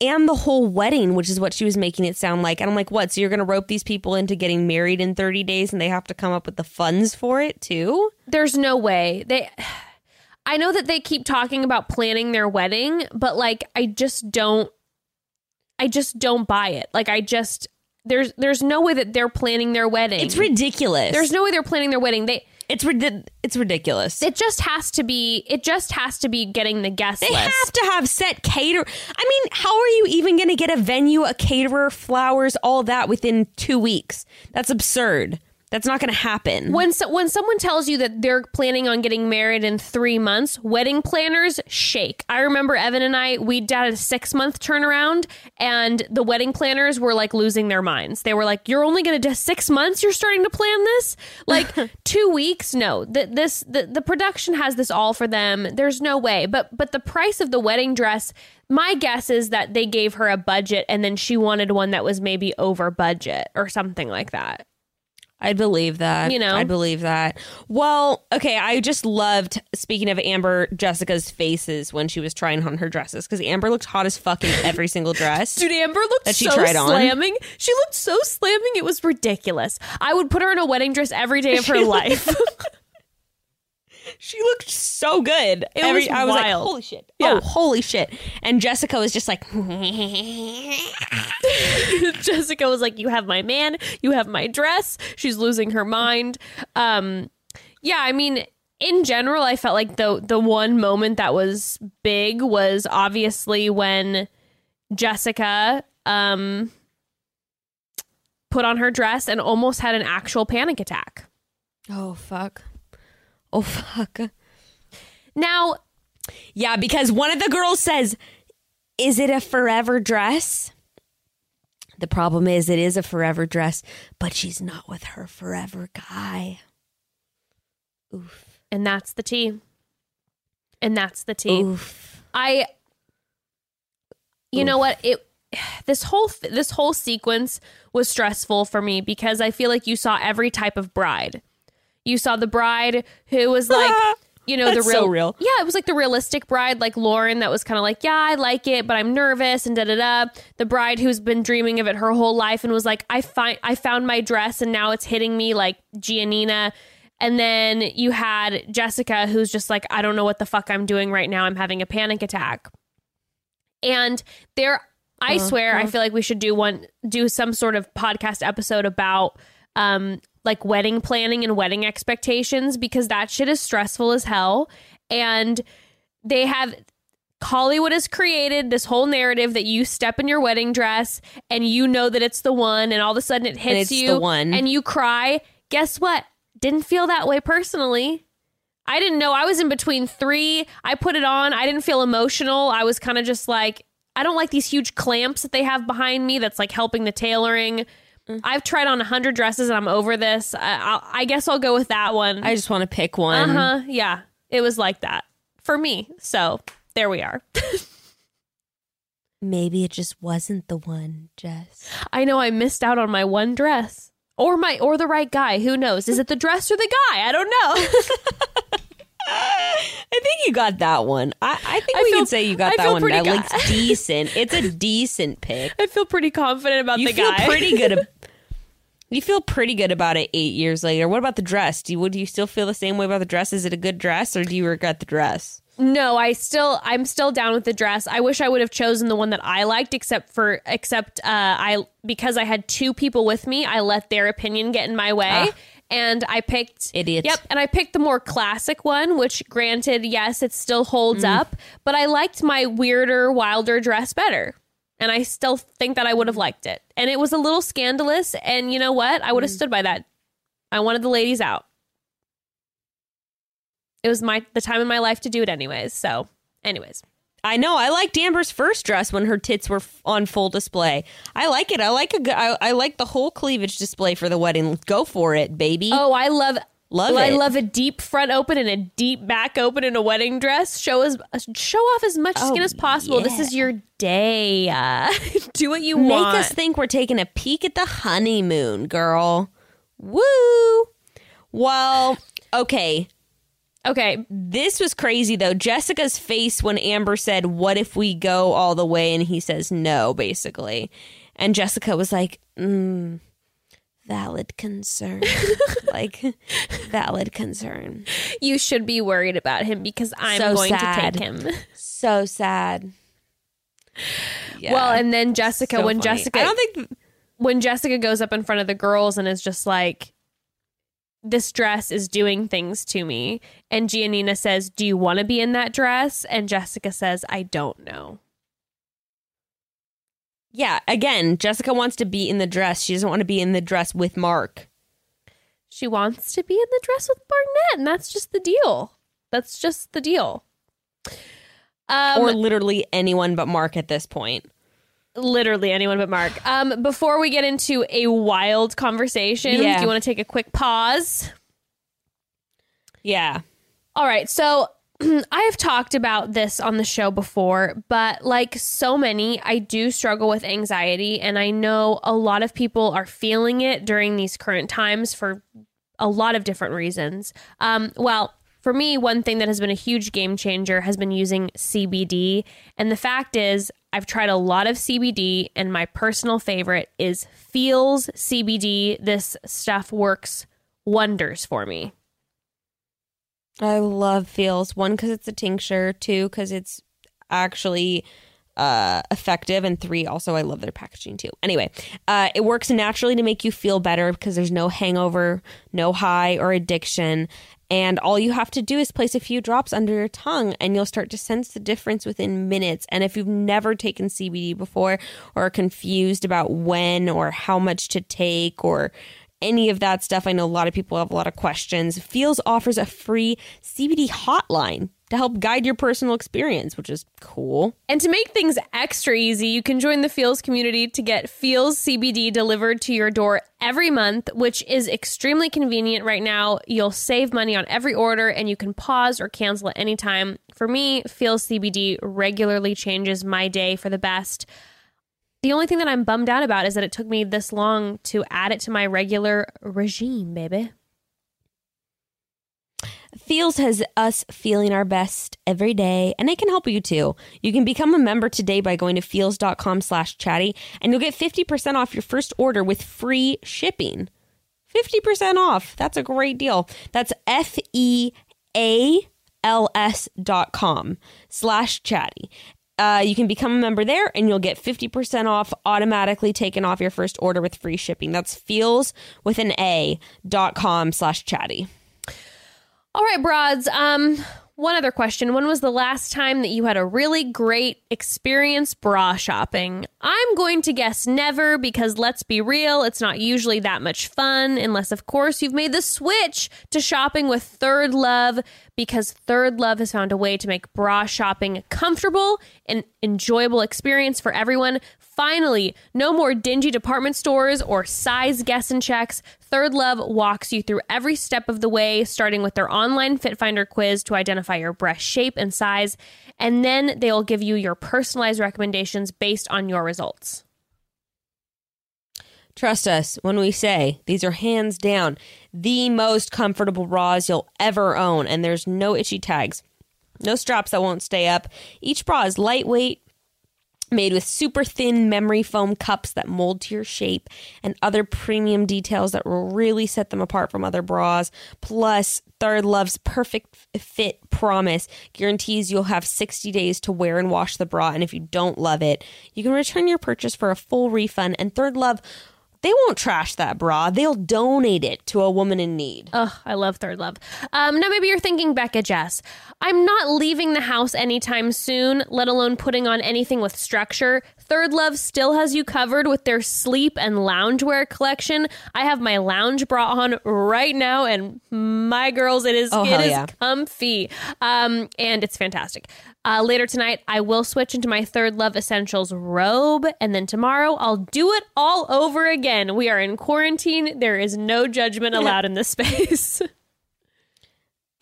And the whole wedding, which is what she was making it sound like. And I'm like, what? So you're going to rope these people into getting married in thirty days and they have to come up with the funds for it, too? There's no way. They. I know that they keep talking about planning their wedding, but like, I just don't. I just don't buy it. Like, I just there's there's no way that they're planning their wedding. It's ridiculous. There's no way they're planning their wedding. They. It's it's ridiculous. It just has to be. It just has to be getting the guest list. They have to have set cater. I mean, how are you even going to get a venue, a caterer, flowers, all that within two weeks? That's absurd. That's not going to happen. When so, when someone tells you that they're planning on getting married in three months, wedding planners shake. I remember Evan and I, we did a six month turnaround and the wedding planners were like losing their minds. They were like, you're only going to do six months? You're starting to plan this? Like two weeks? No, the, this the, the production has this all for them. There's no way. But but the price of the wedding dress, my guess is that they gave her a budget and then she wanted one that was maybe over budget or something like that. I believe that. You know, I believe that. Well, okay. I just loved, speaking of Amber, Jessica's faces when she was trying on her dresses, because Amber looked hot as fuck in every single dress. Dude, Amber looked that she so tried on. slamming. She looked so slamming. It was ridiculous. I would put her in a wedding dress every day of her life. She looked so good. It Every, was I was wild. Like, holy shit. Yeah. Oh, holy shit. And Jessica was just like... Jessica was like, you have my man. You have my dress. She's losing her mind. Um, yeah, I mean, in general, I felt like the the one moment that was big was obviously when Jessica... Um, put on her dress and almost had an actual panic attack. Oh, fuck. Oh, fuck. Now, yeah, because one of the girls says, is it a forever dress? The problem is it is a forever dress, but she's not with her forever guy. Oof. And that's the tea. And that's the tea. Oof. I, you Oof. know what? It, This whole this whole sequence was stressful for me because I feel like you saw every type of bride. You saw the bride who was like, you know, That's the real, so real. Yeah, it was like the realistic bride, like Lauren, that was kind of like, yeah, I like it, but I'm nervous and da da da. The bride who's been dreaming of it her whole life and was like, I find I found my dress and now it's hitting me, like Giannina. And then you had Jessica, who's just like, I don't know what the fuck I'm doing right now. I'm having a panic attack. And there. I uh-huh. swear, I feel like we should do one, do some sort of podcast episode about um, like wedding planning and wedding expectations, because that shit is stressful as hell. And they have, Hollywood has created this whole narrative that you step in your wedding dress and you know that it's the one, and all of a sudden it hits and it's you the one. And you cry. Guess what? Didn't feel that way personally. I didn't know. I was in between three. I put it on. I didn't feel emotional. I was kind of just like, I don't like these huge clamps that they have behind me. That's like helping the tailoring. Mm. I've tried on a hundred dresses and I'm over this. I, I'll, I guess I'll go with that one. I just want to pick one. Uh huh. Yeah. It was like that for me. So there we are. Maybe it just wasn't the one, Jess. I know I missed out on my one dress or my, or the right guy. Who knows? Is it the dress or the guy? I don't know. I think you got that one. I, I think I we feel, can say you got I that one. That guy. Looks decent. It's a decent pick. I feel pretty confident about you the feel guy. Pretty good. Ab- you feel pretty good about it eight years later. What about the dress? Do you, would you still feel the same way about the dress? Is it a good dress or do you regret the dress? No, I still, I'm still down with the dress. I wish I would have chosen the one that I liked, except for, except uh, I, because I had two people with me, I let their opinion get in my way. Uh. And I picked Idiot. Yep, and I picked the more classic one, which granted, yes, it still holds mm. up, but I liked my weirder, wilder dress better. And I still think that I would have liked it. And it was a little scandalous, and you know what? I would have mm. stood by that. I wanted the ladies out. It was my the time in my life to do it anyways. So, anyways. I know. I liked Amber's first dress when her tits were f- on full display. I like it. I like a. I, I like the whole cleavage display for the wedding. Go for it, baby. Oh, I love love well, it. I love a deep front open and a deep back open in a wedding dress. Show as show off as much oh, skin as possible. Yeah. This is your day. Uh, do what you Make want. Make us think we're taking a peek at the honeymoon, girl. Woo. Well, okay. Okay, this was crazy, though. Jessica's face when Amber said, what if we go all the way? And he says no, basically. And Jessica was like, mm, valid concern. Like, valid concern. You should be worried about him because I'm so going sad. to take him. So sad. Yeah. Well, and then Jessica, so when funny. Jessica, I don't think when Jessica goes up in front of the girls and is just like, this dress is doing things to me. And Giannina says, do you want to be in that dress? And Jessica says, I don't know. Yeah, again, Jessica wants to be in the dress. She doesn't want to be in the dress with Mark. She wants to be in the dress with Barnett. And that's just the deal. That's just the deal. Um, or literally anyone but Mark at this point. Literally anyone but Mark. Um, before we get into a wild conversation, yeah. do you want to take a quick pause? Yeah. All right. So I have talked about this on the show before, but like so many, I do struggle with anxiety. And I know a lot of people are feeling it during these current times for a lot of different reasons. Um, well, for me, one thing that has been a huge game changer has been using C B D. And the fact is, I've tried a lot of C B D, and my personal favorite is Feals C B D. This stuff works wonders for me. I love Feals. One, because it's a tincture. Two, because it's actually uh, effective. And three, also, I love their packaging, too. Anyway, uh, it works naturally to make you feel better because there's no hangover, no high or addiction. And all you have to do is place a few drops under your tongue and you'll start to sense the difference within minutes. And if you've never taken C B D before or are confused about when or how much to take or any of that stuff, I know a lot of people have a lot of questions. Feals offers a free C B D hotline to help guide your personal experience, which is cool. And to make things extra easy, you can join the Feals community to get Feals C B D delivered to your door every month, which is extremely convenient right now. You'll save money on every order and you can pause or cancel at any time. For me, Feals C B D regularly changes my day for the best. The only thing that I'm bummed out about is that it took me this long to add it to my regular regime, baby. Feals has us feeling our best every day, and it can help you too. You can become a member today by going to feels.com slash chatty, and you'll get fifty percent off your first order with free shipping. fifty percent off. That's a great deal. That's F-E-A-L-S dot com slash chatty. Uh, you can become a member there and you'll get fifty percent off automatically taken off your first order with free shipping. That's feels with an A dot com slash chatty. All right, broads. Um, one other question. When was the last time that you had a really great experience bra shopping? I'm going to guess never, because let's be real, it's not usually that much fun unless, of course, you've made the switch to shopping with Third Love, because Third Love has found a way to make bra shopping a comfortable and enjoyable experience for everyone. Finally, no more dingy department stores or size guess and checks. Third Love walks you through every step of the way, starting with their online Fit Finder quiz to identify your breast shape and size, and then they'll give you your personalized recommendations based on your results. Trust us when we say these are hands down the most comfortable bras you'll ever own, and there's no itchy tags, no straps that won't stay up. Each bra is lightweight, made with super thin memory foam cups that mold to your shape and other premium details that will really set them apart from other bras. Plus, Third Love's perfect fit promise guarantees you'll have sixty days to wear and wash the bra. And if you don't love it, you can return your purchase for a full refund. And Third Love, they won't trash that bra. They'll donate it to a woman in need. Oh, I love Third Love. Um, now, maybe you're thinking, Bekah, Jess, I'm not leaving the house anytime soon, let alone putting on anything with structure. Third Love still has you covered with their sleep and loungewear collection. I have my lounge bra on right now, and my girls, it is, oh, it is yeah. comfy. Um, and it's fantastic. Uh, later tonight, I will switch into my Third Love Essentials robe, and then tomorrow I'll do it all over again. We are in quarantine. There is no judgment allowed in this space.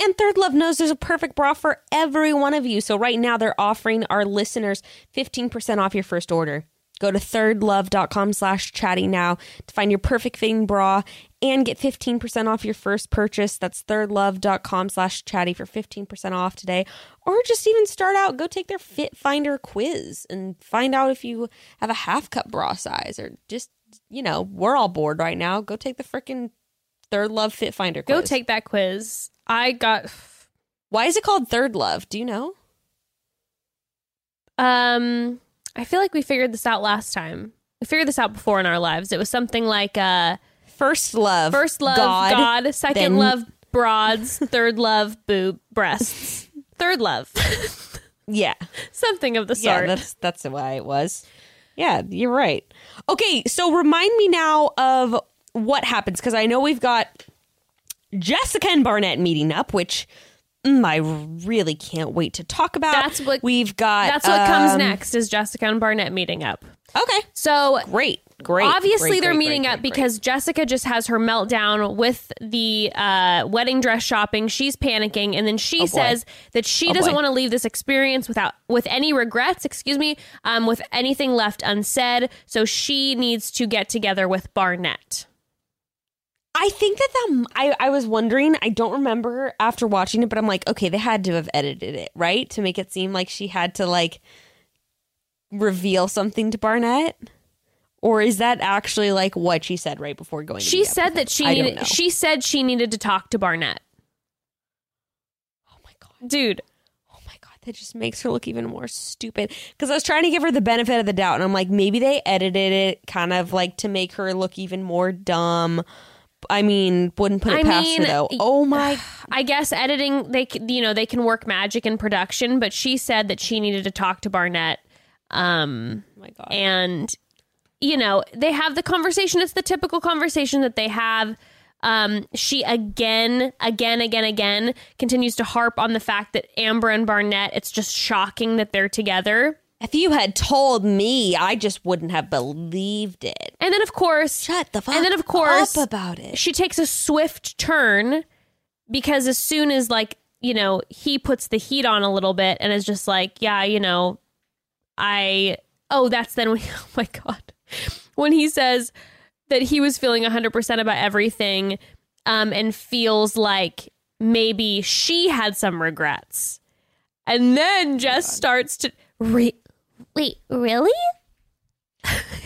And Third Love knows there's a perfect bra for every one of you. So right now they're offering our listeners fifteen percent off your first order. Go to thirdlove.com slash chatty now to find your perfect fitting bra and get fifteen percent off your first purchase. That's thirdlove.com slash chatty for fifteen percent off today. Or just even start out, go take their Fit Finder quiz and find out if you have a half cup bra size, or just, you know, we're all bored right now. Go take the freaking Third Love Fit Finder quiz. Go take that quiz. I got... Why is it called Third Love? Do you know? Um... I feel like we figured this out last time. We figured this out before in our lives. It was something like uh, first love, first love, God, God second then... love, broads, third love, boob, breasts, third love. Yeah, something of the sort. Yeah, that's that's why it was. Yeah, you're right. Okay, so remind me now of what happens, because I know we've got Jessica and Barnett meeting up, which. I really can't wait to talk about. That's what we've got. That's what um, comes next is Jessica and Barnett meeting up. Okay. So great. Great. Obviously, great, they're great, meeting great, up great, because great. Jessica just has her meltdown with the uh, wedding dress shopping. She's panicking. And then she oh says that she oh doesn't want to leave this experience without with any regrets, excuse me, um, with anything left unsaid. So she needs to get together with Barnett. I think that that I, I was wondering, I don't remember after watching it, but I'm like, okay, they had to have edited it, right? To make it seem like she had to, like, reveal something to Barnett. Or is that actually, like, what she said right before going to the episode? She said that she needed, she said she needed to talk to Barnett. God. Dude. Oh my God. That just makes her look even more stupid. Because I was trying to give her the benefit of the doubt. And I'm like, maybe they edited it kind of like to make her look even more dumb. I mean, wouldn't put it I past mean, her though. Oh my! I guess editing, they you know they can work magic in production, but she said that she needed to talk to Barnett. Um, oh my God! And you know they have the conversation. It's the typical conversation that they have. Um, she again, again, again, again continues to harp on the fact that Amber and Barnett. It's just shocking that they're together. If you had told me, I just wouldn't have believed it. And then, of course, shut the fuck and then, of course, up about it. She takes a swift turn because as soon as, like, you know, he puts the heat on a little bit and is just like, yeah, you know, I. Oh, that's then. When, oh, my God. When he says that he was feeling one hundred percent about everything um, and feels like maybe she had some regrets. And then Jess oh starts to. Re- Wait, really?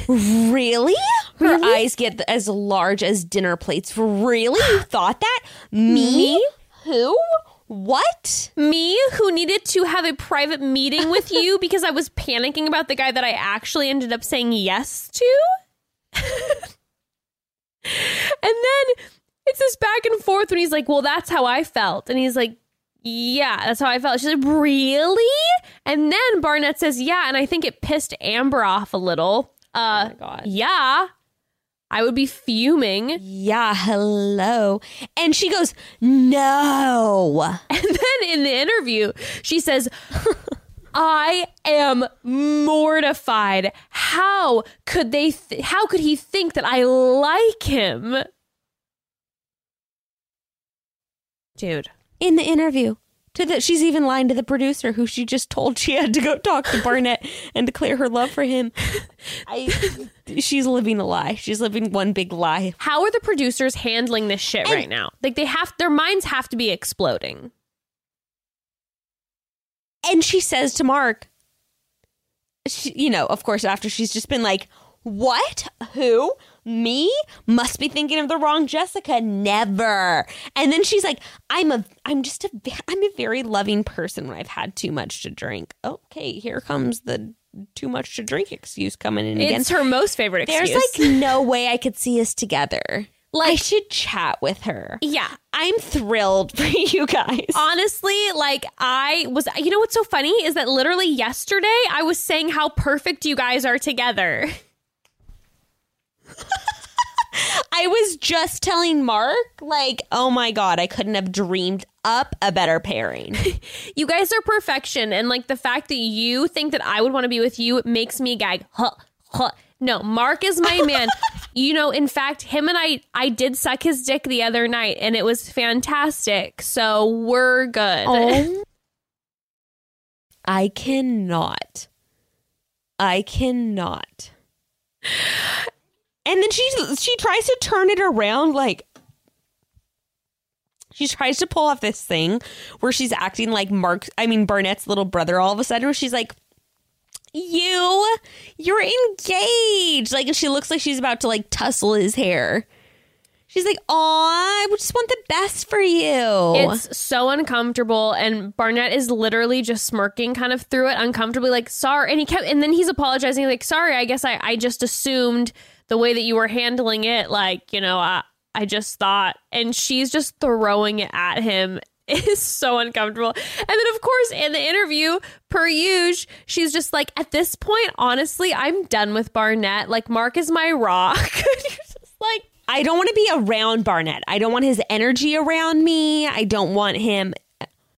Really? Her really? eyes get as large as dinner plates. Really? You thought that? Me? Me? Who? What? Me, who needed to have a private meeting with you because I was panicking about the guy that I actually ended up saying yes to? And then it's this back and forth when he's like, well, that's how I felt. And he's like, yeah, that's how I felt. She's like, really? And then Barnett says, yeah, and I think it pissed Amber off a little. Uh, oh my God. Yeah, I would be fuming. Yeah, hello. And she goes, no. And then in the interview, she says, I am mortified. How could they? Th- how could he think that I like him? Dude. In the interview, to the, she's even lying to the producer who she just told she had to go talk to Barnett and declare her love for him. I, she's living a lie. She's living one big lie. How are the producers handling this shit and, right now? Like they have, their minds have to be exploding. And she says to Mark, she, you know, of course, after she's just been like, what? Who? Me? Must be thinking of the wrong Jessica. Never. And then she's like, I'm a, I'm just a, I'm a very loving person when I've had too much to drink. Okay, here comes the too much to drink excuse coming in again. It's her most favorite excuse. There's like no way I could see us together. Like, I should chat with her. Yeah. I'm thrilled for you guys. Honestly, like I was, you know what's so funny is that literally yesterday I was saying how perfect you guys are together. I was just telling Mark, like, oh my God, I couldn't have dreamed up a better pairing. You guys are perfection. And like the fact that you think that I would want to be with you, it makes me gag. Huh, huh. No, Mark is my man. You know, in fact, him and I, I did suck his dick the other night and it was fantastic. So we're good. Oh, I cannot. I cannot. And then she she tries to turn it around, like she tries to pull off this thing where she's acting like Mark, I mean, Barnett's little brother all of a sudden, where she's like, you, you're engaged. Like, and she looks like she's about to like tussle his hair. She's like, aw, I just want the best for you. It's so uncomfortable. And Barnett is literally just smirking kind of through it uncomfortably, like, sorry. And he kept, and then he's apologizing, like, sorry, I guess I, I just assumed the way that you were handling it. Like, you know, I, I just thought. And she's just throwing it at him. It is so uncomfortable. And then, of course, in the interview, per usual, she's just like, at this point, honestly, I'm done with Barnett. Like, Mark is my rock. You're just like, I don't want to be around Barnett. I don't want his energy around me. I don't want him.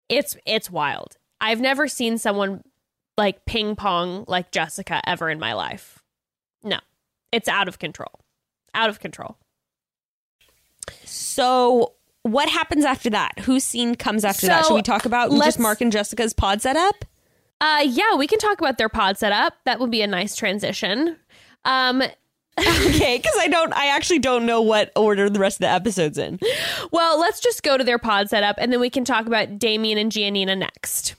It's it's wild. I've never seen someone like ping pong like Jessica ever in my life. No, it's out of control. Out of control. So what happens after that? Whose scene comes after so that? Should we talk about just Mark and Jessica's pod setup? Uh, yeah, we can talk about their pod setup. That would be a nice transition. Um Okay, because I don't I actually don't know what order the rest of the episode's in. Well, let's just go to their pod setup and then we can talk about Damien and Giannina next.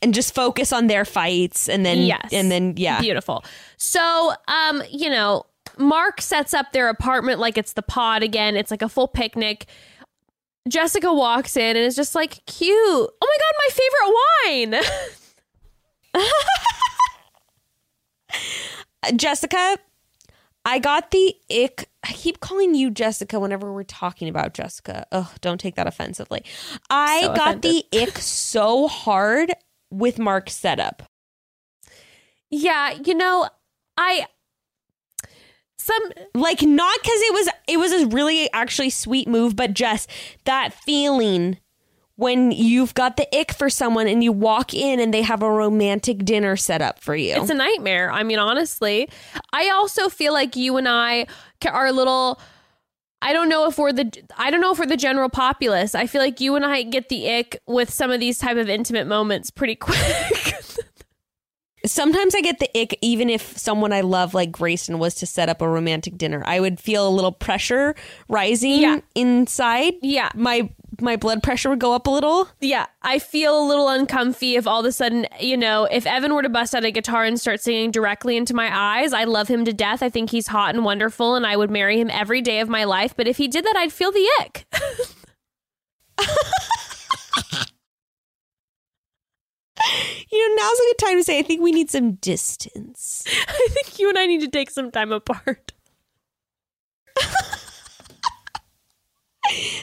And just focus on their fights and then yes. and then yeah. Beautiful. So um, you know, Mark sets up their apartment like it's the pod again. It's like a full picnic. Jessica walks in and is just like, cute. Oh my God, my favorite wine. Jessica, I got the ick. I keep calling you Jessica whenever we're talking about Jessica. Ugh, don't take that offensively. I so got offended. the ick so hard with Mark's setup. Yeah, you know, I... Some like not because it was it was a really actually sweet move, but just that feeling when you've got the ick for someone and you walk in and they have a romantic dinner set up for you. It's a nightmare. I mean, honestly, I also feel like you and I are a little I don't know if we're the I don't know if we're the general populace. I feel like you and I get the ick with some of these type of intimate moments pretty quick. Sometimes I get the ick, even if someone I love like Grayson was to set up a romantic dinner. I would feel a little pressure rising yeah. inside. Yeah. My my blood pressure would go up a little. Yeah. I feel a little uncomfy if all of a sudden, you know, if Evan were to bust out a guitar and start singing directly into my eyes. I love him to death. I think he's hot and wonderful and I would marry him every day of my life. But if he did that, I'd feel the ick. You know, now's a good time to say, I think we need some distance. I think you and I need to take some time apart.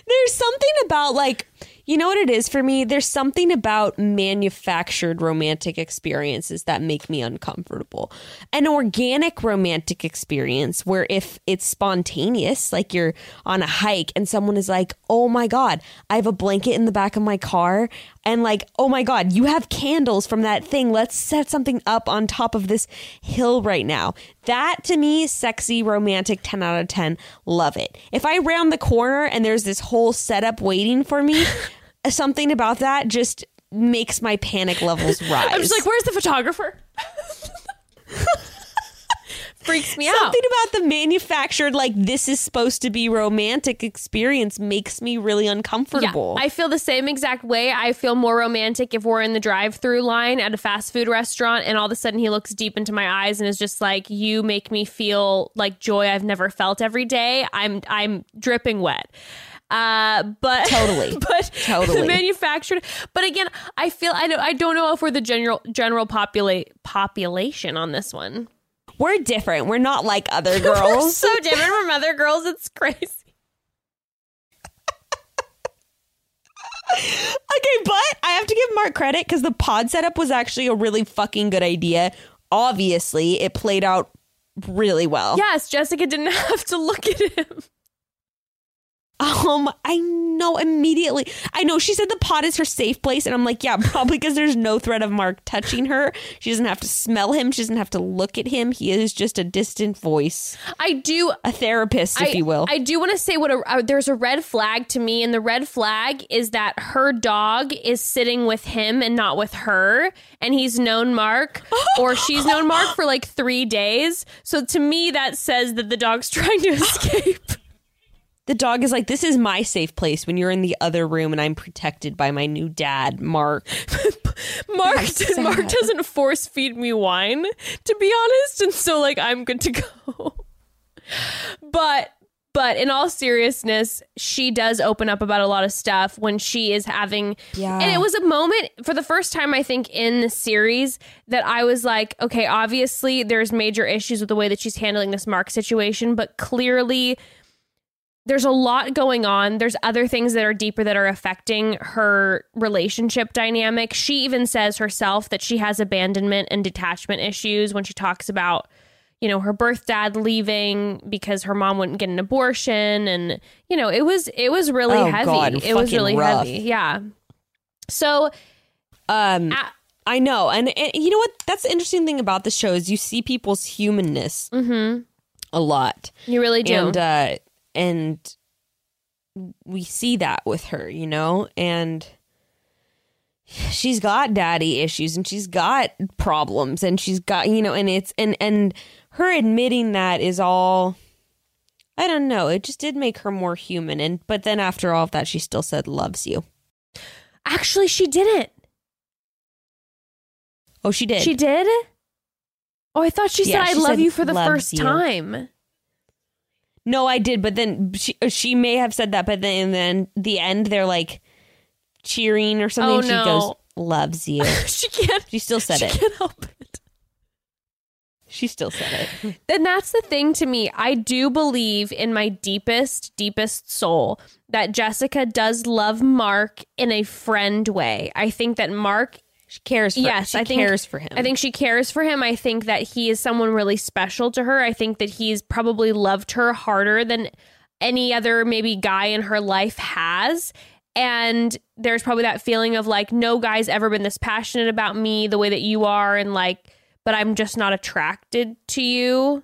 There's something about like, you know what it is for me? There's something about manufactured romantic experiences that make me uncomfortable. An organic romantic experience where if it's spontaneous, like you're on a hike and someone is like, oh, my God, I have a blanket in the back of my car. And like, oh, my God, you have candles from that thing. Let's set something up on top of this hill right now. That to me, sexy, romantic, ten out of ten. Love it. If I round the corner and there's this whole setup waiting for me, something about that just makes my panic levels rise. I'm just like, where's the photographer? Freaks me out. Something about the manufactured, like, this is supposed to be romantic experience makes me really uncomfortable. Yeah, I feel the same exact way. I feel more romantic if we're in the drive-through line at a fast food restaurant and all of a sudden he looks deep into my eyes and is just like, you make me feel like joy I've never felt every day. I'm I'm dripping wet. Uh, but totally, but totally. The manufactured. But again, I feel I don't, I don't know if we're the general general popula- population on this one. We're different. We're not like other girls. We're so different from other girls. It's crazy. Okay, but I have to give Mark credit because the pod setup was actually a really fucking good idea. Obviously, it played out really well. Yes, Jessica didn't have to look at him. Um, I know immediately. I know she said the pod is her safe place. And I'm like, yeah, probably because there's no threat of Mark touching her. She doesn't have to smell him. She doesn't have to look at him. He is just a distant voice. I do. A therapist, if I, you will. I do want to say what a, uh, there's a red flag to me. And the red flag is that her dog is sitting with him and not with her. And he's known Mark or she's known Mark for like three days. So to me, that says that the dog's trying to escape. The dog is like, this is my safe place when you're in the other room and I'm protected by my new dad, Mark. Mark, did, Mark doesn't force feed me wine, to be honest. And so, like, I'm good to go. But but in all seriousness, she does open up about a lot of stuff when she is having. Yeah. And it was a moment for the first time, I think, in the series that I was like, OK, obviously, there's major issues with the way that she's handling this Mark situation. But clearly, there's a lot going on. There's other things that are deeper that are affecting her relationship dynamic. She even says herself that she has abandonment and detachment issues when she talks about, you know, her birth dad leaving because her mom wouldn't get an abortion. And, you know, it was it was really oh, heavy. God, it was really rough. heavy. Yeah. So, um, at- I know. And, and you know what? That's the interesting thing about the show is you see people's humanness mm-hmm. a lot. You really do. And, uh, And we see that with her, you know, and she's got daddy issues and she's got problems and she's got, you know, and it's and and her admitting that is all. I don't know. It just did make her more human. And but then after all of that, she still said loves you. Actually, she didn't. Oh, she did. She did. Oh, I thought she yeah, said I she love said, you for the first you. time. No, I did. But then she, she may have said that. But then, and then the end, they're like cheering or something. Oh, she no. goes, loves you. She can't. She still said she it. She can't help it. She still said it. And that's the thing to me. I do believe in my deepest, deepest soul that Jessica does love Mark in a friend way. I think that Mark... She cares for yes, she I think, cares for him. I think she cares for him. I think that he is someone really special to her. I think that he's probably loved her harder than any other maybe guy in her life has. And there's probably that feeling of like, no guy's ever been this passionate about me the way that you are. And like, but I'm just not attracted to you.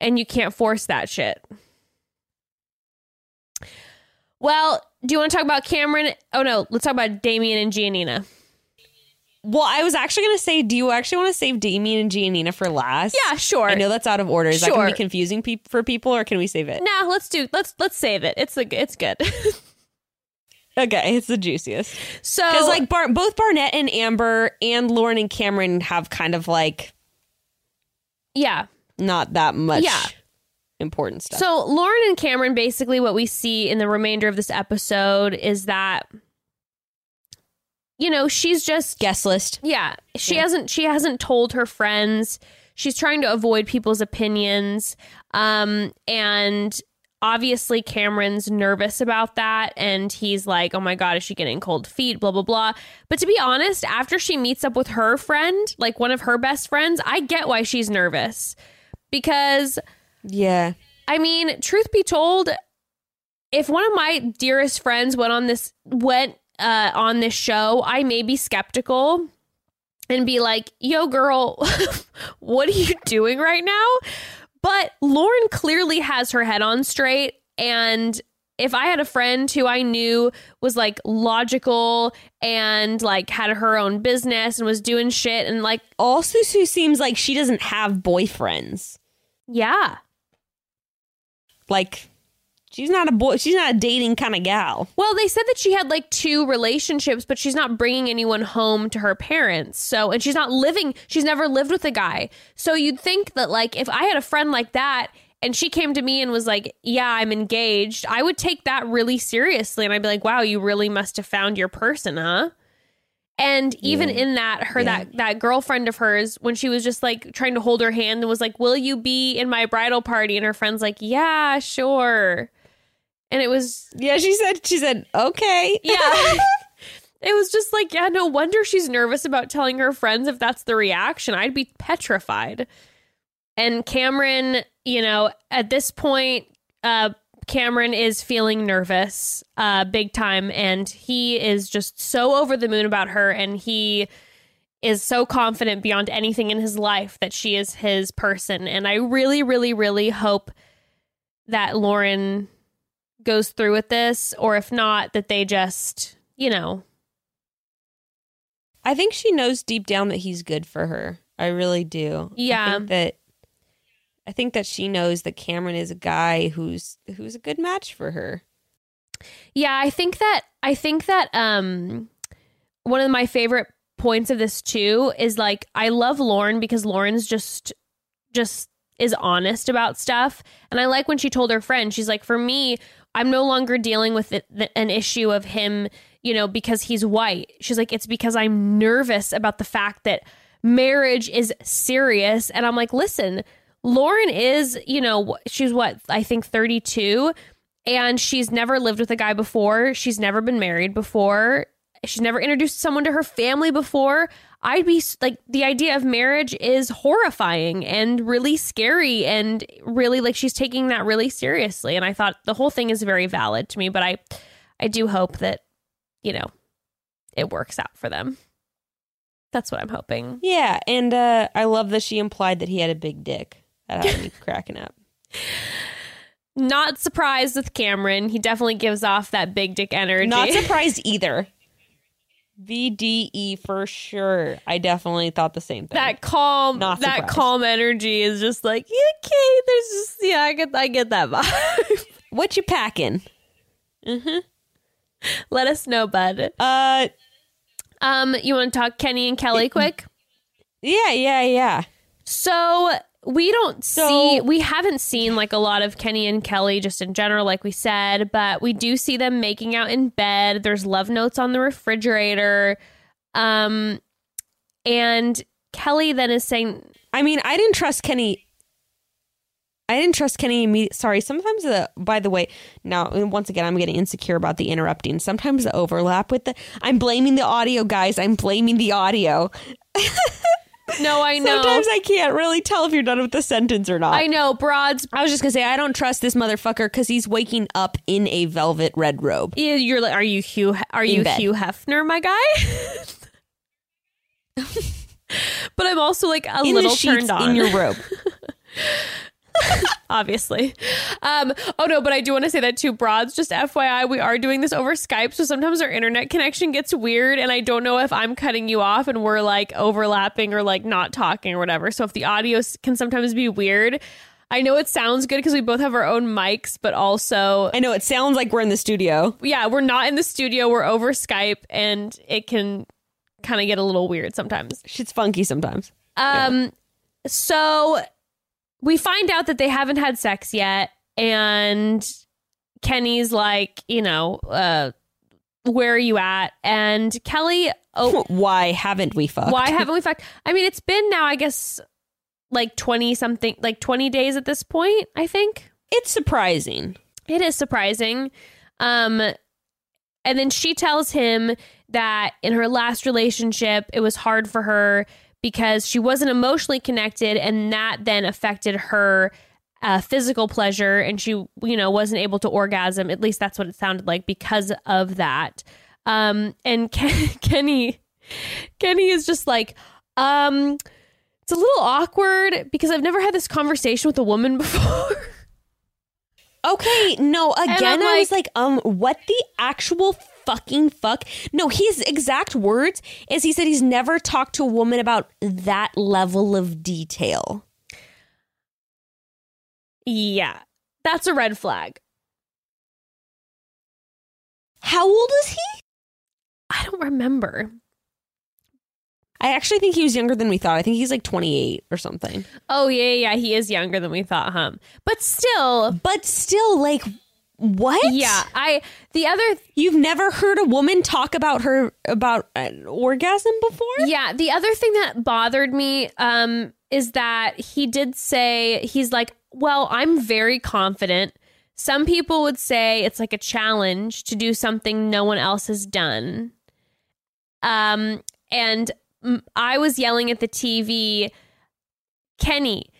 And you can't force that shit. Well, do you want to talk about Cameron? Oh, no. Let's talk about Damien and Giannina. Well, I was actually going to say, do you actually want to save Damien and Giannina for last? Yeah, sure. I know that's out of order. Is sure. that going to be confusing pe- for people, or can we save it? No, nah, let's do let's let's save it. It's the it's good. Okay, it's the juiciest. So, because like Bar- both Barnett and Amber and Lauren and Cameron have kind of like, yeah, not that much. Yeah. Important stuff. So Lauren and Cameron, basically, what we see in the remainder of this episode is that, you know, she's just guest list. Yeah, she yeah. hasn't she hasn't told her friends. She's trying to avoid people's opinions. Um, and obviously Cameron's nervous about that. And he's like, oh, my God, is she getting cold feet? Blah, blah, blah. But to be honest, after she meets up with her friend, like one of her best friends, I get why she's nervous. Because, yeah, I mean, truth be told, if one of my dearest friends went on this went. Uh, on this show, I may be skeptical and be like, yo, girl, what are you doing right now? But Lauren clearly has her head on straight. And if I had a friend who I knew was like logical and like had her own business and was doing shit and like also who seems like she doesn't have boyfriends. Yeah. Like. She's not a boy. She's not a dating kind of gal. Well, they said that she had like two relationships, but she's not bringing anyone home to her parents. So, and she's not living. She's never lived with a guy. So you'd think that like if I had a friend like that and she came to me and was like, yeah, I'm engaged, I would take that really seriously. And I'd be like, wow, you really must have found your person, huh? And even yeah. in that, her yeah. that that girlfriend of hers, when she was just like trying to hold her hand and was like, will you be in my bridal party? And her friend's like, yeah, sure. And it was, yeah, she said, she said, okay. Yeah. It was just like, yeah, no wonder she's nervous about telling her friends if that's the reaction. I'd be petrified. And Cameron, you know, at this point, uh, Cameron is feeling nervous uh, big time. And he is just so over the moon about her. And he is so confident beyond anything in his life that she is his person. And I really, really, really hope that Lauren goes through with this, or if not, that they just, you know, I think she knows deep down that he's good for her. I really do. Yeah. I think that I think that she knows that Cameron is a guy who's who's a good match for her. Yeah, I think that I think that um one of my favorite points of this too is like I love Lauren because Lauren's just just is honest about stuff, and I like when she told her friend, she's like, for me, I'm no longer dealing with it, th- an issue of him, you know, because he's white. She's like, it's because I'm nervous about the fact that marriage is serious. And I'm like, listen, Lauren is, you know, she's what, I think thirty-two, and she's never lived with a guy before. She's never been married before. She's never introduced someone to her family before. I'd be like, the idea of marriage is horrifying and really scary, and really like she's taking that really seriously. And I thought the whole thing is very valid to me, but I, I do hope that, you know, it works out for them. That's what I'm hoping. Yeah. And uh, I love that she implied that he had a big dick. That had me cracking up. Not surprised with Cameron. He definitely gives off that big dick energy. Not surprised either. V D E for sure. I definitely thought the same thing. That calm, Not that calm energy is just like, yeah, okay, there's just, yeah, I get, I get that vibe. What you packing? Mm-hmm. Let us know, bud. Uh, um, you want to talk Kenny and Kelly quick? Yeah, yeah, yeah. So we don't so, see, we haven't seen like a lot of Kenny and Kelly just in general, like we said, but we do see them making out in bed. There's love notes on the refrigerator. Um, and Kelly then is saying, I mean, I didn't trust Kenny. I didn't trust Kenny immediately. Sorry. Sometimes the, by the way, now, once again, I'm getting insecure about the interrupting. Sometimes the overlap with the, I'm blaming the audio, guys. I'm blaming the audio. No, I know. Sometimes I can't really tell if you're done with the sentence or not. I know, broads. I was just going to say, I don't trust this motherfucker because he's waking up in a velvet red robe. You're like, are you Hugh? Are you Hugh Hefner, my guy? But I'm also like a in little turned on. In your robe. Obviously. Um, oh, no, but I do want to say that too, broads. Just F Y I, we are doing this over Skype, so sometimes our internet connection gets weird, and I don't know if I'm cutting you off and we're like overlapping or like not talking or whatever. So if the audio can sometimes be weird, I know it sounds good because we both have our own mics, but also I know it sounds like we're in the studio. Yeah, we're not in the studio. We're over Skype, and it can kind of get a little weird sometimes. Shit's funky sometimes. Um, yeah. So... we find out that they haven't had sex yet, and Kenny's like, you know, uh, where are you at? And Kelly, oh, why haven't we fucked? Why haven't we fucked? I mean, it's been now, I guess, like twenty something, like twenty days at this point, I think. It's surprising. It is surprising. Um, and then she tells him that in her last relationship, it was hard for her because she wasn't emotionally connected, and that then affected her uh, physical pleasure, and she, you know, wasn't able to orgasm. At least that's what it sounded like because of that. Um, and Ken- Kenny, Kenny is just like, um, it's a little awkward because I've never had this conversation with a woman before. Okay, no, again, I like, was like, um, what the actual fucking fuck? No, his exact words is he said he's never talked to a woman about that level of detail. Yeah, that's a red flag. How old is he? I don't remember. I actually think he was younger than we thought. I think he's like twenty-eight or something. Oh, yeah, yeah. He is younger than we thought, huh? But still. But still, like, what? Yeah. I, the other. Th- You've never heard a woman talk about her, about an orgasm before? Yeah. The other thing that bothered me um, is that he did say, he's like, well, I'm very confident. Some people would say it's like a challenge to do something no one else has done. Um, and I was yelling at the T V, Kenny,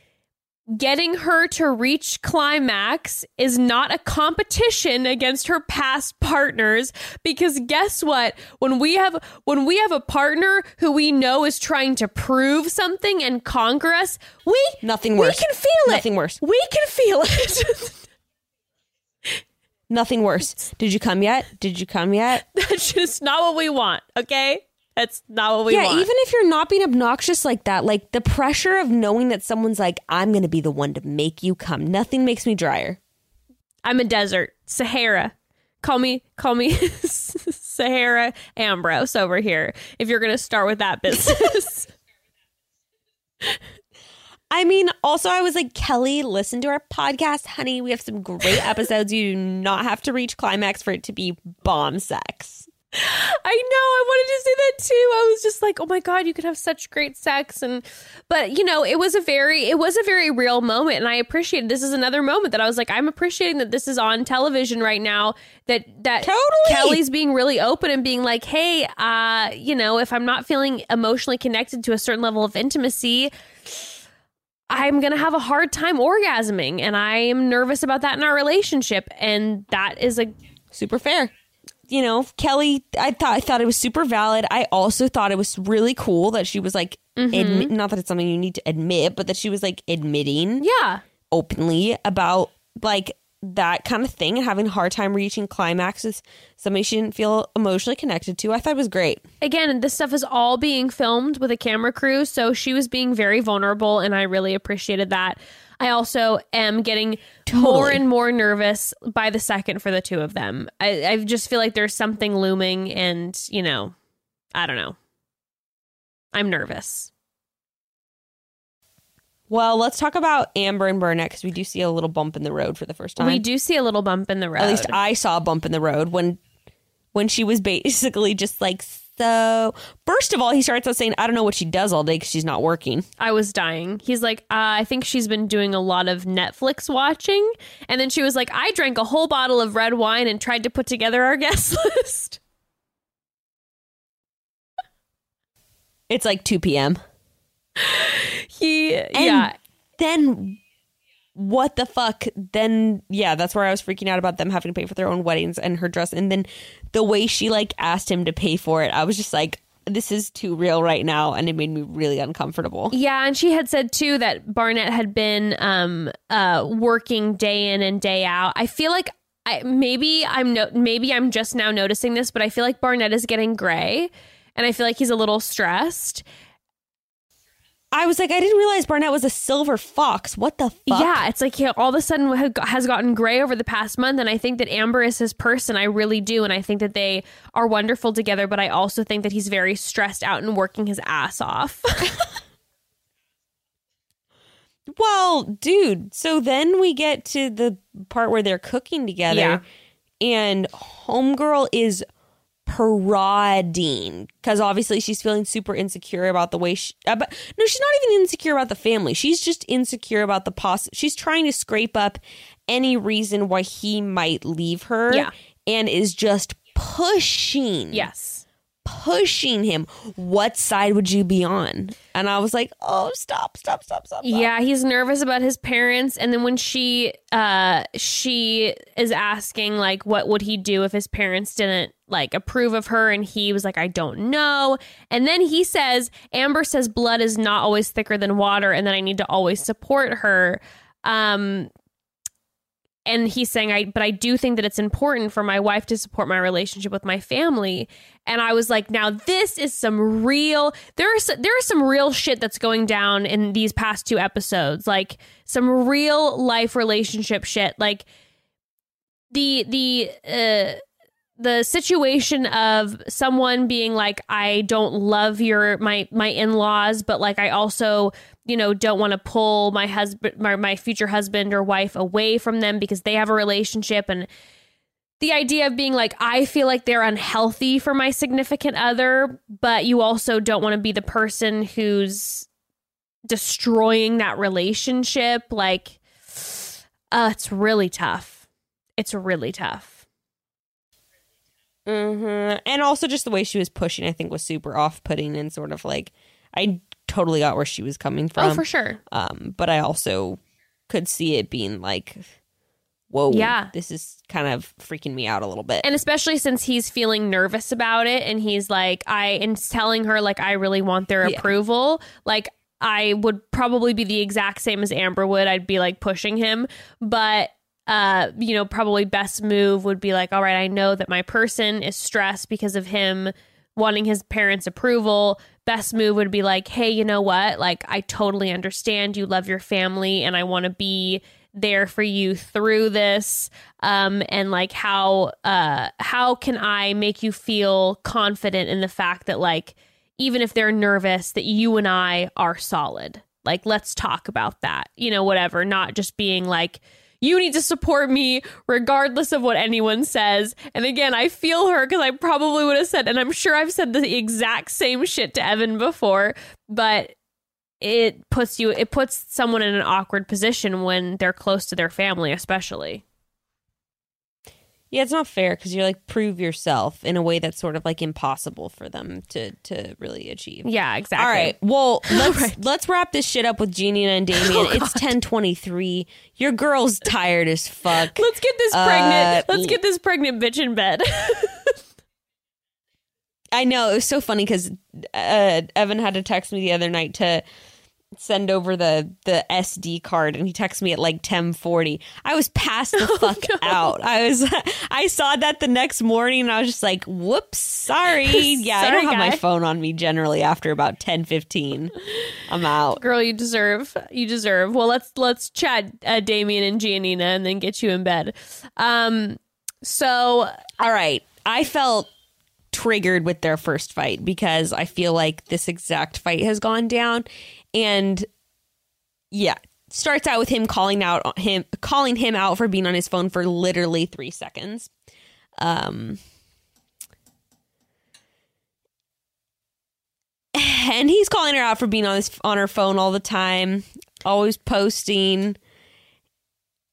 getting her to reach climax is not a competition against her past partners, because guess what? When we have when we have a partner who we know is trying to prove something and conquer us, we nothing worse. We can feel it. Nothing worse. We can feel it. Nothing worse. Did you come yet? Did you come yet? That's just not what we want. Okay. That's not what we yeah, want. Yeah, even if you're not being obnoxious like that, like the pressure of knowing that someone's like, I'm going to be the one to make you come. Nothing makes me drier. I'm a desert. Sahara. Call me, call me Sahara Ambrose over here if you're going to start with that business. I mean, also, I was like, Kelly, listen to our podcast, honey. We have some great episodes. You do not have to reach climax for it to be bomb sex. I know. I wanted to say that too. I was just like, oh my God, you could have such great sex. And, but you know, it was a very, it was a very real moment. And I appreciated, this is another moment that I was like, I'm appreciating that this is on television right now, that, that totally. Kelly's being really open and being like, hey, uh, you know, if I'm not feeling emotionally connected to a certain level of intimacy, I'm going to have a hard time orgasming. And I am nervous about that in our relationship. And that is a super fair. You know, Kelly, I thought I thought it was super valid. I also thought it was really cool that she was like, mm-hmm. admi- not that it's something you need to admit, but that she was like admitting yeah, openly about like that kind of thing and having a hard time reaching climax with somebody she didn't feel emotionally connected to. I thought it was great. Again, this stuff is all being filmed with a camera crew, so she was being very vulnerable, and I really appreciated that. I also am getting totally. more and more nervous by the second for the two of them. I, I just feel like there's something looming, and, you know, I don't know. I'm nervous. Well, let's talk about Amber and Barnett, because we do see a little bump in the road for the first time. We do see a little bump in the road. At least I saw a bump in the road when when she was basically just like, so... First of all, he starts out saying, I don't know what she does all day because she's not working. I was dying. He's like, uh, I think she's been doing a lot of Netflix watching. And then she was like, I drank a whole bottle of red wine and tried to put together our guest list. It's like two p.m. He, and yeah. Then what the fuck? Then, yeah, that's where I was freaking out about them having to pay for their own weddings and her dress. And then the way she like asked him to pay for it, I was just like, this is too real right now. And it made me really uncomfortable. Yeah. And she had said, too, that Barnett had been um, uh, working day in and day out. I feel like I maybe I'm no, maybe I'm just now noticing this, but I feel like Barnett is getting gray and I feel like he's a little stressed. I was like, I didn't realize Barnett was a silver fox. What the fuck? Yeah, it's like he all of a sudden has gotten gray over the past month. And I think that Amber is his person. I really do. And I think that they are wonderful together. But I also think that he's very stressed out and working his ass off. Well, dude. So then we get to the part where they're cooking together. Yeah. And homegirl is prodding, because obviously she's feeling super insecure about the way she uh, but no she's not even insecure about the family, she's just insecure about the poss she's trying to scrape up any reason why he might leave her. Yeah. And is just pushing yes pushing him, what side would you be on? And I was like, oh, stop stop stop stop, stop. Yeah, he's nervous about his parents. And then when she uh she is asking like what would he do if his parents didn't like approve of her, and he was like, I don't know. And then he says, Amber says blood is not always thicker than water and that I need to always support her. Um and he's saying, I but I do think that it's important for my wife to support my relationship with my family. And I was like, now this is some real there is there is some real shit that's going down in these past two episodes, like some real life relationship shit, like the the uh the situation of someone being like, I don't love your my my in-laws, but like I also, you know, don't want to pull my husband, my, my future husband or wife away from them because they have a relationship. And the idea of being like, I feel like they're unhealthy for my significant other, but you also don't want to be the person who's destroying that relationship. Like, uh, it's really tough. It's really tough. Mm-hmm. And also just the way she was pushing, I think, was super off-putting and sort of like, I totally got where she was coming from. Oh, for sure. Um, but I also could see it being like, whoa, yeah, this is kind of freaking me out a little bit. And especially since he's feeling nervous about it and he's like, I and telling her like, I really want their yeah. approval. Like, I would probably be the exact same as Amber would. I'd be like pushing him, but Uh, you know, probably best move would be like, all right, I know that my person is stressed because of him wanting his parents' approval. Best move would be like, hey, you know what? Like, I totally understand you love your family and I want to be there for you through this. Um, and like, how, uh, how can I make you feel confident in the fact that like, even if they're nervous, that you and I are solid? Like, let's talk about that, you know, whatever, not just being like, you need to support me regardless of what anyone says. And again, I feel her because I probably would have said, and I'm sure I've said the exact same shit to Evan before, but it puts you, it puts someone in an awkward position when they're close to their family, especially. Yeah, it's not fair because you're like, prove yourself in a way that's sort of like impossible for them to to really achieve. Yeah, exactly. All right. Well, let's right. let's wrap this shit up with Gina and Damien. Oh, it's ten twenty-three. Your girl's tired as fuck. Let's get this uh, pregnant. Let's get this pregnant bitch in bed. I know. It was so funny because uh, Evan had to text me the other night to send over the the S D card, and he texted me at like ten forty. I was passed the fuck oh, no. out. I was I saw that the next morning and I was just like, whoops, sorry. Yeah, sorry, I don't guy. have my phone on me generally after about ten fifteen. I'm out. Girl, you deserve you deserve. Well, let's let's chat uh, Damien and Giannina and then get you in bed. Um so all right. I felt triggered with their first fight because I feel like this exact fight has gone down. And Yeah. Starts out with him calling out him calling him out for being on his phone for literally three seconds. Um, and he's calling her out for being on his on her phone all the time, always posting.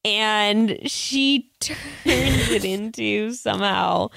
And she turns it into somehow,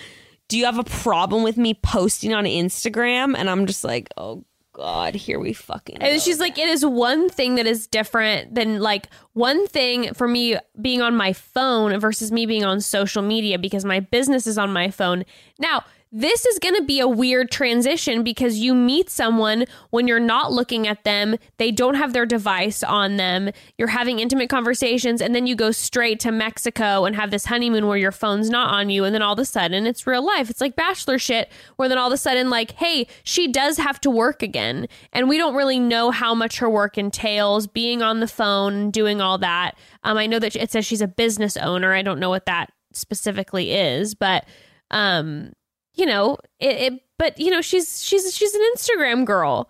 do you have a problem with me posting on Instagram? And I'm just like, oh God, here we fucking go. And she's like, it is one thing that is different than like one thing for me being on my phone versus me being on social media because my business is on my phone. Now, this is going to be a weird transition because you meet someone when you're not looking at them. They don't have their device on them. You're having intimate conversations and then you go straight to Mexico and have this honeymoon where your phone's not on you. And then all of a sudden it's real life. It's like Bachelor shit where then all of a sudden like, hey, she does have to work again. And we don't really know how much her work entails being on the phone, doing all that. Um, I know that it says she's a business owner. I don't know what that specifically is, but um. You know, it, it, but, you know, she's she's she's an Instagram girl.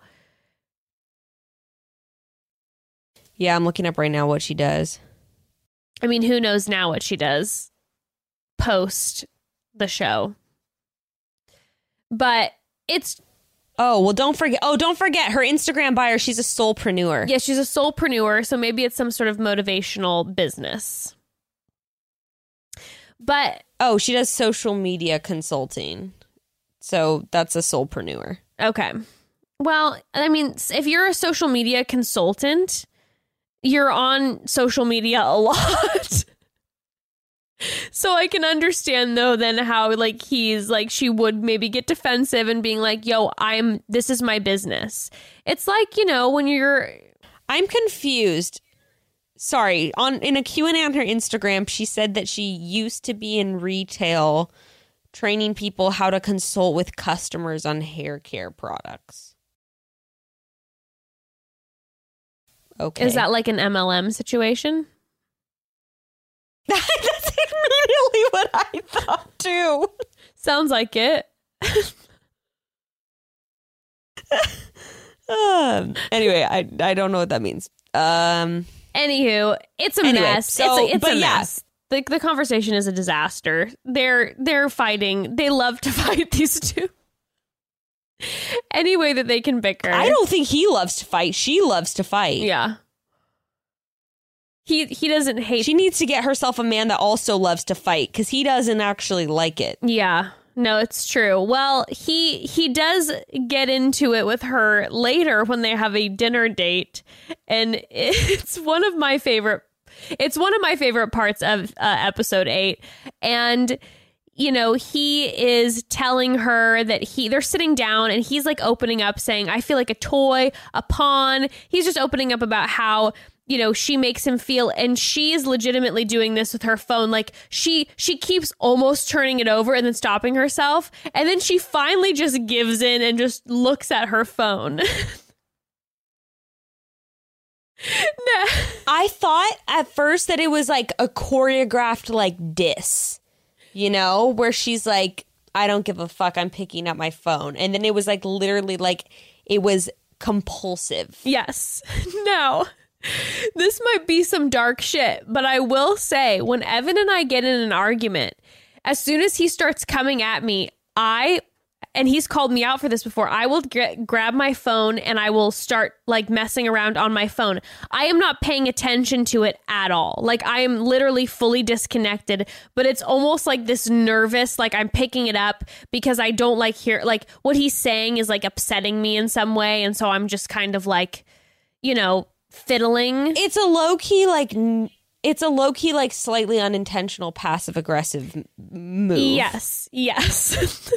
Yeah, I'm looking up right now what she does. I mean, who knows now what she does post the show. But it's. Oh, well, don't forget. Oh, don't forget her Instagram buyer. She's a soulpreneur. Yeah, she's a soulpreneur. So maybe it's some sort of motivational business. But. Oh, she does social media consulting. So that's a soulpreneur. Okay. Well, I mean, if you're a social media consultant, you're on social media a lot. So I can understand, though, then how like he's like she would maybe get defensive and being like, yo, I'm this is my business. It's like, you know, when you're I'm confused. Sorry, on in a Q and A on her Instagram, she said that she used to be in retail training people how to consult with customers on hair care products. Okay. Is that like an M L M situation? That's immediately what I thought, too. Sounds like it. um, anyway, I, I don't know what that means. Um... Anywho, it's a anyway, mess. So, it's a, it's but a yeah. mess. The, the conversation is a disaster. They're they're fighting. They love to fight, these two. Any way that they can bicker. I don't think he loves to fight. She loves to fight. Yeah. He he doesn't hate. She needs to get herself a man that also loves to fight because he doesn't actually like it. Yeah. No, it's true. Well, he he does get into it with her later when they have a dinner date. And it's one of my favorite. It's one of my favorite parts of uh, episode eight. And, you know, he is telling her that he they're sitting down and he's like opening up saying, I feel like a toy, a pawn. He's just opening up about how, you know, she makes him feel, and she is legitimately doing this with her phone. Like she she keeps almost turning it over and then stopping herself. And then she finally just gives in and just looks at her phone. Nah. I thought at first that it was like a choreographed like diss, you know, where she's like, I don't give a fuck. I'm picking up my phone. And then it was like literally like it was compulsive. Yes. No. This might be some dark shit, but I will say when Evan and I get in an argument, as soon as he starts coming at me, I, and he's called me out for this before, I will get, grab my phone and I will start like messing around on my phone. I am not paying attention to it at all. Like I am literally fully disconnected, but it's almost like this nervous, like I'm picking it up because I don't like hear, like what he's saying is like upsetting me in some way. And so I'm just kind of like, you know, fiddling. It's a low key like it's a low key like slightly unintentional passive aggressive move. Yes, yes.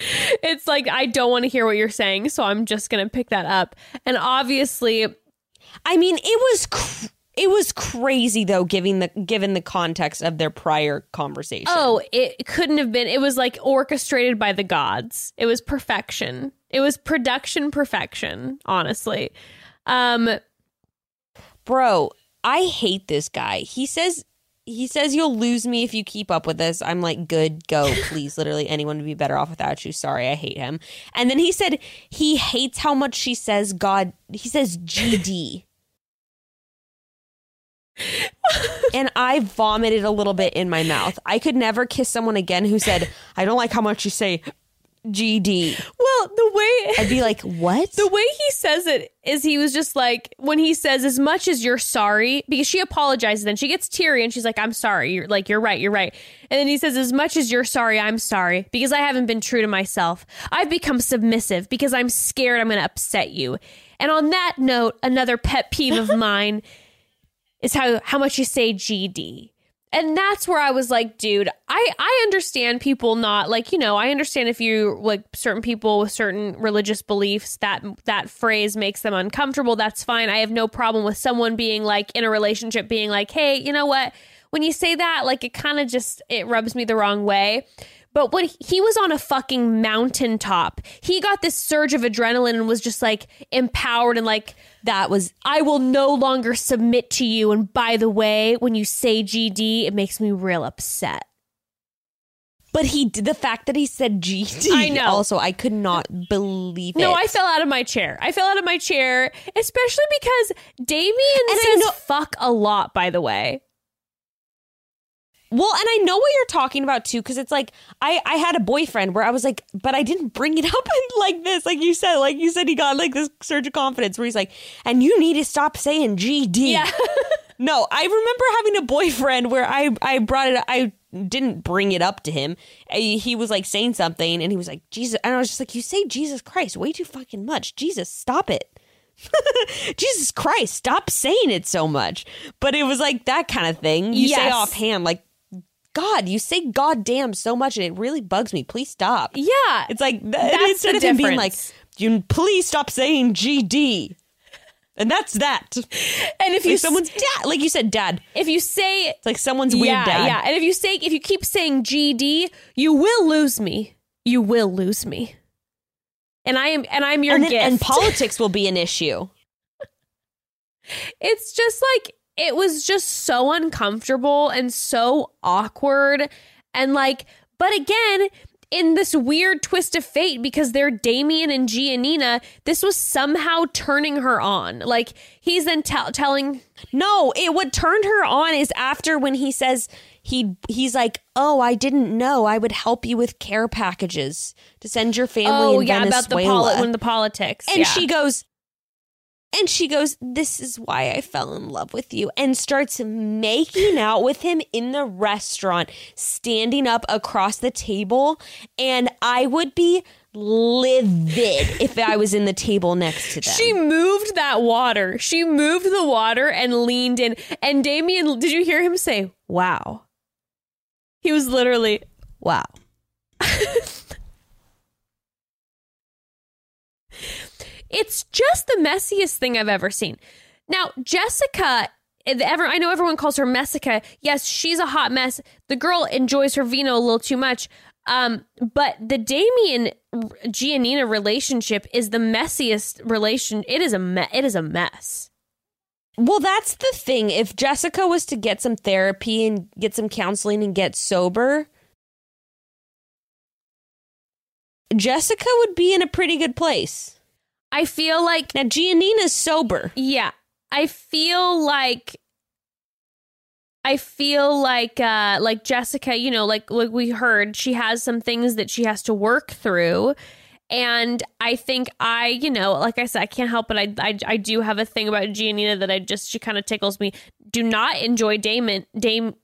It's like I don't want to hear what you're saying, so I'm just gonna pick that up. And obviously, I mean, it was cr- it was crazy though, giving the given the context of their prior conversation. Oh, it couldn't have been. It was like orchestrated by the gods. It was perfection. It was production perfection. Honestly. Um, bro, I hate this guy. He says, he says you'll lose me if you keep up with this. I'm like, good, go, please. Literally anyone would be better off without you. Sorry, I hate him. And then he said he hates how much she says God. He says G D. And I vomited a little bit in my mouth. I could never kiss someone again who said, I don't like how much you say G D. Well, the way I'd be like, what? The way he says it is he was just like, when he says, as much as you're sorry, because she apologizes and she gets teary and she's like, I'm sorry. You're like, you're right. You're right. And then he says, as much as you're sorry, I'm sorry because I haven't been true to myself. I've become submissive because I'm scared I'm going to upset you. And on that note, another pet peeve of mine is how, how much you say G D. And that's where I was like, dude, I, I understand people not like, you know, I understand if you like certain people with certain religious beliefs, that that phrase makes them uncomfortable. That's fine. I have no problem with someone being like in a relationship being like, hey, you know what? When you say that, like it kind of just it rubs me the wrong way. But when he was on a fucking mountaintop, he got this surge of adrenaline and was just like empowered and like, that was, I will no longer submit to you. And by the way, when you say G D, it makes me real upset. But he did, the fact that he said G D. I know. Also, I could not believe no, it. No, I fell out of my chair. I fell out of my chair, especially because Damien and says know- fuck a lot, by the way. Well, and I know what you're talking about, too, because it's like I, I had a boyfriend where I was like, but I didn't bring it up like this. Like you said, like you said, he got like this surge of confidence where he's like, and you need to stop saying G D. Yeah. No, I remember having a boyfriend where I, I brought it up. I didn't bring it up to him. He was like saying something and he was like, Jesus. And I was just like, you say Jesus Christ way too fucking much. Jesus, stop it. Jesus Christ, stop saying it so much. But it was like that kind of thing. You yes. say offhand like, God, you say goddamn so much and it really bugs me. Please stop. Yeah. It's like, that's instead of him being like, you please stop saying G D. And that's that. And if like you someone's dad, like you said, dad, if you say it's like someone's weird yeah, dad. Yeah. And if you say, if you keep saying G D, you will lose me. You will lose me. And I am, and I'm your and then, gift. And politics will be an issue. It's just like, it was just so uncomfortable and so awkward. And like, but again, in this weird twist of fate, because they're Damien and Giannina, this was somehow turning her on. Like he's then t- telling. No, it what turned her on is after when he says he he's like, oh, I didn't know I would help you with care packages to send your family. Oh, in yeah, Venezuela. About the, poli- when the politics. And yeah. she goes. And she goes, this is why I fell in love with you, and starts making out with him in the restaurant, standing up across the table. And I would be livid if I was in the table next to them. She moved that water. She moved the water and leaned in. And Damien, did you hear him say, wow? He was literally, wow. It's just the messiest thing I've ever seen. Now, Jessica, ever I know everyone calls her Messica. Yes, she's a hot mess. The girl enjoys her vino a little too much. Um, but the Damien-Giannina relationship is the messiest relation. It is a me- It is a mess. Well, that's the thing. If Jessica was to get some therapy and get some counseling and get sober, Jessica would be in a pretty good place. I feel like... Now, Giannina's sober. Yeah. I feel like... I feel like uh, like Jessica, you know, like, like we heard, she has some things that she has to work through. And I think I, you know, like I said, I can't help it. I I, I do have a thing about Giannina that I just... She kind of tickles me. Do not enjoy Damon. Dame.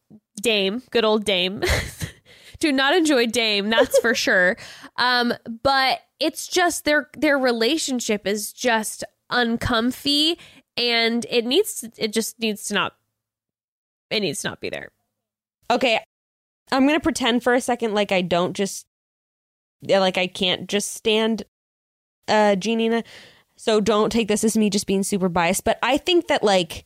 Dame. Good old Dame. Do not enjoy Dame. That's for sure. Um, but... It's just their their relationship is just uncomfy, and it needs to, it just needs to not it needs to not be there. Okay, I'm gonna pretend for a second like I don't just like I can't just stand uh, Giannina. So don't take this as me just being super biased, but I think that like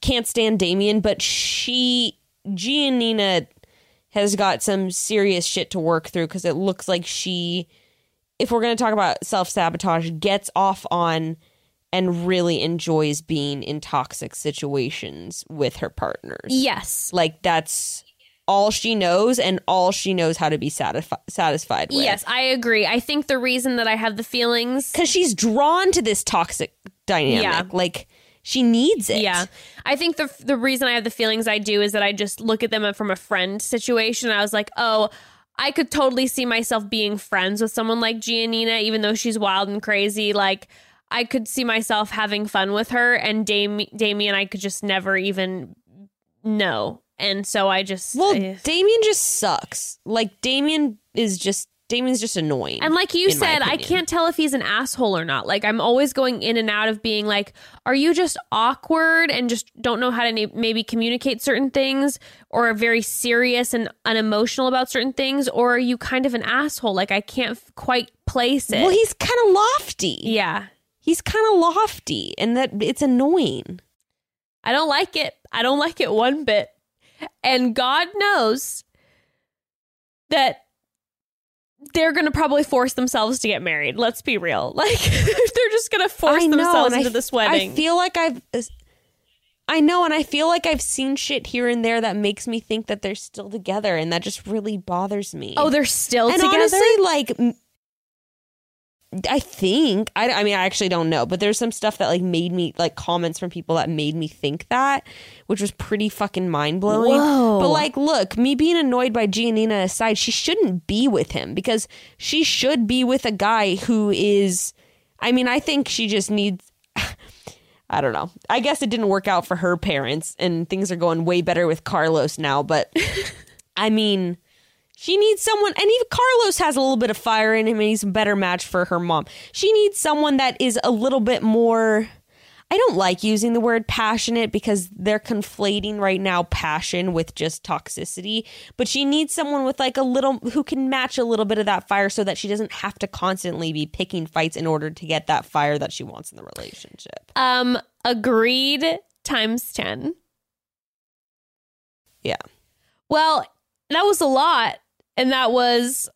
can't stand Damien, but she Giannina. has got some serious shit to work through because it looks like she, if we're going to talk about self-sabotage, gets off on and really enjoys being in toxic situations with her partners. Yes. Like that's all she knows and all she knows how to be satisfi- satisfied with. Yes, I agree. I think the reason that I have the feelings... Because she's drawn to this toxic dynamic. Yeah. Like She needs it. Yeah. I think the the reason I have the feelings I do is that I just look at them from a friend situation. I was like, oh, I could totally see myself being friends with someone like Giannina, even though she's wild and crazy. Like, I could see myself having fun with her, and Dam- Damien, I could just never even know. And so I just... Well, I, Damien just sucks. Like, Damien is just... Damien's just annoying. And like you said, I can't tell if he's an asshole or not. Like, I'm always going in and out of being like, are you just awkward and just don't know how to na- maybe communicate certain things, or are very serious and unemotional about certain things, or are you kind of an asshole? Like, I can't f- quite place it. Well, he's kind of lofty. Yeah. He's kind of lofty, and that it's annoying. I don't like it. I don't like it one bit. And God knows that they're going to probably force themselves to get married. Let's be real. Like, they're just going to force I know, themselves into I, this wedding. I feel like I've... I know, and I feel like I've seen shit here and there that makes me think that they're still together, and that just really bothers me. Oh, they're still and together? And honestly, like... I think, I, I mean, I actually don't know, but there's some stuff that like made me, like comments from people that made me think that, which was pretty fucking mind blowing. But like, look, me being annoyed by Giannina aside, she shouldn't be with him, because she should be with a guy who is, I mean, I think she just needs, I don't know. I guess it didn't work out for her parents, and things are going way better with Carlos now, but I mean... She needs someone, and even Carlos has a little bit of fire in him, and he's a better match for her mom. She needs someone that is a little bit more, I don't like using the word passionate, because they're conflating right now passion with just toxicity, but she needs someone with like a little, who can match a little bit of that fire, so that she doesn't have to constantly be picking fights in order to get that fire that she wants in the relationship. Um, agreed times ten. Yeah. Well, that was a lot. And that was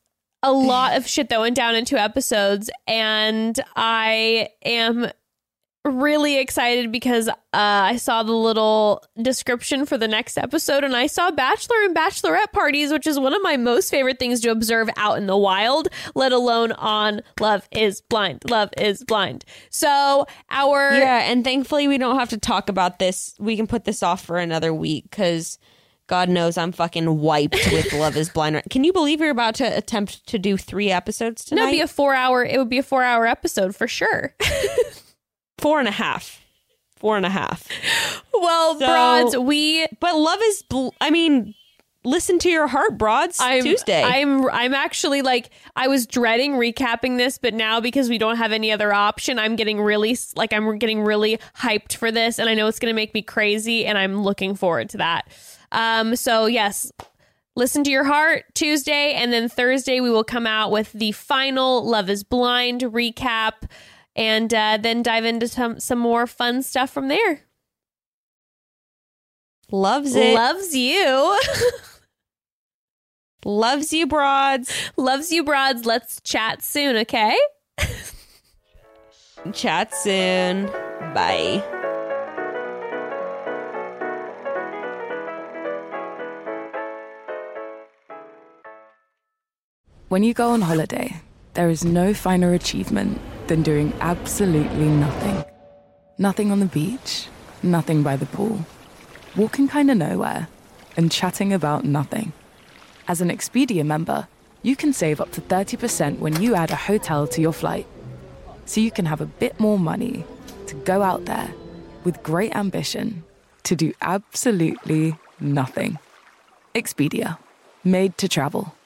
a lot of shit that went down in two episodes. And I am really excited, because uh, I saw the little description for the next episode, and I saw bachelor and bachelorette parties, which is one of my most favorite things to observe out in the wild, let alone on Love Is Blind. Love Is Blind. So our... Yeah, and thankfully we don't have to talk about this. We can put this off for another week, because... God knows I'm fucking wiped with Love Is Blind. Can you believe you're about to attempt to do three episodes tonight? No, it'd be a four hour. It would be a four hour episode for sure. Four and a half. Four and a half. Well, so, broads, we. But Love Is. Bl- I mean, Listen to Your Heart, broads. I'm, Tuesday. I'm. I'm actually like. I was dreading recapping this, but now, because we don't have any other option, I'm getting really like I'm getting really hyped for this, and I know it's going to make me crazy, and I'm looking forward to that. Um, so yes, Listen to Your Heart Tuesday, and then Thursday we will come out with the final Love Is Blind recap, and uh, then dive into some, some more fun stuff from there. Loves it. Loves you. Loves you, broads. Loves you, broads. Let's chat soon, okay? Chat soon. Bye. When you go on holiday, there is no finer achievement than doing absolutely nothing. Nothing on the beach, nothing by the pool, walking kind of nowhere and chatting about nothing. As an Expedia member, you can save up to thirty percent when you add a hotel to your flight. So you can have a bit more money to go out there with great ambition to do absolutely nothing. Expedia, made to travel.